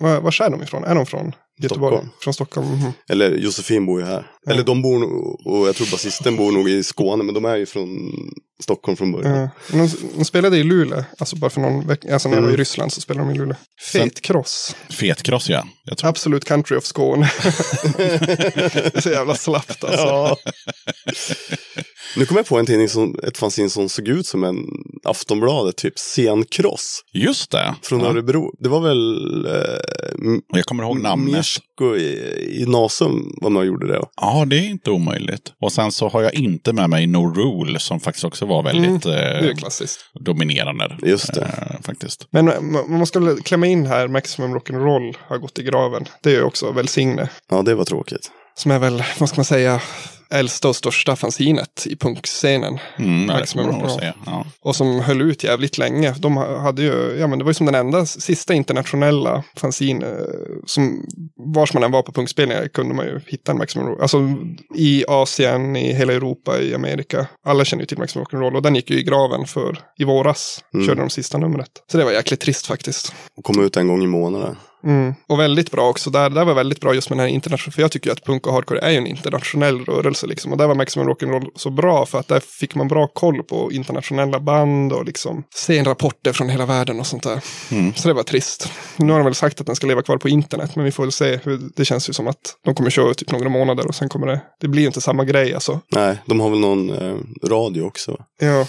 Var, var är de ifrån? Är de från Göteborg? Stockholm. Från Stockholm? Mm-hmm. Eller Josefin bor ju här. Mm. Eller de bor nog, och jag tror basisten bor nog i Skåne, men de är ju från Stockholm från början. Mm. De, de spelade i Lule, alltså bara för någon vecka, alltså när jag var i Ryssland så spelade de i Lule. Fetkross. Fetkross, ja. Jag tror. Absolut country of Skåne. Det är så jävla slappt alltså. Ja. Nu kom jag på en tidning som ett fanzin som såg ut som en Aftonbladet, typ Senkross. Just det. Från ja. Örebro. Det var väl... Eh, jag kommer ihåg namnet. Mirsko i, i Nasum vad man gjorde det. Ja, ah, det är inte omöjligt. Och sen så har jag inte med mig No Rule som faktiskt också var väldigt mm, eh, dominerande. Just det. Eh, faktiskt. Men man, man skulle klämma in här Maximum Rock'n'Roll har gått i graven. Det är ju också välsigne. Ja, det var tråkigt. Som är väl, vad ska man säga... äldsta och största fanzinet i punkscenen. Mm, ja, det ja. Och som höll ut jävligt länge. De hade ju, ja men det var ju som den enda sista internationella fanzin som vars man än var på punkspelningar kunde man ju hitta en Maximum Rock'n'Roll. Alltså i Asien, i hela Europa, i Amerika. Alla känner ju till Maximum Rock'n'Roll och den gick ju i graven för i våras. Mm. Körde de sista numret. Så det var jäkligt trist faktiskt. Och kom ut en gång i månaden. Mm. Och väldigt bra också, där, där var väldigt bra just med den här internationella, för jag tycker ju att punk och hardcore är ju en internationell rörelse liksom, och där var Maximum Rock'n'Roll så bra för att där fick man bra koll på internationella band och liksom scenrapporter från hela världen och sånt där. Mm. Så det var trist. Nu har de väl sagt att den ska leva kvar på internet, men vi får väl se hur, det känns ju som att de kommer köra typ några månader och sen kommer det, det blir ju inte samma grej alltså. Nej, de har väl någon eh, radio också. Ja.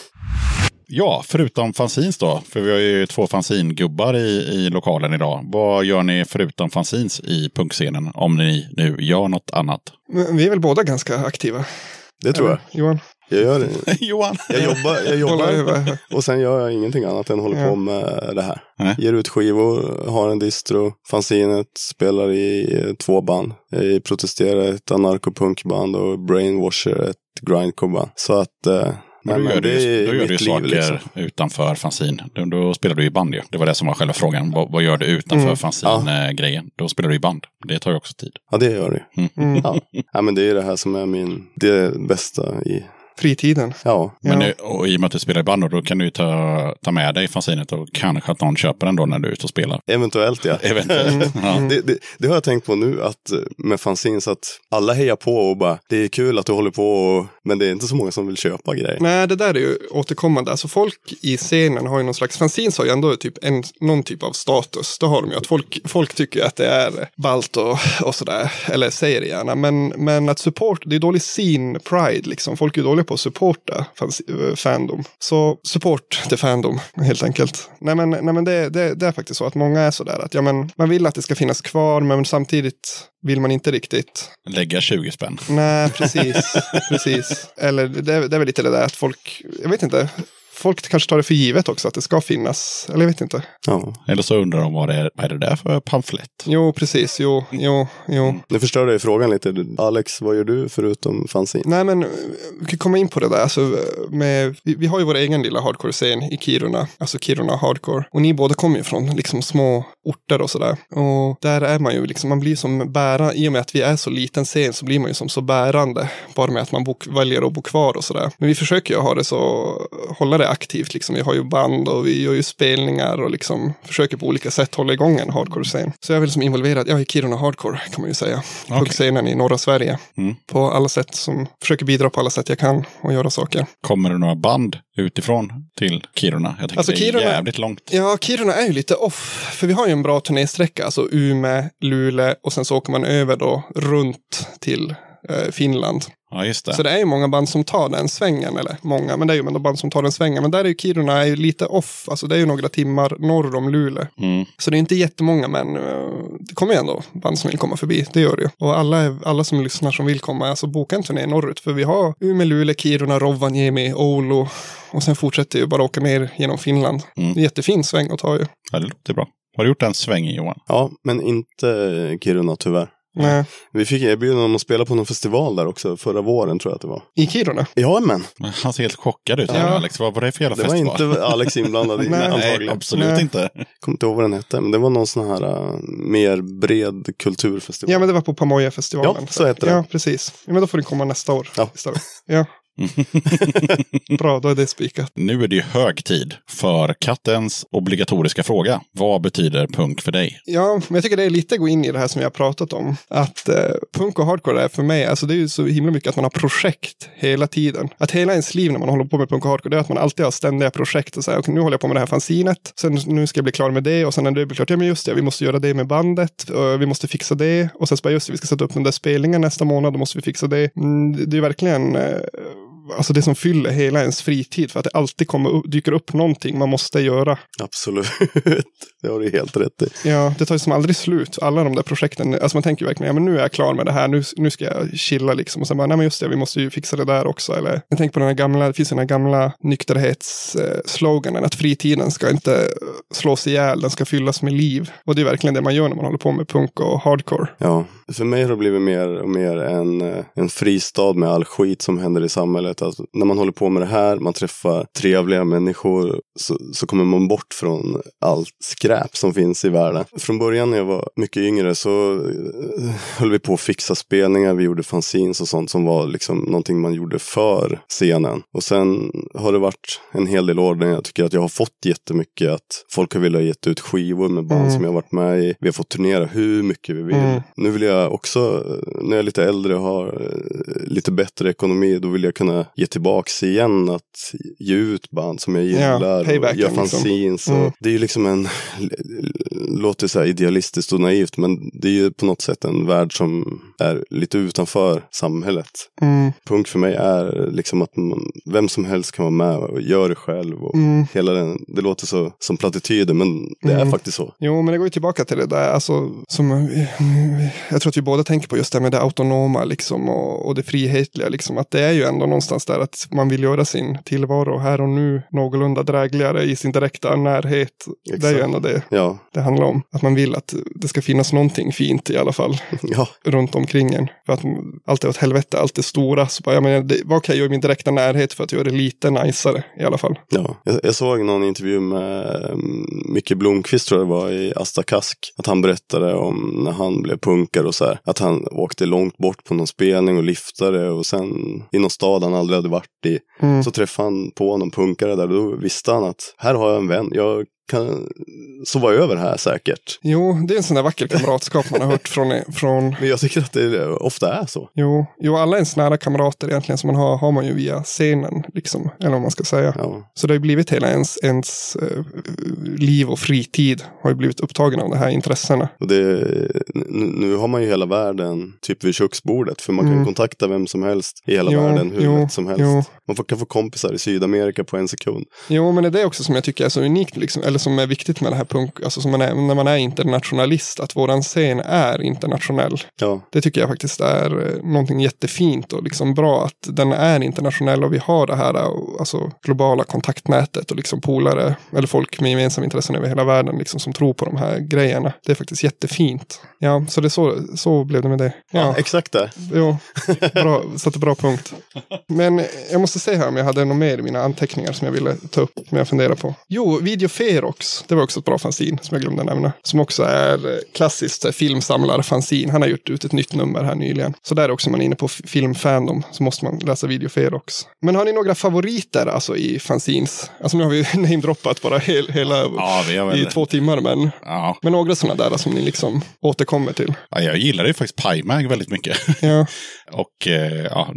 Ja, förutom fanzins då, för vi har ju två fanzingubbar i, i lokalen idag. Vad gör ni förutom fanzins i punkscenen om ni nu gör något annat? Men vi är väl båda ganska aktiva. Det tror jag. Eller, Johan? Jag gör det. Johan? Jag jobbar, jag jobbar och sen gör jag ingenting annat än håller ja. på med det här. Nej. Ger ut skivor, har en distro, fanzinet, spelar i två band. Jag protesterar ett anarkopunkband och Brainwasher ett grindcore-band. Så att... Eh, Nej, då gör du, ju, då gör du saker liksom. Utanför fanzin. Då, då spelar du i band ju. Det var det som var själva frågan. Vad, vad gör du utanför mm. fanzin-grejen? Ja. Då spelar du i band. Det tar ju också tid. Ja, det gör det. Mm. Mm. Ja. Ja, men det är det här som är min... Det är det bästa i... fritiden. Ja. Men nu, och i och med att du spelar i band då kan du ju ta, ta med dig fanzinet och kanske att någon köper den då när du är ute och spelar. Eventuellt, ja. Eventuellt. Ja. Det, det, det har jag tänkt på nu att med fanzin så att alla hejar på och bara det är kul att du håller på och, men det är inte så många som vill köpa grejer. Nej, det där är ju återkommande. Alltså folk i scenen har ju någon slags fanzin så har ju ändå typ en, någon typ av status. Då har de ju att folk, folk tycker att det är ballt och, och sådär. Eller säger det gärna. Men, men att support, det är dålig scene pride liksom. Folk är ju dåliga på att supporta fandom. Så support till fandom helt enkelt. Nej men, nej, men det, det, det är faktiskt så att många är sådär att ja, men, man vill att det ska finnas kvar men samtidigt vill man inte riktigt lägga tjugo spänn. Nej, precis. precis. Eller det, det är väl lite det där att folk, jag vet inte, folk kanske tar det för givet också att det ska finnas. Eller jag vet inte. Ja. Eller så undrar de vad det är, vad är det där för pamflett. Jo, precis. Jo, jo, jo. Nu förstör jag frågan lite. Alex, vad gör du förutom fanzin? Nej, men vi kan komma in på det där. Alltså, med, vi, vi har ju vår egen lilla hardcore-scen i Kiruna. Alltså Kiruna hardcore. Och ni båda kommer ju från liksom, små orter och sådär. Och där är man ju liksom, man blir som bärande. I och med att vi är så liten scen så blir man ju som så bärande. Bara med att man bok, väljer att bo kvar och sådär. Men vi försöker ju ha det så, hålla det aktivt liksom. Vi har ju band och vi gör ju spelningar och liksom försöker på olika sätt hålla igång en hardcore-scen. Så jag är väl som involverad, ja, i Kiruna hardcore kan man ju säga. Okay. Punkscenen i norra Sverige. Mm. På alla sätt som, försöker bidra på alla sätt jag kan och göra saker. Kommer det några band utifrån till Kiruna? Jag tänker alltså, det är Kiruna, jävligt långt. Ja, Kiruna är ju lite off. För vi har ju en bra turnésträcka. Alltså Umeå, Lule och sen så åker man över då runt till eh, Finland. Ja, just det. Så det är ju många band som tar den svängen, eller många, men det är ju många band som tar den svängen. Men där är ju Kiruna är ju lite off, alltså det är ju några timmar norr om Luleå. Mm. Så det är inte jättemånga, men det kommer ju ändå band som vill komma förbi, det gör det ju. Och alla, alla som lyssnar som vill komma, alltså boka en turné norrut, för vi har Umeå, Luleå, Kiruna, Rovaniemi, Oulu och sen fortsätter ju bara åka ner genom Finland. Mm. Det är jättefin sväng att ta ju. Ja, det låter bra. Har du gjort en sväng, Johan? Ja, men inte Kiruna tyvärr. Nej. Vi fick erbjudande om att spela på någon festival där också förra våren tror jag att det var. I Kiruna? Ja, men. Han ser helt chockad ut. Ja. Alex, vad var det för jävla det festival? Det var inte Alex inblandad i. Nej, absolut Nej. inte. Jag kommer inte ihåg vad den hette, men det var någon sån här uh, mer bred kulturfestival. Ja, men det var på Pamoja-festivalen. Ja, så heter det. Ja, precis. Ja, men då får du komma nästa år. Ja. Istället. Ja. Bra, då är det spikat. Nu är det ju hög tid för kattens obligatoriska fråga. Vad betyder punk för dig? Ja, men jag tycker det är lite gå in i det här som jag har pratat om. Att eh, punk och hardcore är för mig, alltså det är ju så himla mycket att man har projekt hela tiden. Att hela ens liv när man håller på med punk och hardcore, det är att man alltid har ständiga projekt och så här, och nu håller jag på med det här fanzinet, sen nu ska jag bli klar med det, och sen när det blir klart, ja men just det, vi måste göra det med bandet, och vi måste fixa det, och sen så bara just det, vi ska sätta upp den där spelningen nästa månad, då måste vi fixa det. Mm, det är verkligen... Eh, alltså det som fyller hela ens fritid, för att det alltid kommer, dyker upp någonting man måste göra. Absolut, det har du helt rätt i. Ja, det tar ju som aldrig slut, alla de där projekten. Alltså man tänker ju verkligen, ja men nu är jag klar med det här, nu, nu ska jag chilla liksom. Och sen bara, nej men just det, vi måste ju fixa det där också. Eller jag tänker på den här gamla, det finns den här gamla nykterhetssloganen, att fritiden ska inte slås ihjäl, den ska fyllas med liv. Och det är verkligen det man gör när man håller på med punk och hardcore. Ja, för mig har det blivit mer och mer en, en fristad med all skit som händer i samhället. Att när man håller på med det här, man träffar trevliga människor, så, så kommer man bort från allt skräp som finns i världen. Från början när jag var mycket yngre så höll vi på att fixa spelningar, vi gjorde fanzines och sånt som var liksom någonting man gjorde för scenen. Och sen har det varit en hel del år där jag tycker att jag har fått jättemycket, att folk har velat gett ut skivor med band mm. som jag har varit med i. Vi har fått turnera hur mycket vi vill. Mm. Nu vill jag också, när jag är lite äldre och har lite bättre ekonomi, då vill jag kunna ge tillbaks igen, att ge ut band som jag gillar, ja, och göra fanzines. Mm. Det är ju liksom en, låter så här idealistiskt och naivt, men det är ju på något sätt en värld som är lite utanför samhället. Mm. Punkt för mig är liksom att man, vem som helst kan vara med och göra det själv och mm. hela den, det låter så som plattityder, men det mm. är faktiskt så. Jo, men det går ju tillbaka till det där, alltså som, jag tror att vi båda tänker på just det med det autonoma liksom, och, och det frihetliga liksom, att det är ju ändå någonstans där att man vill göra sin tillvaro här och nu någorlunda drägligare i sin direkta närhet. Exakt. Det är ju ändå det ja. det handlar om. Att man vill att det ska finnas någonting fint i alla fall ja. runt omkring en. För att allt är åt helvete, allt är stora. Så bara, jag menar, det, vad kan jag göra i min direkta närhet för att göra det lite najsare i alla fall? Ja. Jag, jag såg någon intervju med Micke Blomqvist, tror jag det var, i Asta Kask. Att han berättade om när han blev punkare och så här. Att han åkte långt bort på någon spelning och lyftade, och sen i någon stad han aldrig hade varit i. Mm. Så träffade han på någon punkare där, då visste han att här har jag en vän, jag kan sova över här säkert. Jo, det är en sån där vacker kamratskap man har hört från... från... Men jag tycker att det ofta är så. Jo, jo, alla ens nära kamrater egentligen som man har, har man ju via scenen liksom, eller vad man ska säga. Ja. Så det har ju blivit hela ens, ens eh, liv och fritid har ju blivit upptagen av de här intressena. Och det, nu har man ju hela världen typ vid köksbordet, för man kan mm. kontakta vem som helst i hela jo, världen, hur jo, lätt som helst. Jo. Man kan få kompisar i Sydamerika på en sekund. Jo, men det är det också som jag tycker är så unikt liksom, eller som är viktigt med det här punk, alltså som man är, när man är internationalist, att våran scen är internationell. Ja. Det tycker jag faktiskt är någonting jättefint och liksom bra, att den är internationell och vi har det här alltså globala kontaktnätet och liksom polare, eller folk med gemensamma intressen över hela världen liksom, som tror på de här grejerna. Det är faktiskt jättefint. Ja, så det så, så blev det med det. Ja, ja exakt det. Jo, bra, satte bra punkt. Men jag måste se här om jag hade något mer i mina anteckningar som jag ville ta upp, men jag funderar på. Jo, Videoferox. Det var också ett bra fanzin som jag glömde nämna. Som också är klassiskt filmsamlarfanzin. Han har gjort ut ett nytt nummer här nyligen. Så där är också man inne på filmfandom, så måste man läsa Videoferox. Men har ni några favoriter alltså i fanzins? Alltså nu har vi namedroppat bara hel, hela ja, i det. två timmar. Men, ja. men några sådana där som alltså, ni liksom återkommer till. Ja, jag gillar ju faktiskt Pie Mag väldigt mycket. Ja. och eh, ja,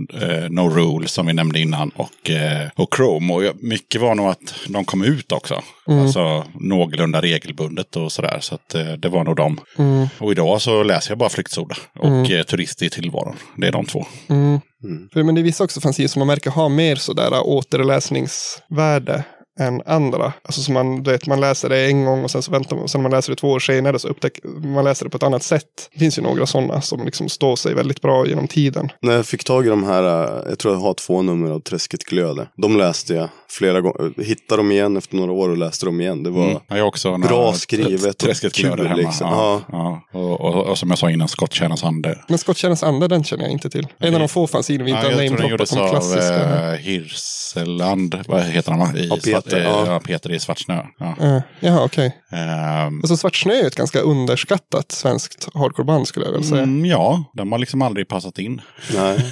No Rule som vi nämnde innan. Och, eh, och Chrome. Och mycket var nog att de kom ut också. Mm. Alltså någorlunda regelbundet och sådär, så att eh, det var nog dem. Mm. Och idag så läser jag bara Flyktsoda och mm. eh, Turist i tillvaron. Det är de två. Mm. Mm. För, men det är vissa också fanziner som man märker har mer sådär återläsningsvärde än andra. Alltså som man, du vet, man läser det en gång och sen så väntar man, och sen man läser det två år senare så upptäcker man läser det på ett annat sätt. Det finns ju några sådana som liksom står sig väldigt bra genom tiden. När jag fick tag i de här, jag tror jag har två nummer av Träsket glöde. De läste jag flera gånger. Hittade dem igen efter några år och läste dem igen. Det var mm. jag också, bra skrivet. Träsket glöde hemma. Liksom. Ja. Ja. Och, och, och som jag sa innan, Skottkärnans ande. Men Skottkärnans ande, den känner jag inte till. En av de få fanziner vi inte har namedroppat som klassiska. Jag tror den gjordes av Hirs Dödsland, vad heter han? I, ja, Peter, eh, ja. Peter i Svartsnö. Ja, uh, jaha, okej. Okay. Uh, alltså Svartsnö är ju ett ganska underskattat svenskt hardcoreband skulle jag väl säga. Mm, ja, de har liksom aldrig passat in. Nej.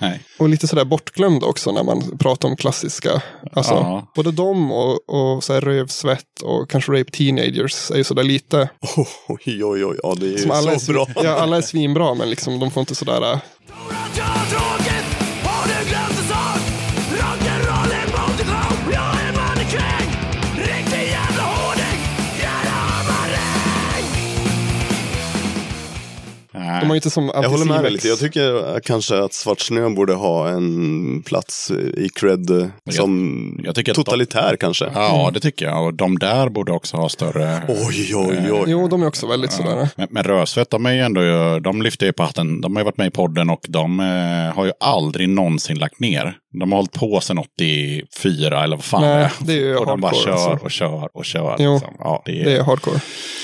Nej. Och lite sådär bortglömd också när man pratar om klassiska. Alltså, ja. Både de och, och så här Rövsvett och kanske Rape Teenagers är ju sådär lite... Oj, oj, oj, oj. Ja, det är ju så alla är, bra. Ja, alla är svinbra, men liksom de får inte sådär... De har ju inte som jag håller med dig lite. Jag tycker kanske att Svartsnö borde ha en plats i cred som jag, jag tycker totalitär de, kanske. Ja, det tycker jag. Och de där borde också ha större... Oj, oj, oj. Jo, de är också väldigt sådär. Men, men Rösvett, de är ju ändå... De lyfter ju på hatten. De har ju varit med i podden och de har ju aldrig någonsin lagt ner. De har hållit på sedan åttiofyra eller vad fan. Nej, är. Det är ju och hardcore. Och de bara kör alltså. och kör och kör. Jo, liksom. Ja, det är, det är hardcore.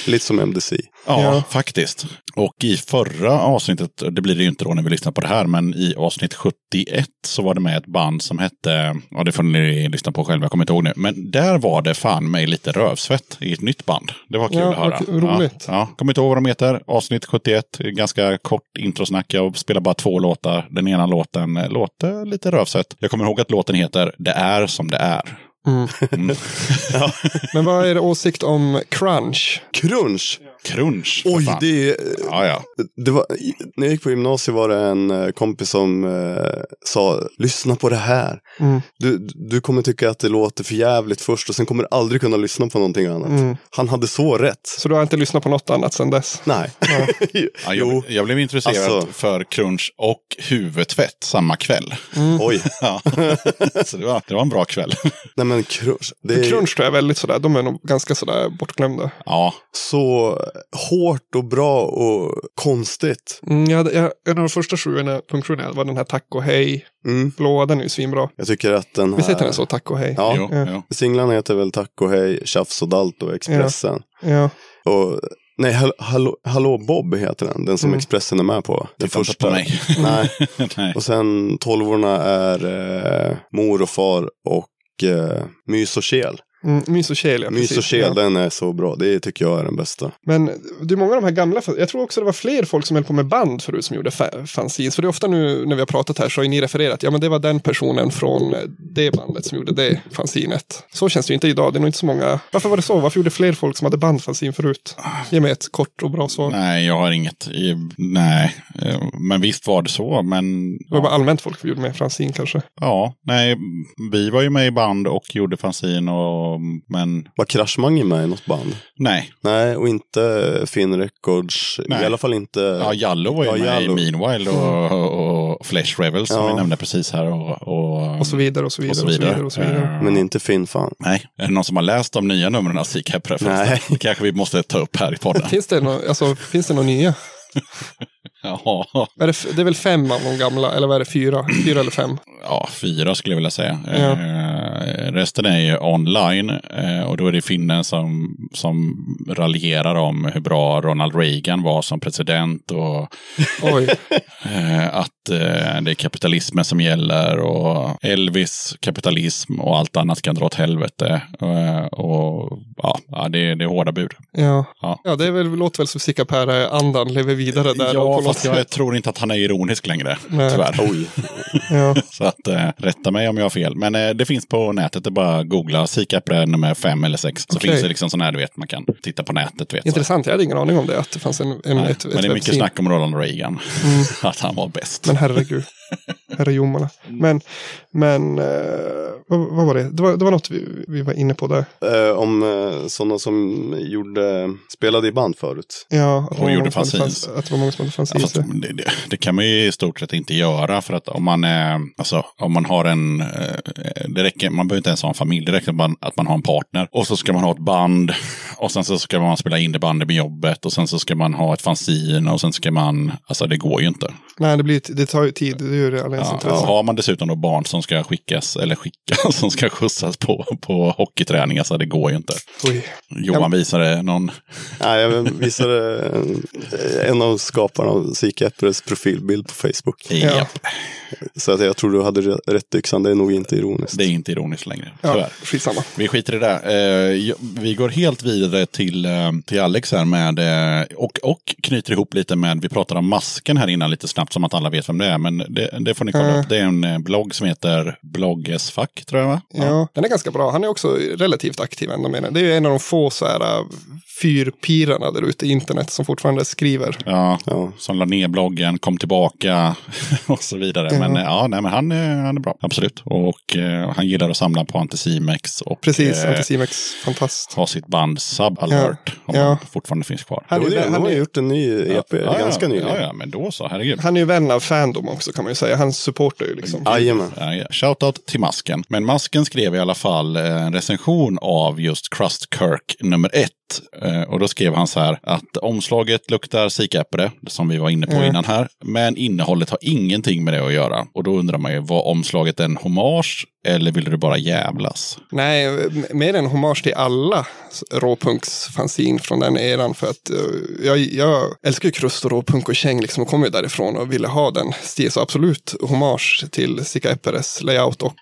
Lite som M D C. Ja, ja, faktiskt. Och i förra avsnittet, det blir det ju inte då när vi lyssnar på det här, men i avsnitt sjuttioett så var det med ett band som hette, ja det får ni lyssna på själva, jag kommer inte ihåg nu, men där var det fan mig lite Rövsvett i ett nytt band. Det var kul ja, att höra. K- roligt. Ja, ja. Kommer inte ihåg vad de heter, avsnitt sjuttioett, ganska kort introsnack, jag spelar bara två låtar, den ena låten låter lite Rövsvett. Jag kommer ihåg att låten heter Det är som det är. Mm. Mm. Ja. Men vad är det åsikt om crunch? Crunch? Crunch. Oj, det, ja, ja. det var, när jag gick på gymnasiet var det en kompis som eh, sa, lyssna på det här. Mm. Du, du kommer tycka att det låter för jävligt först och sen kommer du aldrig kunna lyssna på någonting annat. Mm. Han hade så rätt. Så du har inte lyssnat på något annat sen dess? Nej. Ja. Ja, jag, jag blev intresserad alltså. För crunch och huvudtvätt samma kväll. Mm. Oj. Ja. Så det var, det var en bra kväll. Nej, men crunch. Det är... Crunch tror jag väldigt sådär, de är nog ganska sådär bortglömda. Ja. Så... hårt och bra och konstigt. Mm, jag hade, jag, en av de första sjuorna punktionen var den här Tack och hej. Mm. Blå, den är ju svinbra. Jag tycker att den här... Visst heter den så, Tack och hej? Ja, jo, ja. Ja. Singlarna heter väl Tack och hej, Tjafs och Dalt och Expressen. Ja, ja. Och... Nej, hall- hallå, hallå Bob heter den. Den som mm. Expressen är med på. Den Titta första. På mig. Nej. Nej. Och sen tolvorna är eh, Mor och far och eh, Mys och kel. Mm, Mys och Kjell, ja, Mys och Kjell, den är så bra. Det tycker jag är den bästa. Men det är många av de här gamla... Jag tror också det var fler folk som höll på med band förut som gjorde fa- fanzines. För det är ofta nu när vi har pratat här så har ni refererat. Ja, men det var den personen från det bandet som gjorde det fanzinet. Så känns det ju inte idag. Det är nog inte så många... Varför var det så? Varför gjorde fler folk som hade bandfanzin förut? Ge mig ett kort och bra svar. Nej, jag har inget. Nej. Men visst var det så, men... Det var bara allmänt folk som gjorde med fanzin kanske. Ja, nej. Vi var ju med i band och gjorde fanzin och... Men... Var Crashmangen med i något band? Nej. Nej, och inte Finn Records. Nej. I alla fall inte... Ja, Jallo var ju ja, med Jallo. I Meanwhile och, och, och Flash Rebels ja. Som vi nämnde precis här. Och, och, och så vidare och så vidare. Och så vidare. Och så vidare. Uh, Men inte Finn fan. Nej. Är det någon som har läst de nya numren av Seacapra? Nej. Det kanske vi måste ta upp här i podden. Finns det någon, alltså, finns det någon nya? Ja. Är det, f- det är väl fem av de gamla, eller vad är det, fyra? Fyra eller fem? Ja, fyra skulle jag vilja säga. Ja. Eh, resten är ju online eh, och då är det finnen som, som raljerar om hur bra Ronald Reagan var som president och Oj. Eh, att eh, det är kapitalismen som gäller och Elvis kapitalism och allt annat kan dra åt helvete eh, och ja, det, det är hårda bud. Ja, ja. Ja det är väl, låter väl som Sicka Pär andan lever vidare där. Ja, fast jag tror inte att han är ironisk längre. Nej. Tyvärr. Oj. Ja. Så att, eh, rätta mig om jag har fel. Men eh, det finns på nätet, det bara googla Seacapra nummer fem eller sex. Så okay. Finns det liksom sån här, du vet, man kan titta på nätet. Vet, intressant, så. Jag hade ingen aning om det. Att det fanns en, en, Nej, ett, men ett det är mycket snack om Ronald Reagan. Mm. Att han var bäst. Men herregud. Herrejommarna. Men, men eh, vad, vad var det? Det var, det var något vi, vi var inne på där. Eh, om eh, sådana som gjorde, spelade i band förut. Ja, att, och gjorde fanzines. Att det var många som hade fanzines. Alltså, det, det, det kan man ju i stort sett inte göra för att om man, eh, alltså, om man har en, eh, det räcker, man behöver inte ens ha en familj, det räcker bara att man har en partner. Och så ska man ha ett band och sen så ska man spela in det bandet med jobbet och sen så ska man ha ett fanzine och sen ska man, alltså det går ju inte. Nej, det, blir, det tar ju tid, det gör det. ja, ja. Har man dessutom då barn som ska skickas eller skickas som ska skjutsas på, på hockeyträning, alltså det går ju inte. Oj. Johan visade någon... Nej, jag visade en av skaparna av Psykäppres profilbild på Facebook. Ja. Så att jag tror du hade rätt, Yxan, det är nog inte ironiskt. Det är inte ironiskt längre. Ja, skitsamma. Vi skiter i det där. Vi går helt vidare till, till Alex här med, och, och knyter ihop lite med, vi pratade om masken här innan lite snabbt som att alla vet vem det är, men det, det får ni kolla äh. upp. Det är en blogg som heter Bloggesfack, tror jag, va? Ja. Ja, den är ganska bra. Han är också relativt aktiv ändå, menar. Det är en av de få så här fyrpirarna där ute i internet som fortfarande skriver. Ja, ja. Som la ner bloggen, kom tillbaka och så vidare. Ja. Men ja, nej, men han, han är bra, absolut. Och eh, han gillar att samla på Anticimex. Och, precis, eh, Anticimex, fantast. Har sitt band Subalert, ja. Om ja. fortfarande finns kvar. Han, är, han, han har gjort en ny E P, ja, ganska ja, ny. Ja, ja, men då så, herregud. Han är ju vän av fandom också, kan man ju säga. Han supportar ju liksom. Jajamän. Ja, ja. Shoutout till Masken. Men Masken skrev i alla fall en recension av just Crust Kirk nummer ett. Och då skrev han så här att omslaget luktar psykäppare, som vi var inne på mm. innan här, men innehållet har ingenting med det att göra. Och då undrar man ju, var omslaget en hommage eller ville du bara jävlas? Nej, mer en hommage till alla råpunksfanzin från den eran, för att jag, jag älskar ju Krust och råpunk och käng liksom, och kom ju därifrån och ville ha den stil, så absolut hommage till psykäppares layout och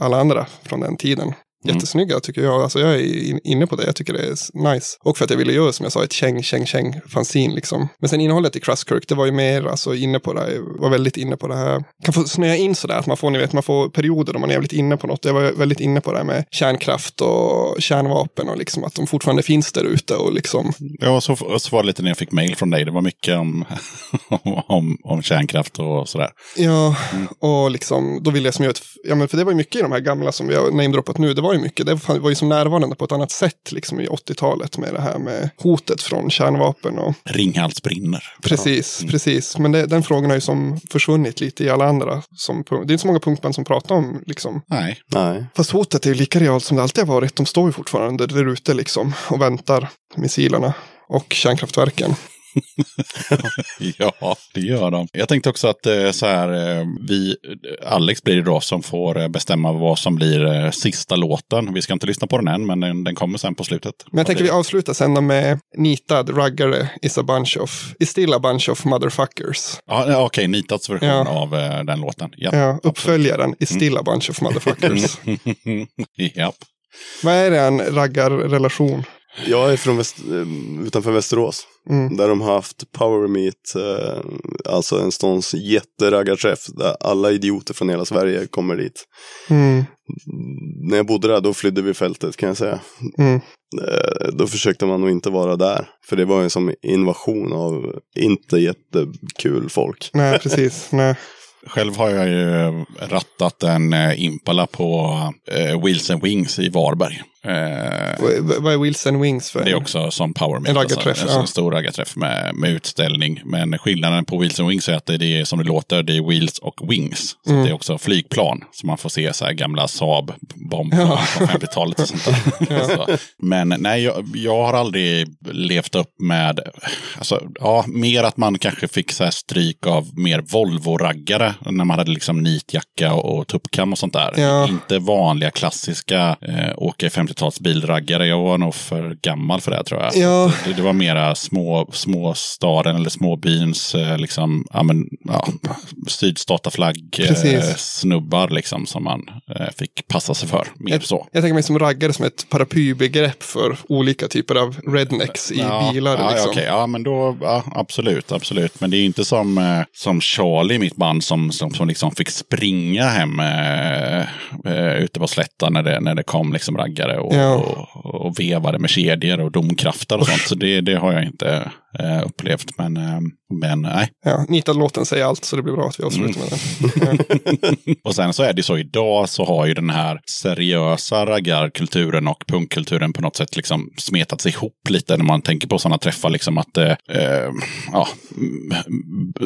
alla andra från den tiden. Mm. Jättesnygga tycker jag, alltså jag är inne på det, jag tycker det är nice. Och för att jag ville göra, som jag sa, ett käng, käng, käng fanzin liksom. Men sen innehållet i Crust Kirk, det var ju mer alltså inne på det här, var väldigt inne på det här. Kan få snöa in sådär, att man får, ni vet, man får perioder om man är väldigt inne på något. Jag var väldigt inne på det här med kärnkraft och kärnvapen och liksom att de fortfarande finns där ute och liksom. Ja, så, så var det lite när jag fick mail från dig, det var mycket om, om, om kärnkraft och sådär. Ja, mm. och liksom, då ville jag som jag vet, ja men för det var ju mycket i de här gamla som vi har namedroppat nu, det var mycket. Det var ju som närvarande på ett annat sätt liksom i åttiotalet med det här med hotet från kärnvapen och... Ringhals brinner. Precis, mm. precis. Men det, den frågan har ju som försvunnit lite i alla andra. Som, det är inte så många punkter som pratar om liksom. Nej. Nej. Fast hotet är ju lika realt som det alltid har varit. De står ju fortfarande där ute liksom och väntar, missilerna och kärnkraftverken. Ja, det gör de. Jag tänkte också att så här, vi, Alex blir det då som får bestämma vad som blir sista låten. Vi ska inte lyssna på den än, men den, den kommer sen på slutet. Men jag tänker vi avslutar sen med Nitad raggare is a bunch of, is still a bunch of motherfuckers. Ja, okej, okay, Nitads version ja. av uh, den låten. Japp, ja, uppföljaren is still mm. a bunch of motherfuckers. Japp. Vad är det en raggarrelation? Jag är från väst, utanför Västerås. Mm. Där de har haft Power Meet, eh, alltså en stånds jätteraggarträff där alla idioter från hela Sverige kommer dit. Mm. När jag bodde där, då flydde vi fältet, kan jag säga. Mm. Eh, då försökte man nog inte vara där, för det var en som invasion av inte jättekul folk. Nej, precis. Nej. Själv har jag ju rattat en Impala på eh, Wheels and Wings i Varberg. Eh, Vad är Wheels and Wings för? Det är också som Power Meet. En raggarträff. Alltså, en ja. stor raggarträff med, med utställning. Men skillnaden på Wheels and Wings är att det är som det låter, det är Wheels och Wings. Så mm. det är också flygplan. Så man får se så här gamla Saab-bomber ja. från femtiotalet och sånt där. Ja. Så. Men nej, jag, jag har aldrig levt upp med, alltså, ja, mer att man kanske fick så här stryk av mer Volvo-raggare när man hade liksom nitjacka och, och tuppkam och sånt där. Ja. Inte vanliga, klassiska eh, åker femtio bilraggare. Jag var nog för gammal för det, tror jag. Ja. Det, det var mera små, små staden eller småbyns liksom, ja, men, ja, sydstataflagg eh, snubbar liksom, som man eh, fick passa sig för. Mer jag, så. jag tänker mig som raggare som ett paraplybegrepp för olika typer av rednecks i ja, bilar. Ja, liksom. okay. ja men då, ja, absolut, absolut. Men det är inte som, eh, som Charlie, mitt band, som, som, som liksom fick springa hem eh, ute på slättan när det, när det kom liksom raggare. Och, ja. och, och vevade med kedjor och domkraftar och sånt. Så det, det har jag inte eh, upplevt. Men, eh, men nej. Ja, Nita-låten säger allt, så det blir bra att vi avslutar med den. Ja. Och sen så är det så idag, så har ju den här seriösa raggarkulturen och punkkulturen på något sätt liksom smetats ihop lite när man tänker på sådana träffar. Liksom att eh, ja,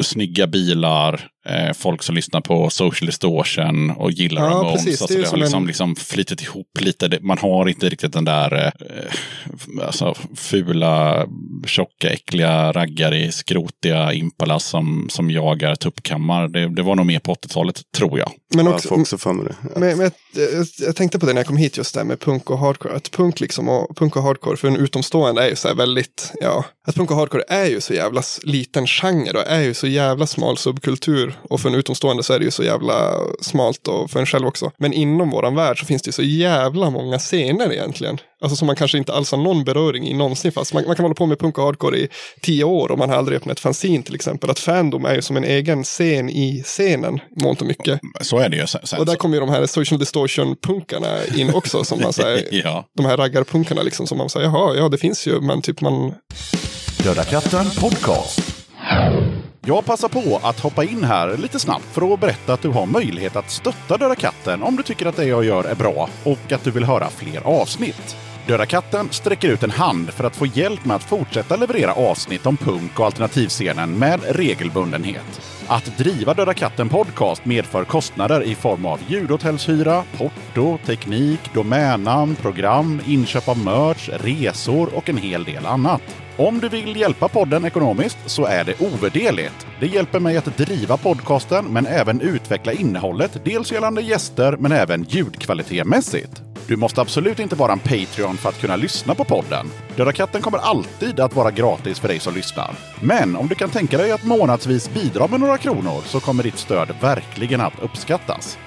snygga bilar, eh, folk som lyssnar på Social Distortion och gillar ja, Ramones. Precis, alltså det, det har liksom, en... liksom flyttat ihop lite. Det, man har inte riktigt den där eh, alltså, fula, tjocka, äckliga odugliga raggar i skrotiga impalas som, som jagar tuppkammar. Det, det var nog mer på åttiotalet, tror jag. Men också, ja, också fan med det. Men, men jag, jag tänkte på det när jag kom hit, just där med punk och hardcore. Att punk, liksom, och, punk och hardcore för en utomstående är ju så här väldigt... Ja, att punk och hardcore är ju så jävla liten genre och är ju så jävla smal subkultur. Och för en utomstående så är det ju så jävla smalt, och för en själv också. Men inom våran värld så finns det ju så jävla många scener egentligen. Alltså som man kanske inte alls har någon beröring i någonsin, fast man, man kan hålla på med punk och hardcore i tio år och man har aldrig öppnat fanzine till exempel. Att fandom är ju som en egen scen i scenen, månt och mycket. Så är det ju. Sen, sen, och där kommer ju de här social distortion-punkarna in också, som man säger, ja. De här raggarpunkarna liksom, som man säger, jaha, ja det finns ju, men typ man... Dödakatten podcast. Jag passar på att hoppa in här lite snabbt för att berätta att du har möjlighet att stötta Döda katten om du tycker att det jag gör är bra och att du vill höra fler avsnitt. Döda katten sträcker ut en hand för att få hjälp med att fortsätta leverera avsnitt om punk och alternativscenen med regelbundenhet. Att driva Döda katten podcast medför kostnader i form av ljudhotellshyra, porto, teknik, domännamn, program, inköp av merch, resor och en hel del annat. Om du vill hjälpa podden ekonomiskt så är det ovärderligt. Det hjälper mig att driva podcasten, men även utveckla innehållet, dels gällande gäster men även ljudkvalitetmässigt. Du måste absolut inte vara en Patreon för att kunna lyssna på podden. Döda katten kommer alltid att vara gratis för dig som lyssnar. Men om du kan tänka dig att månadsvis bidra med några kronor så kommer ditt stöd verkligen att uppskattas.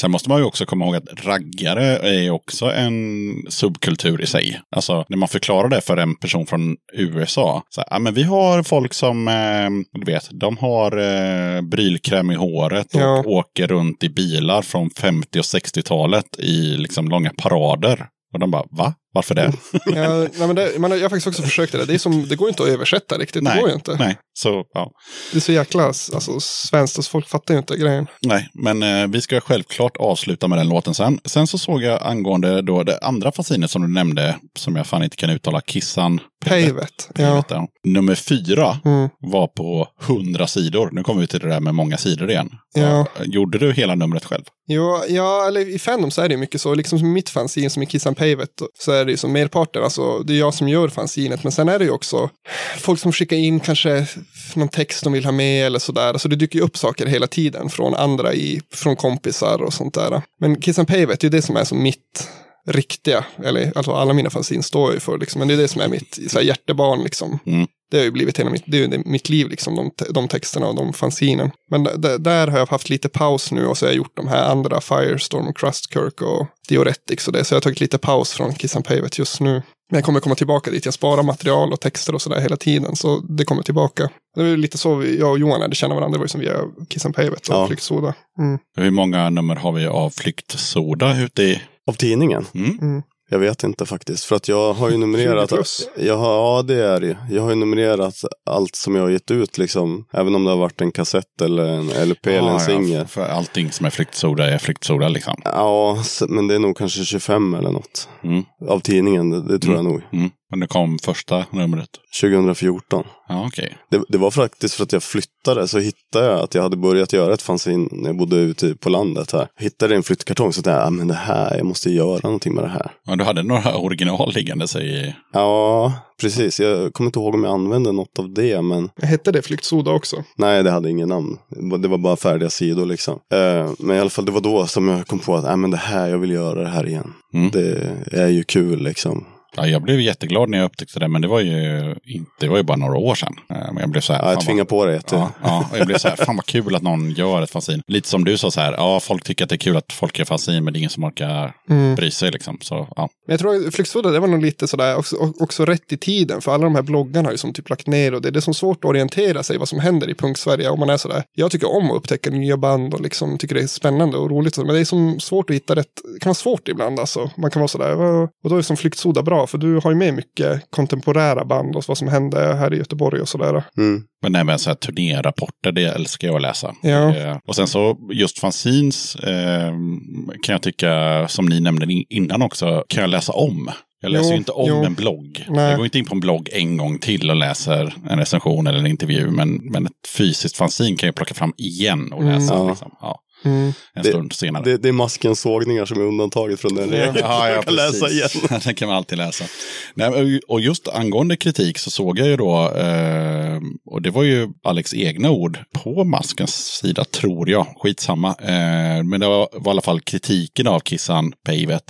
Sen måste man ju också komma ihåg att raggare är också en subkultur i sig. Alltså när man förklarar det för en person från U S A. Så här, ja, men vi har folk som, eh, du vet, de har eh, brylkräm i håret och ja. åker runt i bilar från femtio- och sextiotalet i liksom långa parader. Och de bara, va? Varför det? ja, nej, men det man har, jag har faktiskt också försökt det. Det, är som, det går inte att översätta riktigt. Nej, det går ju inte. Nej, så, ja. Det är så jäkla alltså, svenskt, och folk fattar ju inte grejen. Nej, men eh, vi ska självklart avsluta med den låten sen. Sen så såg jag angående då det andra fanzinet som du nämnde, som jag fan inte kan uttala, Kissan Pejvet. Ja. Ja. Nummer fyra mm. var på hundra sidor. Nu kommer vi till det där med många sidor igen. Ja. Och, gjorde du hela numret själv? Jo, ja, eller i fandom så är det mycket så. Liksom som mitt fanzin som är Kissan Pejvet, så är det ju som merparten, alltså det är jag som gör fanzinet, men sen är det ju också folk som skickar in kanske någon text de vill ha med eller sådär, alltså det dyker ju upp saker hela tiden från andra, i, från kompisar och sånt där. Men Kissan Pejvet är ju det som är som mitt riktiga, eller alltså alla mina fanzin står ju för liksom, men det är det som är mitt så här, hjärtebarn liksom. Mm. Det har ju blivit hela mitt, det är ju mitt liv liksom, de, de texterna och de fanzinen. Men d- d- där har jag haft lite paus nu, och så har jag gjort de här andra, Firestorm och Crust Kirk och Dioretics och det. Så jag har tagit lite paus från Kissan Pejvet just nu. Men jag kommer komma tillbaka dit, jag sparar material och texter och sådär hela tiden, så det kommer tillbaka. Det var lite så vi, jag och Johan hade känner varandra, det var ju som via Kissan Pejvet och ja. Flyktsoda. Mm. Hur många nummer har vi av Flyktsoda ute i... Av tidningen? Mm. Mm. Jag vet inte faktiskt, för att jag har ju numrerat jag har, ja det är ju. Jag har ju numrerat allt som jag har gett ut liksom, även om det har varit en kassett eller en L P ah, eller en singel. Ja, för allting som är Flyktsoda är Flyktsoda liksom. Ja, men det är nog kanske tjugofem eller något. Mm. Av tidningen, det, det tror mm. jag nog. Mm. Men det kom första numret? tjugohundrafjorton. Ja, okej. Okay. Det, det var faktiskt för att jag flyttade, så hittade jag att jag hade börjat göra ett fanzin när jag bodde ute på landet här. Hittade en flyttkartong, så att jag, ah, men det här, jag måste göra någonting med det här. Ja, du hade några original liggande sig i... Ja, precis. Jag kommer inte ihåg om jag använde något av det, men... Hette det Flyktsoda också? Nej, det hade ingen namn. Det var bara färdiga sidor liksom. Uh, men i alla fall, det var då som jag kom på att, ah, men det här, jag vill göra det här igen. Mm. Det är ju kul liksom. Ja, jag blev jätteglad när jag upptäckte det, men det var ju inte, det var ju bara några år sedan. Men jag blev så här, ja, jag tvingade på det jätte. Ja, ja, jag blev så här, fan vad kul att någon gör ett fanzin. Lite som du sa så här, ja, folk tycker att det är kul att folk gör fanzin, men det är ingen som orkar mm. bry sig liksom, så ja. Men jag tror att Flyktsoda, det var nog lite sådär också, också rätt i tiden, för alla de här bloggarna har ju som typ lagt ner, och det är det som är svårt att orientera sig vad som händer i punksverige om man är sådär. Jag tycker om att upptäcka nya band och liksom tycker det är spännande och roligt, men det är som svårt att hitta rätt, det kan vara svårt ibland alltså. Man kan vara sådär, och då är som Flyktsoda bra. bra, för du har ju med mycket kontemporära band och vad som hände här i Göteborg och sådär. Mm. Men nej, men så här turnérapporter, det älskar jag att läsa. Ja. Eh, och sen så just fanzines eh, kan jag tycka, som ni nämnde innan också, kan jag läsa om. Jag läser jo, ju inte om jo. en blogg. Nej. Jag går inte in på en blogg en gång till och läser en recension eller en intervju. Men, men ett fysiskt fanzine kan jag plocka fram igen och läsa. Mm. Liksom. Ja. Mm. En det, stund senare. Det, det är maskens sågningar som är undantaget från den regeln. Ja, ja, kan precis. Läsa igen. Den kan man alltid läsa. Nej, och just angående kritik så såg jag ju då, eh, och det var ju Alex egna ord på maskens sida, tror jag. Skitsamma. Eh, men det var, var i alla fall kritiken av Kissan Pejvet.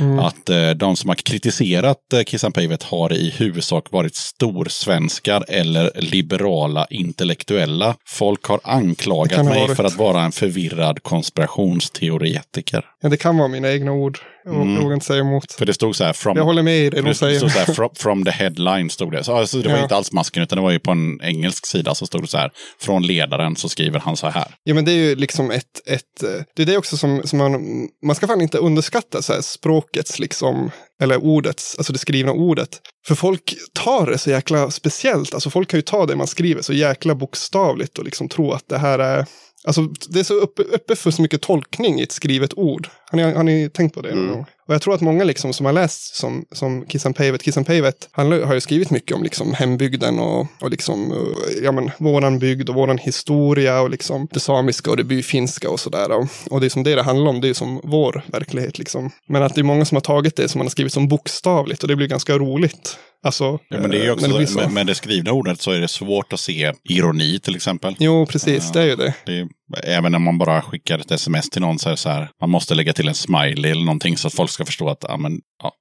Mm. Att eh, de som har kritiserat eh, Kissan Pejvet har i huvudsak varit storsvenskar eller liberala intellektuella. Folk har anklagat mig varit. för att vara en förvirrad konspirationsteoretiker. Ja, det kan vara mina egna ord. Mm. Jag inte säga emot. För det stod så här from, jag håller med i det de säger. Det stod så här from, from the headline stod det. Så alltså, det var ja. inte alls masken, utan det var ju på en engelsk sida så stod det så här från ledaren, så skriver han så här. Ja, men det är ju liksom ett ett det är det också som som man man ska fan inte underskatta så här språkets liksom, eller ordets, alltså det skrivna ordet. För folk tar det så jäkla speciellt. Alltså folk kan ju ta det man skriver så jäkla bokstavligt och liksom tro att det här är. Alltså det är så uppe, uppe för så mycket tolkning i ett skrivet ord. Har ni, har ni tänkt på det? Mm. Och jag tror att många liksom som har läst som, som Kissan Pejvet, Kissan Pejvet, han har ju skrivit mycket om liksom hembygden och, och liksom, ja men, våran bygd och våran historia och liksom det samiska och det byfinska och sådär. Och, och det är som det det handlar om, det är som vår verklighet liksom. Men att det är många som har tagit det som man har skrivit som bokstavligt och det blir ganska roligt. Alltså, ja, men det är också, det så. Med det skrivna ordet så är det svårt att se ironi till exempel. Jo, precis, det är ju det. Det är, även när man bara skickar ett sms till någon så här, så här, man måste lägga till en smiley eller någonting så att folk ska förstå att, ja men, ja.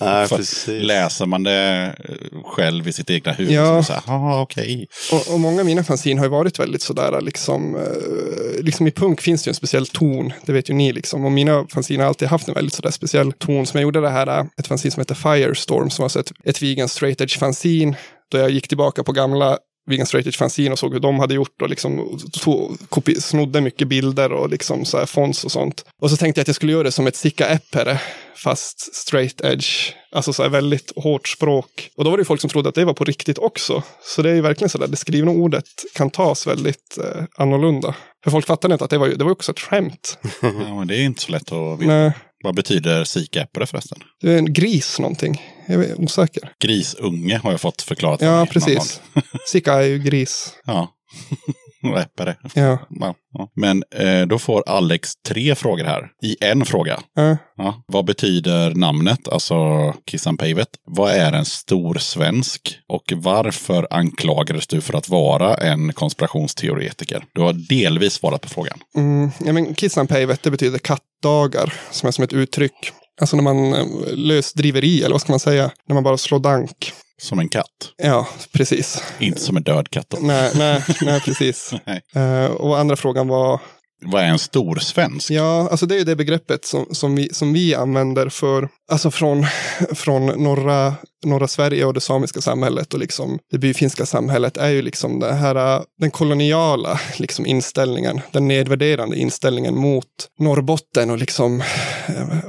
Nej, för läser man det själv i sitt egna huvud ja. så ja okej. Okay. Och, och många av mina fanzine har ju varit väldigt sådär liksom, liksom i punk finns det ju en speciell ton, det vet ju ni liksom, och mina fanzine har alltid haft en väldigt sådär speciell ton, som jag gjorde det här, ett fanzine som heter Firestorm som var så ett, ett vegan straight edge fanzine, då jag gick tillbaka på gamla vegan straight edge fanzine och såg hur de hade gjort och liksom tog, kopi, snodde mycket bilder och liksom så här fonts och sånt. Och så tänkte jag att jag skulle göra det som ett sicka-äppare fast straight edge, alltså så här väldigt hårt språk. Och då var det ju folk som trodde att det var på riktigt också. Så det är ju verkligen så där, det skrivna ordet kan tas väldigt eh, annorlunda. För folk fattade inte att det var ju, det var också ett skämt. Ja, men det är inte så lätt att veta. Nej. Vad betyder sikaäppare förresten? Det är en gris någonting. Jag är osäker. Grisunge har jag fått förklarat. Ja, precis. Sika är ju gris. Ja. Och äppare. Ja. Ja. Men eh, då får Alex tre frågor här. I en fråga. Äh. Ja. Vad betyder namnet? Alltså Kissan Pejvet. Vad är en stor svensk? Och varför anklagades du för att vara en konspirationsteoretiker? Du har delvis svarat på frågan. Mm. Ja, men Kissan Pejvet, det betyder kattdagar. Som är som ett uttryck. Alltså när man lösdriver i, eller vad ska man säga? När man bara slår dank. Som en katt. Ja, precis. Inte som en död katt. Nej, nej, nej, precis. Nej. Uh, och andra frågan var... Vad är en stor svensk? Ja, alltså det är ju det begreppet som, som, vi, som vi använder för... Alltså från, från norra, norra Sverige och det samiska samhället och liksom det byfinska samhället är ju liksom det här, den koloniala liksom inställningen, den nedvärderande inställningen mot Norrbotten och liksom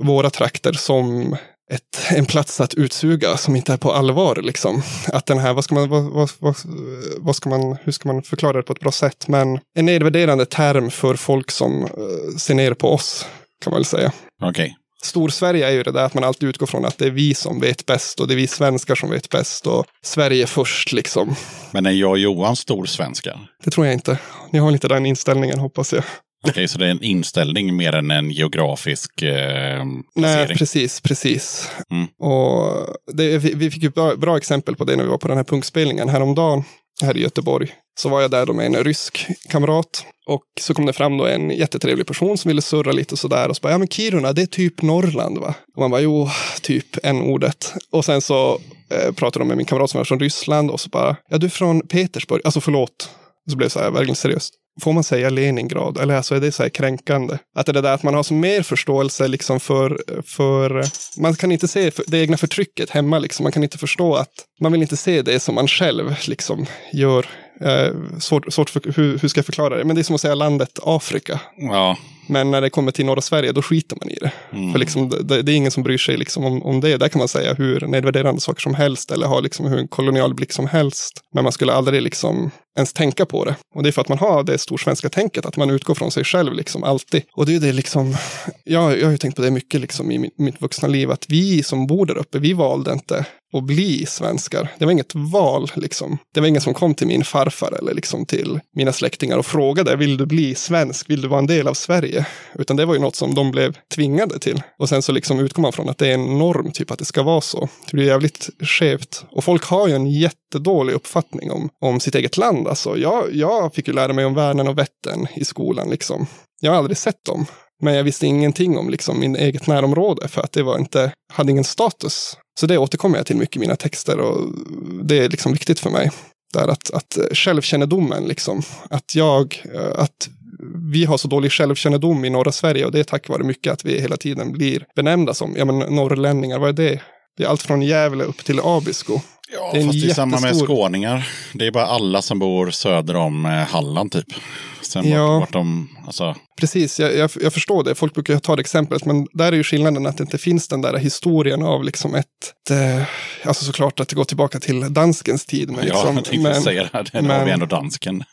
våra trakter som... Ett, en plats att utsuga som inte är på allvar liksom. Att den här, vad ska man, vad, vad, vad, vad ska man, hur ska man förklara det på ett bra sätt? Men en nedvärderande term för folk som uh, ser ner på oss, kan man väl säga. Okej. Okay. Storsverige är ju det där att man alltid utgår från att det är vi som vet bäst och det är vi svenskar som vet bäst och Sverige först liksom. Men är jag och Johan storsvenskar? Det tror jag inte. Ni har inte den inställningen, hoppas jag. Okej, okay, så det är en inställning mer än en geografisk eh, placering? Nej, precis, precis. Mm. Och det, vi, vi fick ju bra, bra exempel på det när vi var på den här punkspelningen häromdagen här i Göteborg. Så var jag där då med en rysk kamrat och så kom det fram då en jättetrevlig person som ville surra lite och sådär och så bara, ja men Kiruna, det är typ Norrland va? Och man bara, jo, typ en ordet. Och sen så eh, pratade de med min kamrat som var från Ryssland och så bara, ja du är från Petersburg, alltså förlåt. Så blev det så här, verkligen seriöst. Får man säga Leningrad? Eller alltså är det så här kränkande? Att det är det där att man har så mer förståelse liksom för, för... Man kan inte se det egna förtrycket hemma liksom. Man kan inte förstå att... Man vill inte se det som man själv liksom gör Eh, svårt, svårt för, hur, hur ska jag förklara det? Men det är som att säga landet Afrika. Ja. Men när det kommer till norra Sverige, då skiter man i det. Mm. För liksom, det, det är ingen som bryr sig liksom om, om det. Där kan man säga hur nedvärderande saker som helst eller ha liksom hur en kolonial blick som helst. Men man skulle aldrig liksom ens tänka på det. Och det är för att man har det storsvenska tänket, att man utgår från sig själv liksom alltid. Och det är det liksom, jag, jag har ju tänkt på det mycket liksom i min, mitt vuxna liv, att vi som bor där uppe, vi valde inte att bli svenskar. Det var inget val liksom. Det var ingen som kom till min farfar eller liksom till mina släktingar och frågade, vill du bli svensk? Vill du vara en del av Sverige? Utan det var ju något som de blev tvingade till. Och sen så liksom utgår man från att det är en norm, typ att det ska vara så. Det blir jävligt skevt. Och folk har ju en jättedålig uppfattning om, om sitt eget land. Alltså, jag, jag fick ju lära mig om Värnen och Vätten i skolan liksom. Jag har aldrig sett dem. Men jag visste ingenting om liksom min eget närområde, för att det var inte, hade ingen status. Så det återkommer jag till mycket i mina texter, och det är liksom viktigt för mig. Där att, att självkännedomen liksom, att jag, att vi har så dålig självkännedom i norra Sverige, och det är tack vare mycket att vi hela tiden blir benämnda som, ja men norrlänningar, vad är det? Det är allt från Gävle upp till Abisko. Ja, det är fast det är jättestor... samma med skåningar. Det är bara alla som bor söder om Halland typ. Sen ja. Vart de, alltså... Precis, jag, jag, jag förstår det. Folk brukar ta det exemplet, men där är ju skillnaden att det inte finns den där historien av liksom ett... ett alltså såklart att det går tillbaka till danskens tid. Men liksom, ja, jag tänkte men, säga det här. Den men, har vi ändå dansken.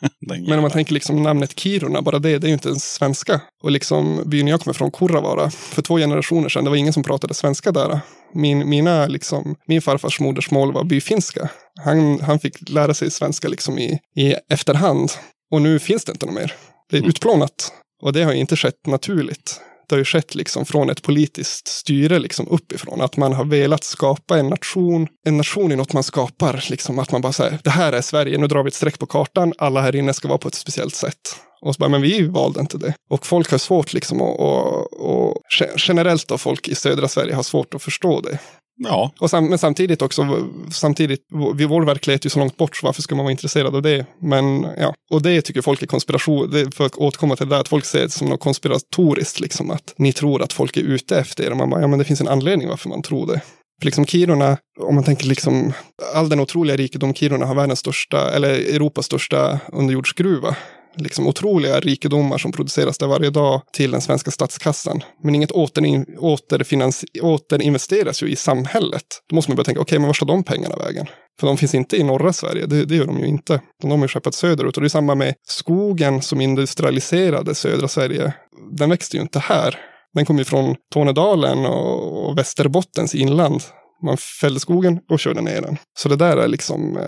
Men om man tänker liksom namnet Kiruna, bara det, det är ju inte en svenska. Och liksom byn jag kommer från, Kurravara, för två generationer sedan, det var ingen som pratade svenska där. Min, mina, liksom, min farfars modersmål var byfinska. Han, han fick lära sig svenska liksom i, i efterhand. Och nu finns det inte något mer. Det är mm. utplånat. Och det har ju inte skett naturligt. Det har ju skett liksom från ett politiskt styre liksom uppifrån. Att man har velat skapa en nation. En nation är något man skapar. Liksom, att man bara säger, det här är Sverige. Nu drar vi ett streck på kartan. Alla här inne ska vara på ett speciellt sätt. Och så bara, men vi valde inte det. Och folk har svårt liksom att... Och, och, generellt då, folk i södra Sverige har svårt att förstå det. Ja. Och sam- men samtidigt också, samtidigt, vår, vår verklighet är ju så långt bort, så varför ska man vara intresserad av det? Men ja, och det tycker folk är konspiration, det, för att återkomma till det där, att folk ser det som något konspiratoriskt liksom, att ni tror att folk är ute efter er, och man bara, ja men det finns en anledning varför man tror det. För liksom Kiruna, om man tänker liksom all den otroliga rikedom, Kiruna har världens största, eller Europas största underjordsgruva. Liksom otroliga rikedomar som produceras där varje dag till den svenska statskassan. Men inget återin- återfinans- återinvesteras ju i samhället. Då måste man börja tänka, okej, okay, men var ska de pengarna vägen? För de finns inte i norra Sverige, det, det gör de ju inte. De har ju skeppat söderut, och det är samma med skogen som industrialiserade södra Sverige. Den växte ju inte här. Den kom ju från Tornedalen och, och Västerbottens inland. Man fällde skogen och körde ner den. Så det där är liksom...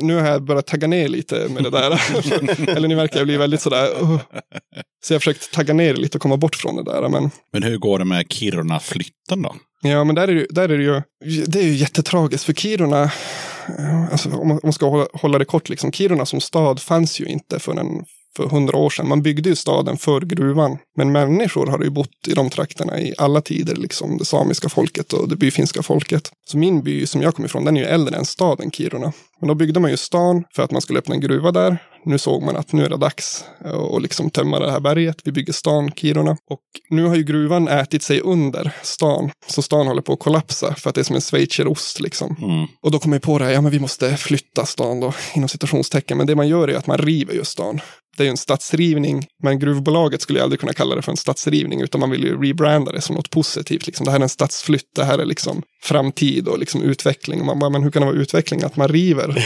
Nu har jag börjat tagga ner lite med det där. Eller nu verkar jag bli väldigt sådär... Uh. Så jag har försökt tagga ner lite och komma bort från det där. Men, men hur går det med Kiruna-flytten då? Ja, men där är det, där är det ju... Det är ju jättetragiskt för Kiruna... Alltså, om man ska hålla, hålla det kort, liksom, Kiruna som stad fanns ju inte för en... för hundra år sedan. Man byggde ju staden för gruvan. Men människor har ju bott i de trakterna i alla tider. Liksom det samiska folket och det byfinska folket. Så min by som jag kommer ifrån, den är ju äldre än staden Kiruna. Men då byggde man ju stan för att man skulle öppna en gruva där. Nu såg man att nu är det dags att liksom tömma det här berget. Vi bygger stan Kiruna. Och nu har ju gruvan ätit sig under stan. Så stan håller på att kollapsa för att det är som en schweizerost liksom. Mm. Och då kommer jag på det här, ja men vi måste flytta stan då, inom citationstecken. Men det man gör är att man river ju stan. Det är ju en stadsrivning, men gruvbolaget skulle ju aldrig kunna kalla det för en stadsrivning, utan man vill ju rebranda det som något positivt. Liksom. Det här är en stadsflytt, det här är liksom framtid och liksom utveckling. Och man bara, men hur kan det vara utveckling att man river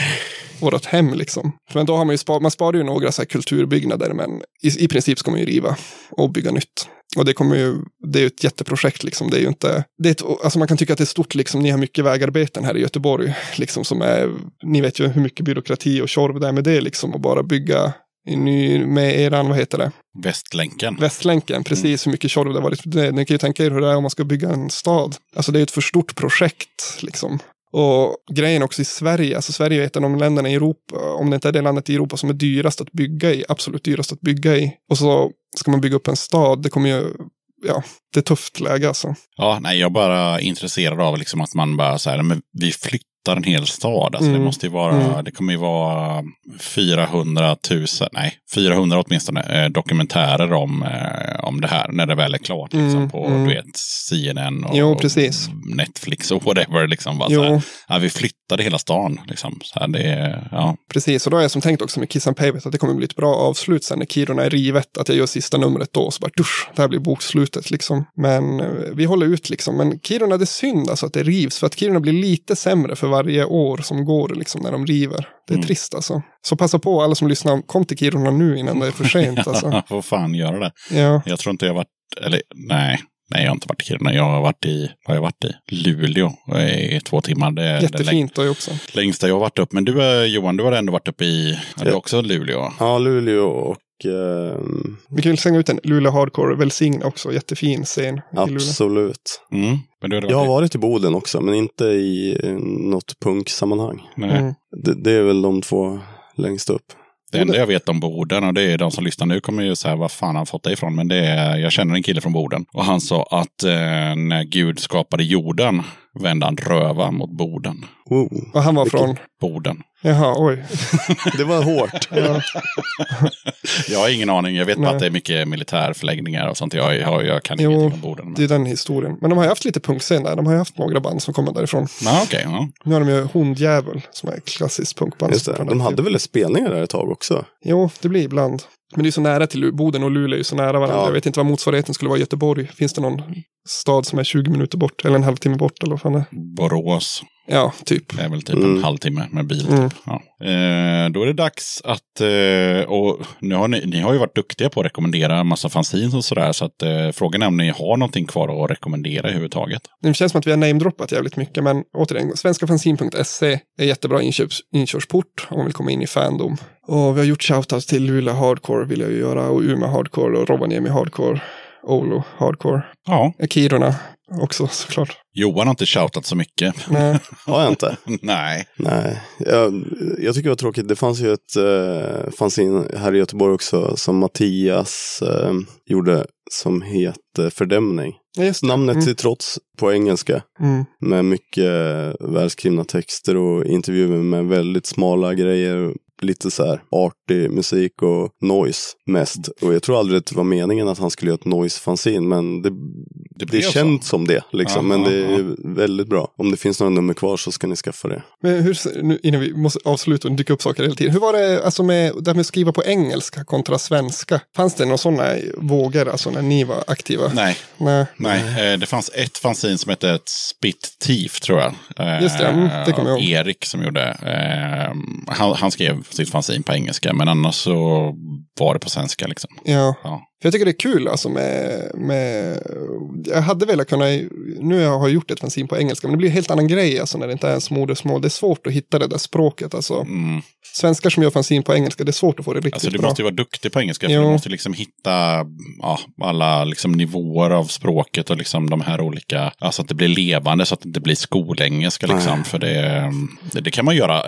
vårt hem liksom? Men då har man ju spar, man sparar ju några så här kulturbyggnader, men i, i princip ska man ju riva och bygga nytt. Och det kommer ju, det är ju ett jätteprojekt liksom, det är ju inte, det är ett, alltså man kan tycka att det är stort liksom, ni har mycket vägarbeten här i Göteborg liksom, som är, ni vet ju hur mycket byråkrati och tjorv det är med det liksom, och bara bygga ny, med eran, vad heter det? Västlänken. Västlänken, precis. Hur mycket tjorv det har varit. Ni kan ju tänka er hur det är om man ska bygga en stad. Alltså det är ett för stort projekt liksom. Och grejen också i Sverige, alltså Sverige är ett av de länderna i Europa, om det inte är det landet i Europa som är dyrast att bygga i, absolut dyrast att bygga i. Och så ska man bygga upp en stad, det kommer ju, ja, det är tufft läge alltså. Ja, nej, jag är bara intresserad av liksom att man bara så här, men vi flyttar hotar en hel stad. Alltså mm. det måste ju vara, mm. det kommer ju vara fyrahundratusen, nej, fyrahundra åtminstone eh, dokumentärer om, eh, om det här när det väl är klart liksom, mm. på mm. du vet, C N N och, jo, precis. och Netflix och whatever liksom, bara, så här, ja, vi flyttade hela stan liksom, så här, det, ja. Precis, och då har jag som tänkt också med Kissan Pejvet att det kommer bli ett bra avslut sen när Kiruna är rivet, att jag gör sista numret då och så bara dusch, det här blir bokslutet liksom, men vi håller ut liksom, men Kiruna, det är synd alltså att det rivs, för att Kiruna blir lite sämre för varje år som går liksom när de river. Det är mm. trist alltså. Så passa på alla som lyssnar, kom till Kiruna nu innan det är för sent alltså. Ja, får fan göra det. Ja. Jag tror inte jag har varit, eller nej, nej jag har inte varit i Kiruna. Jag har varit i, vad har jag varit i? Luleå i två timmar. Det är jättefint då också. Längsta jag har varit upp, men du Johan, du har ändå varit uppe i, är du också Luleå? Ja, Luleå och Um... vi kan väl slänga ut en Lule Hardcore välsigna också, jättefin scen. Absolut. Mm. Men du, du jag har varit i Boden också, men inte i något punksammanhang. Mm. Det, det är väl de två längst upp. Det enda jag vet om Boden, och det är de som lyssnar nu kommer ju säga vad fan han fått det ifrån, men det är, jag känner en kille från Boden och han sa att eh, när Gud skapade jorden vände han röva mot Boden. Oh. Och han var vilken? Från? Boden. Jaha, oj. Det var hårt. Ja. Jag har ingen aning. Jag vet bara att det är mycket militärförläggningar och sånt. Jag, jag, jag kan jo, ingenting om Boden. Men det är den historien. Men de har ju haft lite punkscen där. De har ju haft några band som kommer därifrån. Ah, okay, ja. Nu har de ju Hundjävel som är klassiskt punkband. Just det. De hade väl spelningar där ett tag också? Jo, det blir ibland. Men det är så nära till Boden och Luleå är ju så nära varandra. Ja. Jag vet inte vad motsvarigheten skulle vara i Göteborg. Finns det någon stad som är tjugo minuter bort? Eller en halvtimme bort? Eller vad fan är? Borås. Ja, typ. Det är väl typ mm. en halvtimme med bil. Typ. Mm. Ja. Eh, då är det dags att... Eh, och nu har ni, ni har ju varit duktiga på att rekommendera en massa fanzines och sådär. Så att eh, frågan är om ni har någonting kvar att rekommendera i huvud taget. Det känns som att vi har namedroppat jävligt mycket. Men återigen, svenskafanzine punkt se är jättebra inköps, inkörsport om man vill komma in i fandom. Och vi har gjort shoutouts till Lula Hardcore vill jag ju göra. Och Umeå Hardcore och Robaniemi Hardcore. Olo Hardcore. Ja. Kiruna. Också såklart. Johan har inte shoutat så mycket. Nej. Har jag inte? Nej. Nej. Jag, jag tycker det var tråkigt. Det fanns ju ett eh, fanzine här i Göteborg också som Mattias eh, gjorde som heter Fördämning. Ja, just det. Namnet mm. till trots på engelska. Mm. Med mycket välskrivna texter och intervjuer med väldigt smala grejer. Lite så här arty musik och noise mest. Och jag tror aldrig att det var meningen att han skulle göra ett noise-fanzine, men det, det, det känns som det liksom. Aha, men det är aha. väldigt bra. Om det finns några nummer kvar så ska ni skaffa det. Men hur, nu, innan vi måste avsluta och dyka upp saker hela tiden. Hur var det alltså med det här med att skriva på engelska kontra svenska? Fanns det några sådana vågor alltså när ni var aktiva? Nej. Nej. Nej. Nej. Det fanns ett fanzine som hette ett Spit Thief tror jag. Just det, mm, det kommer jag ihåg. Erik som gjorde. Han, han skrev sitt fanzine på engelska, men annars så var det på svenska liksom. Ja. Ja. För jag tycker det är kul alltså med, med jag hade velat kunna, nu har jag gjort ett fanzine på engelska, men det blir en helt annan grej alltså när det inte är ens modersmål. Det är svårt att hitta det där språket alltså. Mm. Svenskar som gör fanzine på engelska, det är svårt att få det riktigt bra. Alltså du bra. måste ju vara duktig på engelska, för jo. du måste liksom hitta ja, alla liksom nivåer av språket och liksom de här olika, alltså att det blir levande så att det inte blir skolengelska liksom. Mm. För det, det, det kan man göra,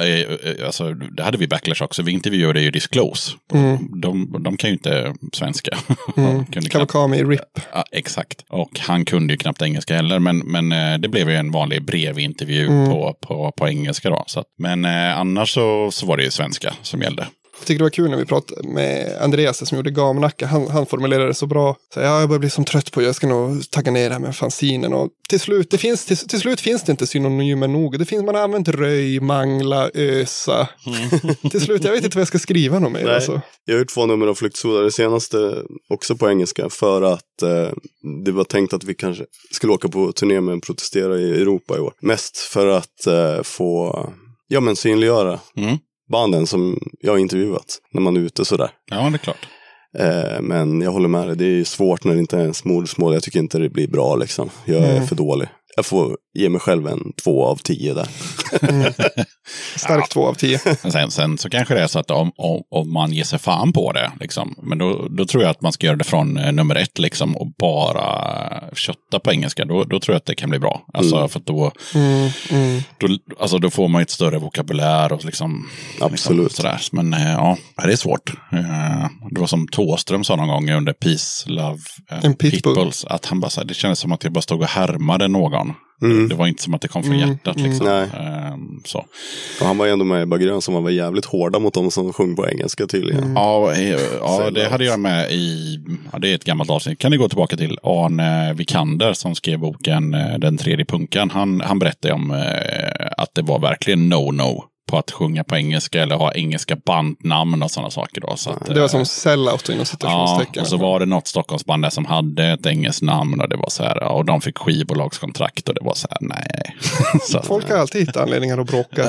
alltså det hade vi Backlash också, vi intervjuade ju Disclose. Mm. De, de kan ju inte svenska. Mm. Kawakami Rip. Ja, exakt. Och han kunde ju knappt engelska heller, men, men det blev ju en vanlig brevintervju mm. på, på, på engelska då. Så att, men annars så, så var det ju svenska som gällde. Jag tycker det var kul när vi pratade med Andreas som gjorde Gamnacka. Han, han formulerade det så bra. Så ja, jag börjar bli som trött på det. Jag ska nog tagga ner det här med fanzinen. Och till, slut, det finns, till, till slut finns det inte synonymer nog. Det finns, man har använt röj, mangla, ösa. Mm. till slut, jag vet inte vad jag ska skriva något mer. Alltså. Jag har gjort två nummer av Flyktsoda. Det senaste också på engelska. För att eh, det var tänkt att vi kanske skulle åka på turné med och protestera i Europa i år. Mest för att eh, få ja, men synliggöra. Mm. banden som jag har intervjuat när man är ute sådär. Ja, det är klart. Eh, men jag håller med dig. Det är svårt när det inte är ens modersmål. Jag tycker inte det blir bra liksom. Jag mm. är för dålig. Jag får ge mig själv en två av tio där. Mm. Stark ja. två av tio. Sen, sen så kanske det är så att om, om, om man ger sig fan på det, liksom, men då, då tror jag att man ska göra det från eh, nummer ett liksom, och bara kötta på engelska. Då, då tror jag att det kan bli bra. Alltså, mm. för att då, mm, mm. då, alltså, då får man ett större vokabulär. Och liksom, absolut. Liksom, sådär. Men eh, ja, det är svårt. Eh, det var som Tåström sa någon gång under Peace, Love, eh, Pitbulls. Att han bara, så här, det kändes som att jag bara stod och härmade någon. fan. Mm. Det var inte som att det kom från hjärtat liksom. Mm. Ehm, så. Ja, han var ju ändå med i Baggrön som var jävligt hårda mot dem som sjöng på engelska tydligen. Mm. Ja, ja det hade jag med i, ja, det är ett gammalt avsnitt. Kan ni gå tillbaka till Arne Vikander som skrev boken Den tredje punkan. Han, han berättade om eh, att det var verkligen no-no på att sjunga på engelska eller ha engelska bandnamn och sådana saker då. Så att, det var som sellout inom situationstecken. Ja, och så var det något Stockholmsband där som hade ett engelskt namn och det var så här, och de fick skivbolagskontrakt och det var så här, nej. Så, folk har alltid hittat anledningar att bråka.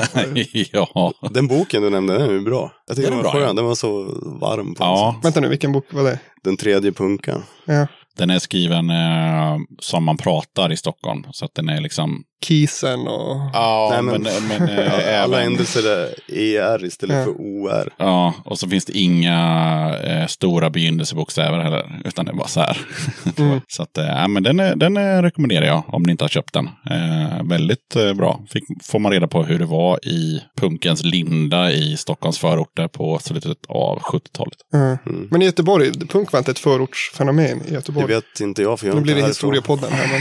Ja. Den boken du nämnde, den är ju bra. Jag tycker den var skön, den var så varm. På ja. Vänta nu, vilken bok var det? Den tredje punkan. Ja. Den är skriven eh, som man pratar i Stockholm. Så att den är liksom... Kisen och... Ja, nej, men... men, men eh, alla ändelser är E R istället ja. För O R. Ja, och så finns det inga eh, stora begynnelsebokstäver heller. Utan det är bara så här. Mm. Så att, eh, men den, är, den rekommenderar jag om ni inte har köpt den. Eh, väldigt eh, bra. Fick, får man reda på hur det var i punkens linda i Stockholms förorter på slutet av sjuttiotalet. Mm. Mm. Men i Göteborg, punk var inte ett förortsfenomen i Göteborg. Jag vet inte jag, för jag nu blir det historiepodden här. Men...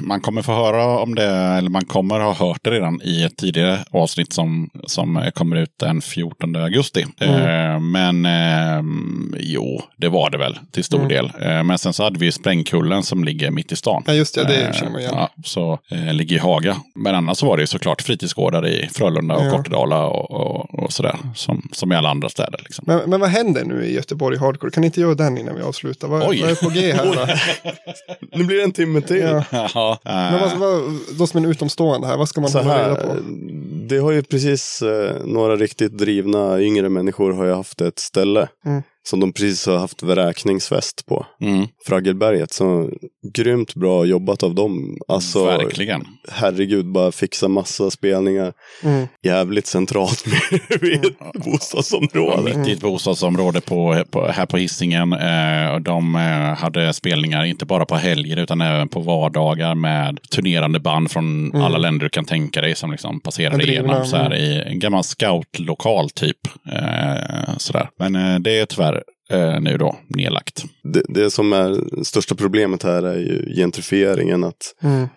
Man kommer få höra om det, eller man kommer ha hört det redan i ett tidigare avsnitt som, som kommer ut den fjortonde augusti. Mm. Eh, men eh, jo, det var det väl till stor mm. del. Eh, men sen så hade vi Sprängkullen som ligger mitt i stan. Ja just det, det eh, känner man igen. Ja, så eh, ligger i Haga. Men annars så var det ju såklart fritidsgårdar i Frölunda och ja. Kortedala och, och, och sådär. Som, som i alla andra städer liksom. Men, men vad händer nu i Göteborg Hardcore? Kan ni inte göra den innan vi avslutar? Vad, vad är på G här va? Nu blir det en timme till. Ja. Ja. Men vad, vad, då som en utomstående här, vad ska man så hålla här, reda på? Det har ju precis eh, några riktigt drivna yngre människor har ju haft ett ställe mm. som de precis har haft vräkningsfest på. Mm. Fraggelberget, så grymt bra jobbat av dem. Alltså, verkligen. Herregud, bara fixa massa spelningar. Mm. Jävligt centralt med ett mm. bostadsområde. Ja, mitt i ett bostadsområde på, på, här på Hisingen. Eh, de hade spelningar inte bara på helger utan även på vardagar med turnerande band från mm. alla länder du kan tänka dig som liksom passerade igenom så här, i en gammal scoutlokal typ. Eh, sådär. Men eh, det är tyvärr Eh, nu då, nedlagt. Det, det som är största problemet här är ju gentrifieringen, att mm.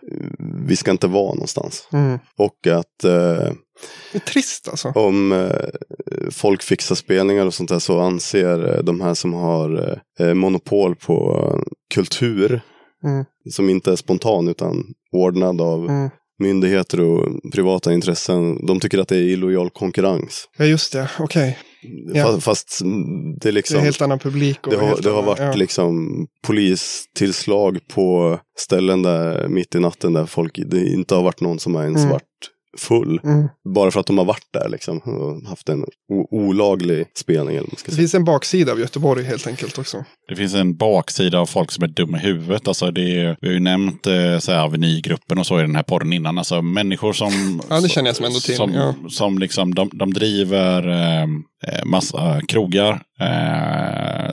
vi ska inte vara någonstans. Mm. Och att eh, det är trist alltså. Om eh, folk fixar spelningar och sånt där, så anser eh, de här som har eh, monopol på kultur mm. som inte är spontan utan ordnad av mm. myndigheter och privata intressen, de tycker att det är illojal konkurrens. Ja just det, okej. Okay. Ja. Fast det är liksom det är helt annan publik och det har, det har varit ja. Liksom polistillslag på ställen där mitt i natten där folk, det inte har varit någon som är en mm. svart full mm. bara för att de har varit där liksom och haft en o- olaglig spelning eller man ska säga. Det finns en baksida av Göteborg helt enkelt också. Det finns en baksida av folk som är dumma i huvudet alltså det är, vi har ju nämnt så här Avenigruppen och så i den här podden innan alltså människor som ja, det känner jag som ändå till som, ja. Som liksom de, de driver eh, massa krogar eh,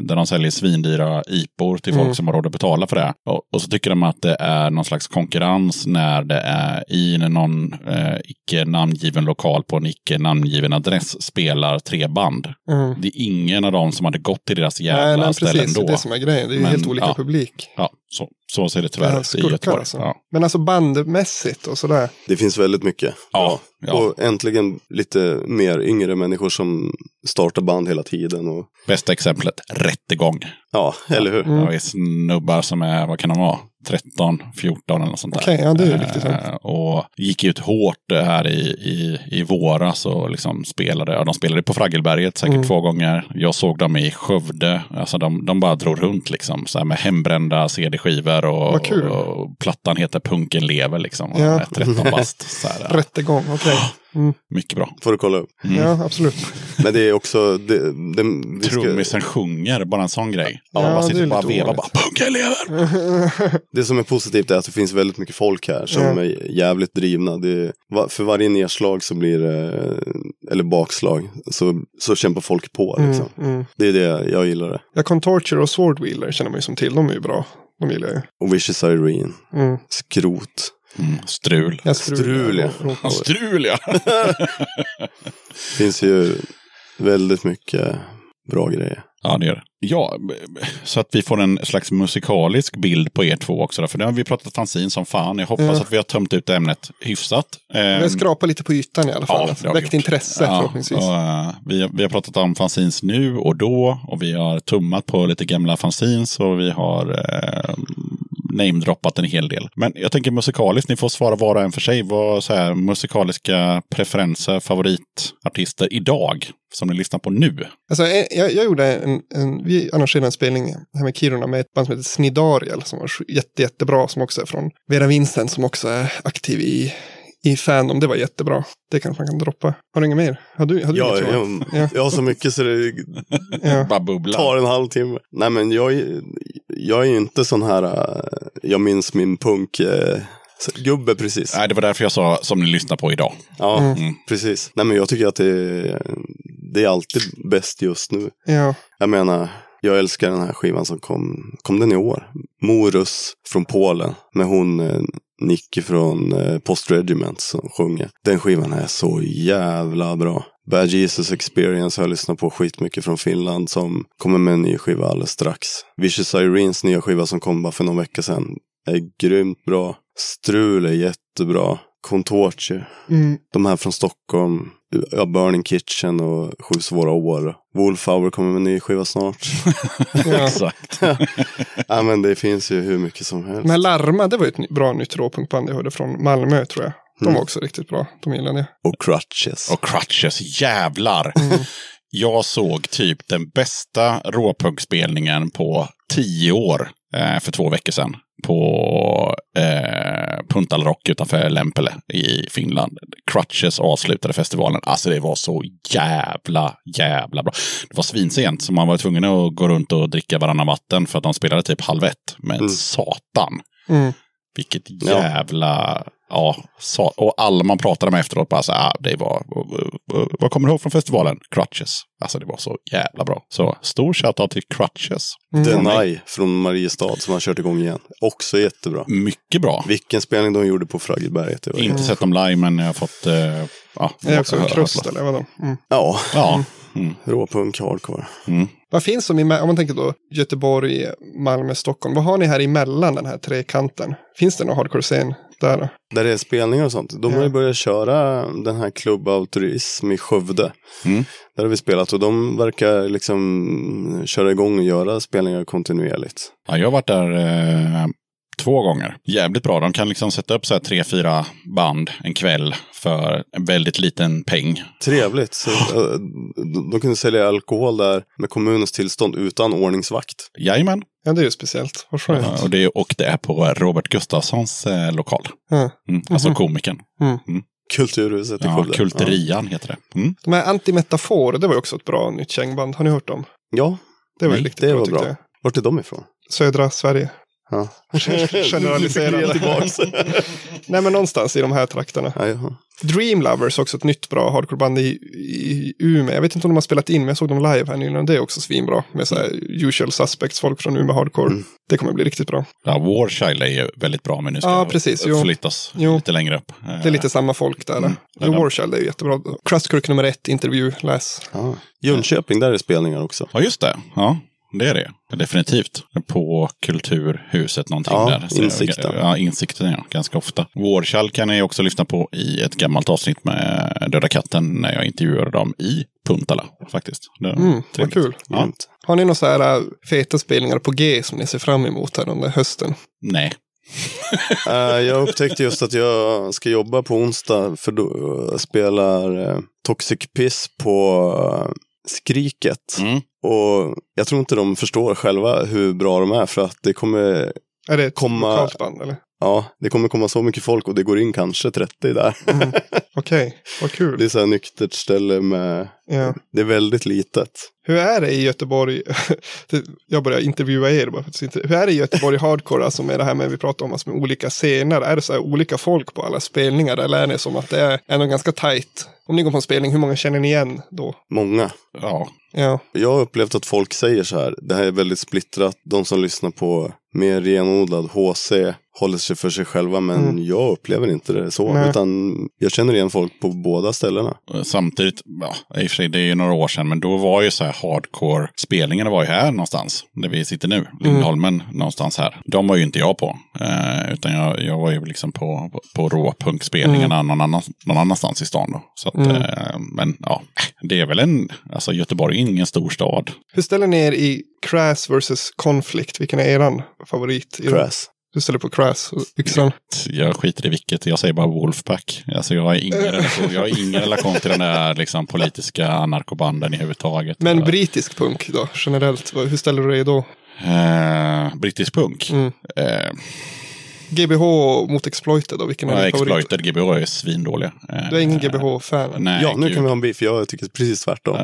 där de säljer svindyra I P O R till folk mm. som har råd att betala för det. Och, och så tycker de att det är någon slags konkurrens när det är i någon eh, icke-namngiven lokal på en icke-namngiven adress spelar tre band. Mm. Det är ingen av dem som hade gått till deras jävla nej, nej, precis, ställen då. Det är det som är grejen. Det är ju men, helt olika ja, publik. Ja, så, så ser det tyvärr ut i Göteborg. Alltså. Ja. Men alltså bandmässigt och sådär. Det finns väldigt mycket. Ja. Ja. Och äntligen lite mer yngre människor som startar band hela tiden. Och... Bästa exemplet, Rättegång. Ja, eller hur? Mm. Ja, det är snubbar som är, vad kan de vara? tretton, fjorton eller något sånt där. Okej, okay, ja det är ju riktigt sant. Eh, och gick ut hårt här i, i, i våras och liksom spelade. Ja, de spelade på Fraggelberget säkert mm. två gånger. Jag såg dem i Skövde. Alltså de, de bara drog runt liksom. Så här med hembrända C D-skivor och, och, och plattan heter Punken lever liksom. Och ja. tretton bast. Så här, ja. Rättegång, okej. Okay. Mm. Mycket bra. Får du kolla upp? Mm. Ja, absolut. Men det är också... Det, det, vi ska... Trummisen sjunger, bara en sån grej. Ja, ja, man sitter bara och vevar bara, punken lever! Det som är positivt är att det finns väldigt mycket folk här som ja. Är jävligt drivna. Det, för varje nedslag så blir det, eller bakslag, så, så kämpar folk på. Liksom. Mm, mm. Det är det jag gillar det. Ja, Contorture och Swordwheeler känner man ju som till. De är ju bra. De gillar ju. Och Vicious Irene. Mm. Skrot. Mm, strul. Ja, strul, ja. Strul, ja. Strul, ja. Finns ju väldigt mycket Bra grejer. Ja, det gör det. Ja, så att vi får en slags musikalisk bild på er två också. För nu har vi pratat fanzin som fan. Jag hoppas ja. att vi har tömt ut ämnet hyfsat. Vi skrapar lite på ytan i alla fall. Ja, väckt intresse ja, förhoppningsvis. Ja, vi, vi har pratat om fanzins nu och då. Och vi har tummat på lite gamla fanzins. Och vi har eh, namedroppat en hel del. Men jag tänker musikaliskt, ni får svara var och en för sig. Vad så här, musikaliska preferenser, favoritartister idag som ni lyssnar på nu? Alltså, jag, jag gjorde en, en, vi annonserade en spelning här med Kiruna med ett band som heter Snidariel som var jätte, jättebra, som också är från Vera Vincent, som också är aktiv i i fandom. Det var jättebra. Det kanske man kan droppa. Har du inget mer? Har du, har du ja, jag, ja. jag har så mycket så det tar en halvtimme. Nej, men jag, jag är ju inte sån här... Jag minns min punk... Eh, gubbe, precis. Nej, det var därför jag sa som ni lyssnar på idag. Ja, mm. precis. Nej, men jag tycker att det är, det är alltid bäst just nu. Ja. Jag menar... Jag älskar den här skivan som kom, kom den i år. Morus från Polen. Med hon eh, Nicky från eh, Post Regiment som sjunger. Den skivan är så jävla bra. Bad Jesus Experience har jag lyssnat på skitmycket från Finland. Som kommer med en ny skiva alldeles strax. Vicious Irenes nya skiva som kom bara för någon vecka sedan. Är grymt bra. Strul är jättebra. Contorture. Mm. De här från Stockholm. Ja, Burning Kitchen och Sju svåra år. Wolf Hour kommer med en ny skiva snart. Exakt. Ja, men det finns ju hur mycket som helst. Men Larma, det var ju ett bra nytt råpunkband jag hörde från Malmö, tror jag. De var mm. också riktigt bra. De gillar det. Och Crutches. Och Crutches, jävlar. Mm. Jag såg typ den bästa råpunkspelningen på tio år eh, för två veckor sedan. På eh, Punta Rock utanför Lempele i Finland. Crutches avslutade festivalen. Alltså det var så jävla, jävla bra. Det var svinsent så man var tvungen att gå runt och dricka varannan vatten för att de spelade typ halv ett. Men mm. satan. Mm. Vilket jävla... Ja. Ja, sa, och alla man pratade med efteråt bara så här, ah, det var, vad kommer du ihåg från festivalen? Crutches. Alltså det var så jävla bra. Så stor shoutout till Crutches. Mm. Denies från Mariestad som har kört igång igen. Också jättebra. Mycket bra. Vilken spelning de gjorde på Fraggelberget. Inte mm. sett dem live, men jag har fått... Eh, ja, det är också en Crust eller vad då? Mm. Ja. Ja. Mm. Råpunk hardcore. Mm. Vad finns som, om man tänker då Göteborg, Malmö, Stockholm. Vad har ni här emellan den här trekanten? Finns det någon hardcore-scen där? Där det är spelningar och sånt. De ja. har ju börjat köra den här klubbautorism i Skövde. Mm. Där har vi spelat och de verkar liksom köra igång och göra spelningar kontinuerligt. Ja, jag har varit där eh, två gånger. Jävligt bra. De kan liksom sätta upp så här tre, fyra band en kväll för en väldigt liten peng. Trevligt. Så, eh, de kunde sälja alkohol där med kommunens tillstånd utan ordningsvakt. Jajamän. Ja, det är ju speciellt. Vad skönt. Ja, och, det är, och det är på Robert Gustafssons eh, lokal. Mm. Mm. Alltså komikern. Mm. Mm. Kulturhuset. Ja, Kulder. Kulterian ja. heter det. Mm. De här Antimetafor, det var ju också ett bra nytt kängband. Har ni hört dem? Ja. Det var Nej, riktigt det bra, var bra. Jag. Vart är de ifrån? Södra Sverige. Ja. Generaliserande. Nej, men någonstans i de här trakterna. Ja, Dream Lovers, också ett nytt bra hardcoreband i, i Umeå. Jag vet inte om de har spelat in, men jag såg dem live här nyligen. Det är också svinbra med så här Usual Suspects, folk från Umeå hardcore. Mm. Det kommer bli riktigt bra. Ja, Warchild är ju väldigt bra, men nu ska ja, precis, jo. flyttas jo. lite längre upp. Det är lite samma folk där. Mm. där Warchild är ju jättebra. Crust Kirk nummer ett, intervju, läs. Ja. Jönköping, där är spelningar också. Ja, just det. Ja. Det är det, definitivt. På Kulturhuset någonting ja, där. Så insikten. Ja, insikten ja, ganska ofta. Warshall kan jag också lyssna på i ett gammalt avsnitt med Dödakatten när jag intervjuade dem i Puntala faktiskt. Det mm, vad kul. Ja. Har ni några så här feta spelningar på G som ni ser fram emot här under hösten? Nej. uh, jag upptäckte just att jag ska jobba på onsdag för då spelar uh, Toxic Piss på... Uh, Skriket. Mm. Och jag tror inte de förstår själva hur bra de är för att det kommer är det ett komma lokalt band, eller? Ja, det kommer komma så mycket folk och det går in kanske trettio där. Mm. Okej, okay. Vad kul. Det är så här nyktert ställe med ja. Det är väldigt litet. Hur är det i Göteborg? Jag börjar intervjua er bara för att inte. Hur är det i Göteborg hardcore, alltså med det här med vi pratar om alltså med olika scener? Är det så här olika folk på alla spelningar eller är det som att det är ändå ganska tajt? Om ni går på en spelning, hur många känner ni igen då? Många. Ja. Ja. Jag har upplevt att folk säger så här, det här är väldigt splittrat. De som lyssnar på mer renodlad H C håller sig för sig själva, men mm. jag upplever inte det så. Nej. Utan jag känner igen folk på båda ställena. Samtidigt, ja, i och för sig, det är ju några år sedan, men då var ju så här hardcore-spelningarna var ju här någonstans, där vi sitter nu, Lindholmen, mm. någonstans här. De var ju inte jag på, eh, utan jag, jag var ju liksom på, på, på råpunkspelningarna mm. någon, annan, någon annanstans i stan då. Så att, mm. eh, men ja, det är väl en, alltså Göteborg är ingen stor stad. Hur ställer ni er i Crass versus Conflict? Vilken är eran favorit? Crass. Du ställer på Crass och Syxan. Jag skiter i vilket. Jag säger bara Wolfpack. Alltså jag har ingen relation, jag har ingen relation till den där liksom, politiska anarkobanden i huvud taget. Men eller. Brittisk punk då, generellt. Hur ställer du dig då? Eh, brittisk punk? Mm. Eh. G B H mot Exploited då, vilken är ja, Exploited, G B H är svindåliga. Du är ingen G B H-fan? Nej, ja, nu gud. Kan vi ha en beef, jag tycker precis tvärtom. Uh,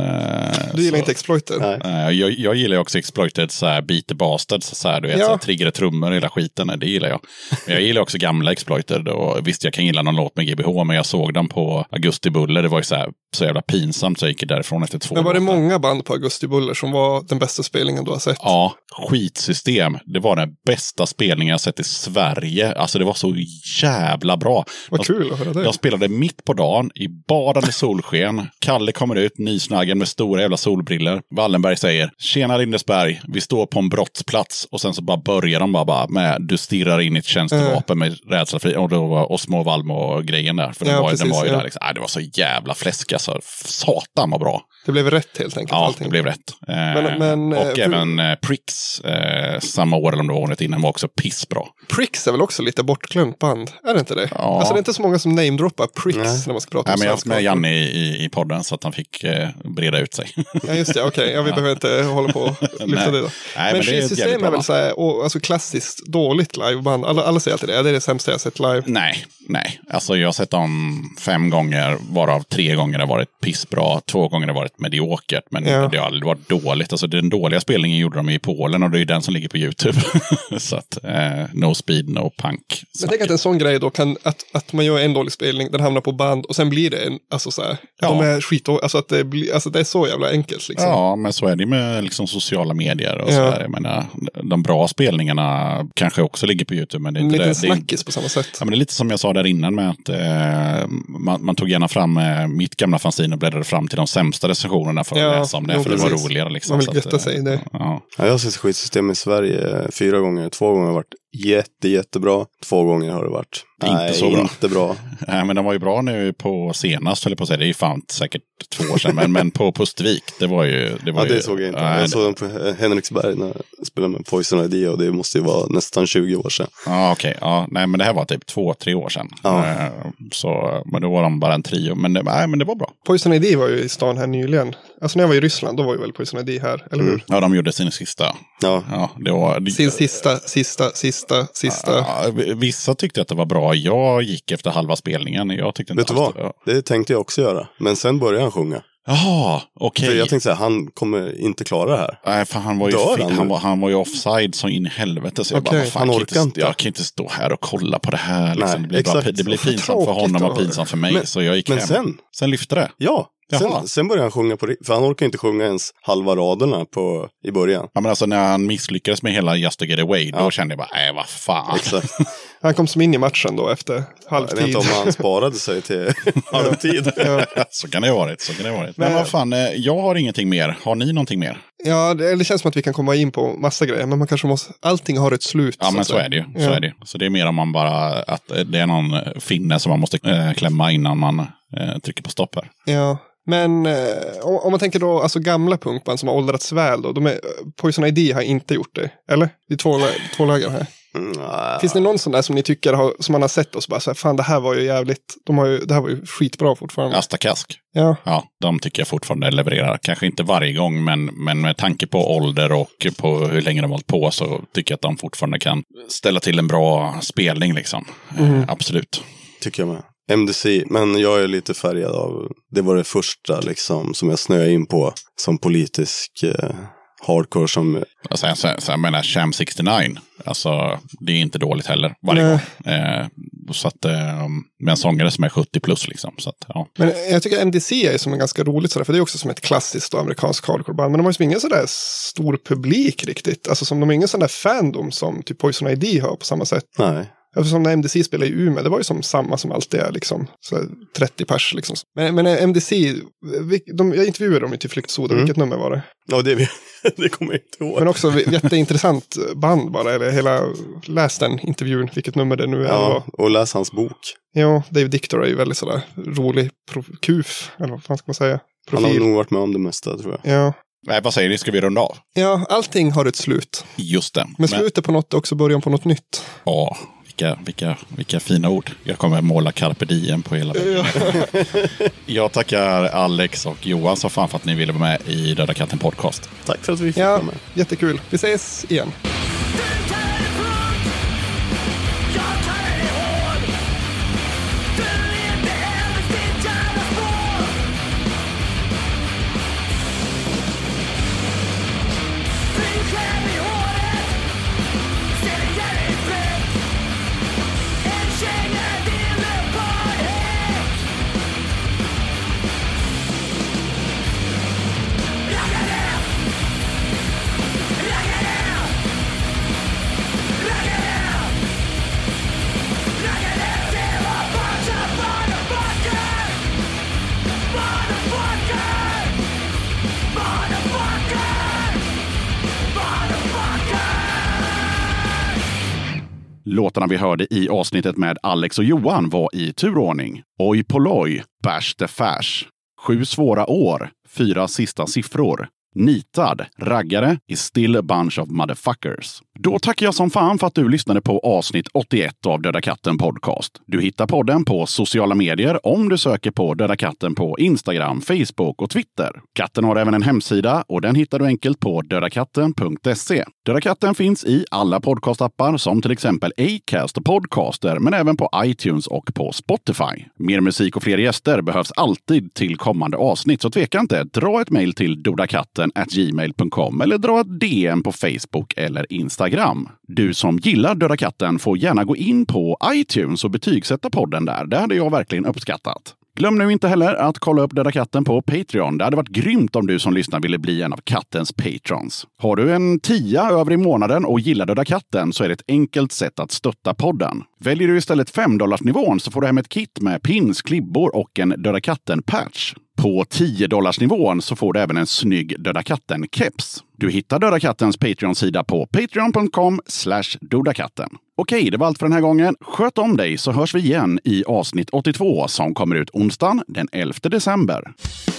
du gillar så. Inte Exploited? Nej. Uh, jag, jag gillar också Exploited, såhär beat the bastard, såhär, du vet, ja. Såhär, trigger trummor och hela skiten, det gillar jag. Men jag gillar också gamla Exploited, och visst jag kan gilla någon låt med G B H, men jag såg dem på Augusti Buller, det var ju såhär, så jävla pinsamt så jag gick därifrån efter två. Men var det låter. Många band på Augusti Buller som var den bästa spelningen du har sett? Ja, skitsystem. Det var den bästa spelningen jag sett i Sverige. Alltså det var så jävla bra. Vad kul att höra det. Jag spelade mitt på dagen i badande solsken. Kalle kommer ut, nysnaggen med stora jävla solbriller. Wallenberg säger, tjena Lindesberg, vi står på en brottsplats. Och sen så bara börjar de bara, bara med, du stirrar in i ett tjänstevapen med rädsla för, och då var Osmo Valmo-grejen där. För ja, den var, precis, den var ju ja. Där liksom, nej, det var så jävla fläsk alltså. Satan var bra. Det blev rätt helt enkelt. Ja, allting. Det blev rätt. Eh, men, men, och eh, även eh, Pricks eh, samma år eller året innan var också pissbra. Pricks är väl också lite bortglömt band, är det inte det? Ja. Alltså det är inte så många som namedroppar Pricks nej. När man ska prata nej, om men jag ska med Janne i, i podden så att han fick eh, breda ut sig. Ja just det, okej. Okay. Ja, vi behöver inte hålla på och lyfta det då. Nej, men skivsystem är, är väl så här, och, alltså klassiskt dåligt liveband. Alla, alla säger alltid det, det är det sämsta jag sett live. Nej, nej. Alltså jag har sett dem fem gånger, varav tre gånger har varit pissbra, två gånger har varit mediokert, men ja. Det har aldrig varit dåligt. Alltså den dåliga spelningen gjorde de i Polen och det är ju den som ligger på YouTube. Så att, eh, no speed, no punk. Men tänk att en sån grej då kan, att, att man gör en dålig spelning, den hamnar på band och sen blir det en, alltså såhär, ja. De är skit, alltså att det blir, alltså det är så jävla enkelt liksom. Ja, men så är det med liksom sociala medier och ja. Sådär, jag menar, de bra spelningarna kanske också ligger på YouTube, men det är inte en liten snackis på samma sätt. Ja, men det är lite som jag sa där innan med att eh, man, man tog gärna fram eh, mitt gamla fanzine och bläddrade fram till de sämsta sessionerna för att ja, läsa om det, jo, för det precis. Var roligare. Liksom, man vill götta sig i det. Ja. Ja, jag har sett skitsystem i Sverige fyra gånger. Två gånger har det varit jätte, jättebra. Två gånger har det varit inte nej, så bra. Inte bra. Nej, men de var ju bra nu på senast, höll jag på att säga. Det är ju fan säkert två år sedan, men, men på Pustvik, det var ju... Det var ja, det ju, såg jag inte. Nej, jag såg dem på Henriksberg när jag spelade med Poison Idea och det måste ju vara nästan tjugo år sedan. Ja, okej. Okay, ja, nej, men det här var typ två, tre år sedan. Ja. Så, men då var de bara en trio, men det, nej, men det var bra. Poison Idea var ju i stan här nyligen. Alltså när jag var i Ryssland, då var ju väl Poison Idea här, eller hur? Mm. Ja, de gjorde sin sista. Ja. Ja, det var, det, sin sista, sista, sista, sista. Ja, vissa tyckte att det var bra. Jag gick efter halva spelningen. Jag tyckte inte. Vet du vad? Det, ja. Det tänkte jag också göra. Men sen började han sjunga. Jaha, okej. Okay. Jag tänkte så här, han kommer inte klara det här. Nej, för han var ju, fit, han? Han var, han var ju offside så in i helvete. Så okay. Jag bara, fan, han orkar inte. Jag kan inte stå här och kolla på det här. Liksom. Nej, det, blev bara, det blev pinsamt för honom och pinsamt för mig. Men, så jag gick men hem. Sen? Sen lyfte det. Ja. Sen, sen började han sjunga på, för han orkar inte sjunga ens halva raderna på, i början. Ja men alltså när han misslyckades med hela Just to Get Away, då ja. Kände jag bara, nej vad fan. Exakt. Han kom som in i matchen då efter halvtid. Jag vet inte om han sparade sig till halvtid. Ja. Så kan det ha varit, så kan det ha varit. Men, men vad fan, jag har ingenting mer. Har ni någonting mer? Ja, det, det känns som att vi kan komma in på massa grejer, men man kanske måste, allting har ett slut. Ja, så men så är det ju, så ja. Är det. Så det är mer om man bara, att det är någon finne som man måste äh, klämma innan man äh, trycker på stopp här. Ja. Men eh, om man tänker då, alltså gamla punkband som har åldrats väl då, de är, Poison Idea har inte gjort det, eller? Det är två, två läger här. Mm. Finns det någon sån där som ni tycker har, som man har sett och så bara så här, fan det här var ju jävligt, de har ju, det här var ju skitbra fortfarande. Astakask. Ja. Ja, de tycker jag fortfarande levererar. Kanske inte varje gång, men, men med tanke på ålder och på hur länge de har hållit på så tycker jag att de fortfarande kan ställa till en bra spelning liksom. Mm. Eh, absolut. Tycker jag med. M D C, men jag är lite färgad av, det var det första liksom som jag snöade in på som politisk eh, hardcore som... Alltså, jag, jag menar Sham sextionio, alltså det är inte dåligt heller varje gång. Eh, så att, eh, med en sångare som är sjuttio plus liksom. Så att, ja. Men jag tycker M D C är som en ganska roligt sådär, för det är också som ett klassiskt amerikanskt hardcoreband, men de har ju som ingen sådär stor publik riktigt, alltså som de har ingen sån där fandom som typ Poison Idea har på samma sätt. Nej. Eftersom när M D C spelade i Umeå, det var ju som samma som alltid är, liksom. Så trettio pers, liksom. Men, men M D C, de, jag intervjuade dem ju till Flyktsoda, mm. vilket nummer var det? Ja, det, det kommer jag inte ihåg. Men också jätteintressant band bara, eller hela, läs den intervjun, vilket nummer det nu är. Ja, och läs hans bok. Ja, Dave Dictor är ju väldigt sådär rolig pro- kuf, eller vad fan ska man säga? Profil. Han har nog varit med om det mesta, tror jag. Ja. Nej, vad säger ni? Ska vi runda av? Ja, allting har ett slut. Just det. Men slutet men... på något också, början på något nytt. Ja, vilka, vilka, vilka fina ord. Jag kommer måla carpe diem på hela veckan. Jag tackar Alex och Johan så fan för att ni ville vara med i Döda Katten podcast. Tack för att vi fick ja, vara med. Jättekul. Vi ses igen. Låtarna vi hörde i avsnittet med Alex och Johan var i turordning. Oj Poloj, Bash the Fash, Sju svåra år, Fyra sista siffror, Nitad, Raggare, Is still a bunch of motherfuckers. Då tackar jag som fan för att du lyssnade på avsnitt åttioett av Döda Katten podcast. Du hittar podden på sociala medier om du söker på Döda Katten på Instagram, Facebook och Twitter. Katten har även en hemsida och den hittar du enkelt på dödakatten punkt se. Döda Katten finns i alla podcastappar som till exempel Acast och Podcaster, men även på iTunes och på Spotify. Mer musik och fler gäster behövs alltid till kommande avsnitt, så tveka inte. Dra ett mejl till dodakatten at gmail punkt com eller dra ett D M på Facebook eller Instagram. Du som gillar Döda Katten får gärna gå in på iTunes och betygsätta podden där. Det hade jag verkligen uppskattat. Glöm nu inte heller att kolla upp Döda Katten på Patreon. Det hade varit grymt om du som lyssnar ville bli en av kattens patrons. Har du en tia över i månaden och gillar Döda Katten så är det ett enkelt sätt att stötta podden. Väljer du istället fem dollars nivån så får du hem ett kit med pins, klibbor och en Döda Katten-patch. På tio dollars nivån så får du även en snygg Döda Katten-keps. Du hittar Döda Kattens Patreon-sida på patreon punkt com slash dodakatten. Okej, det var allt för den här gången. Sköt om dig så hörs vi igen i avsnitt åttiotvå som kommer ut onsdagen den elfte december.